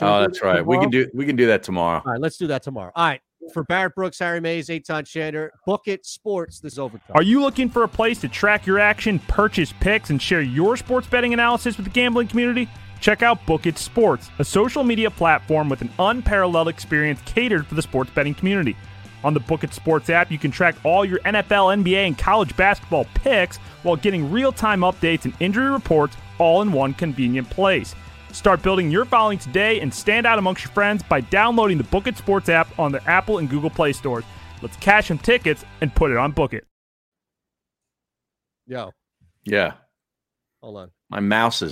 Oh, that's right. We can do that tomorrow. All right, let's do that tomorrow. All right. For Barrett Brooks, Harry Mays, Eytan Shander, Book It Sports this overtime. Are you looking for a place to track your action, purchase picks, and share your sports betting analysis with the gambling community? Check out Book It Sports, a social media platform with an unparalleled experience catered for the sports betting community. On the Book It Sports app, you can track all your NFL, NBA, and college basketball picks while getting real-time updates and injury reports all in one convenient place. Start building your following today and stand out amongst your friends by downloading the Book It Sports app on the Apple and Google Play stores. Let's cash some tickets and put it on Book It. Yo. Yeah. Hold on. My mouse is.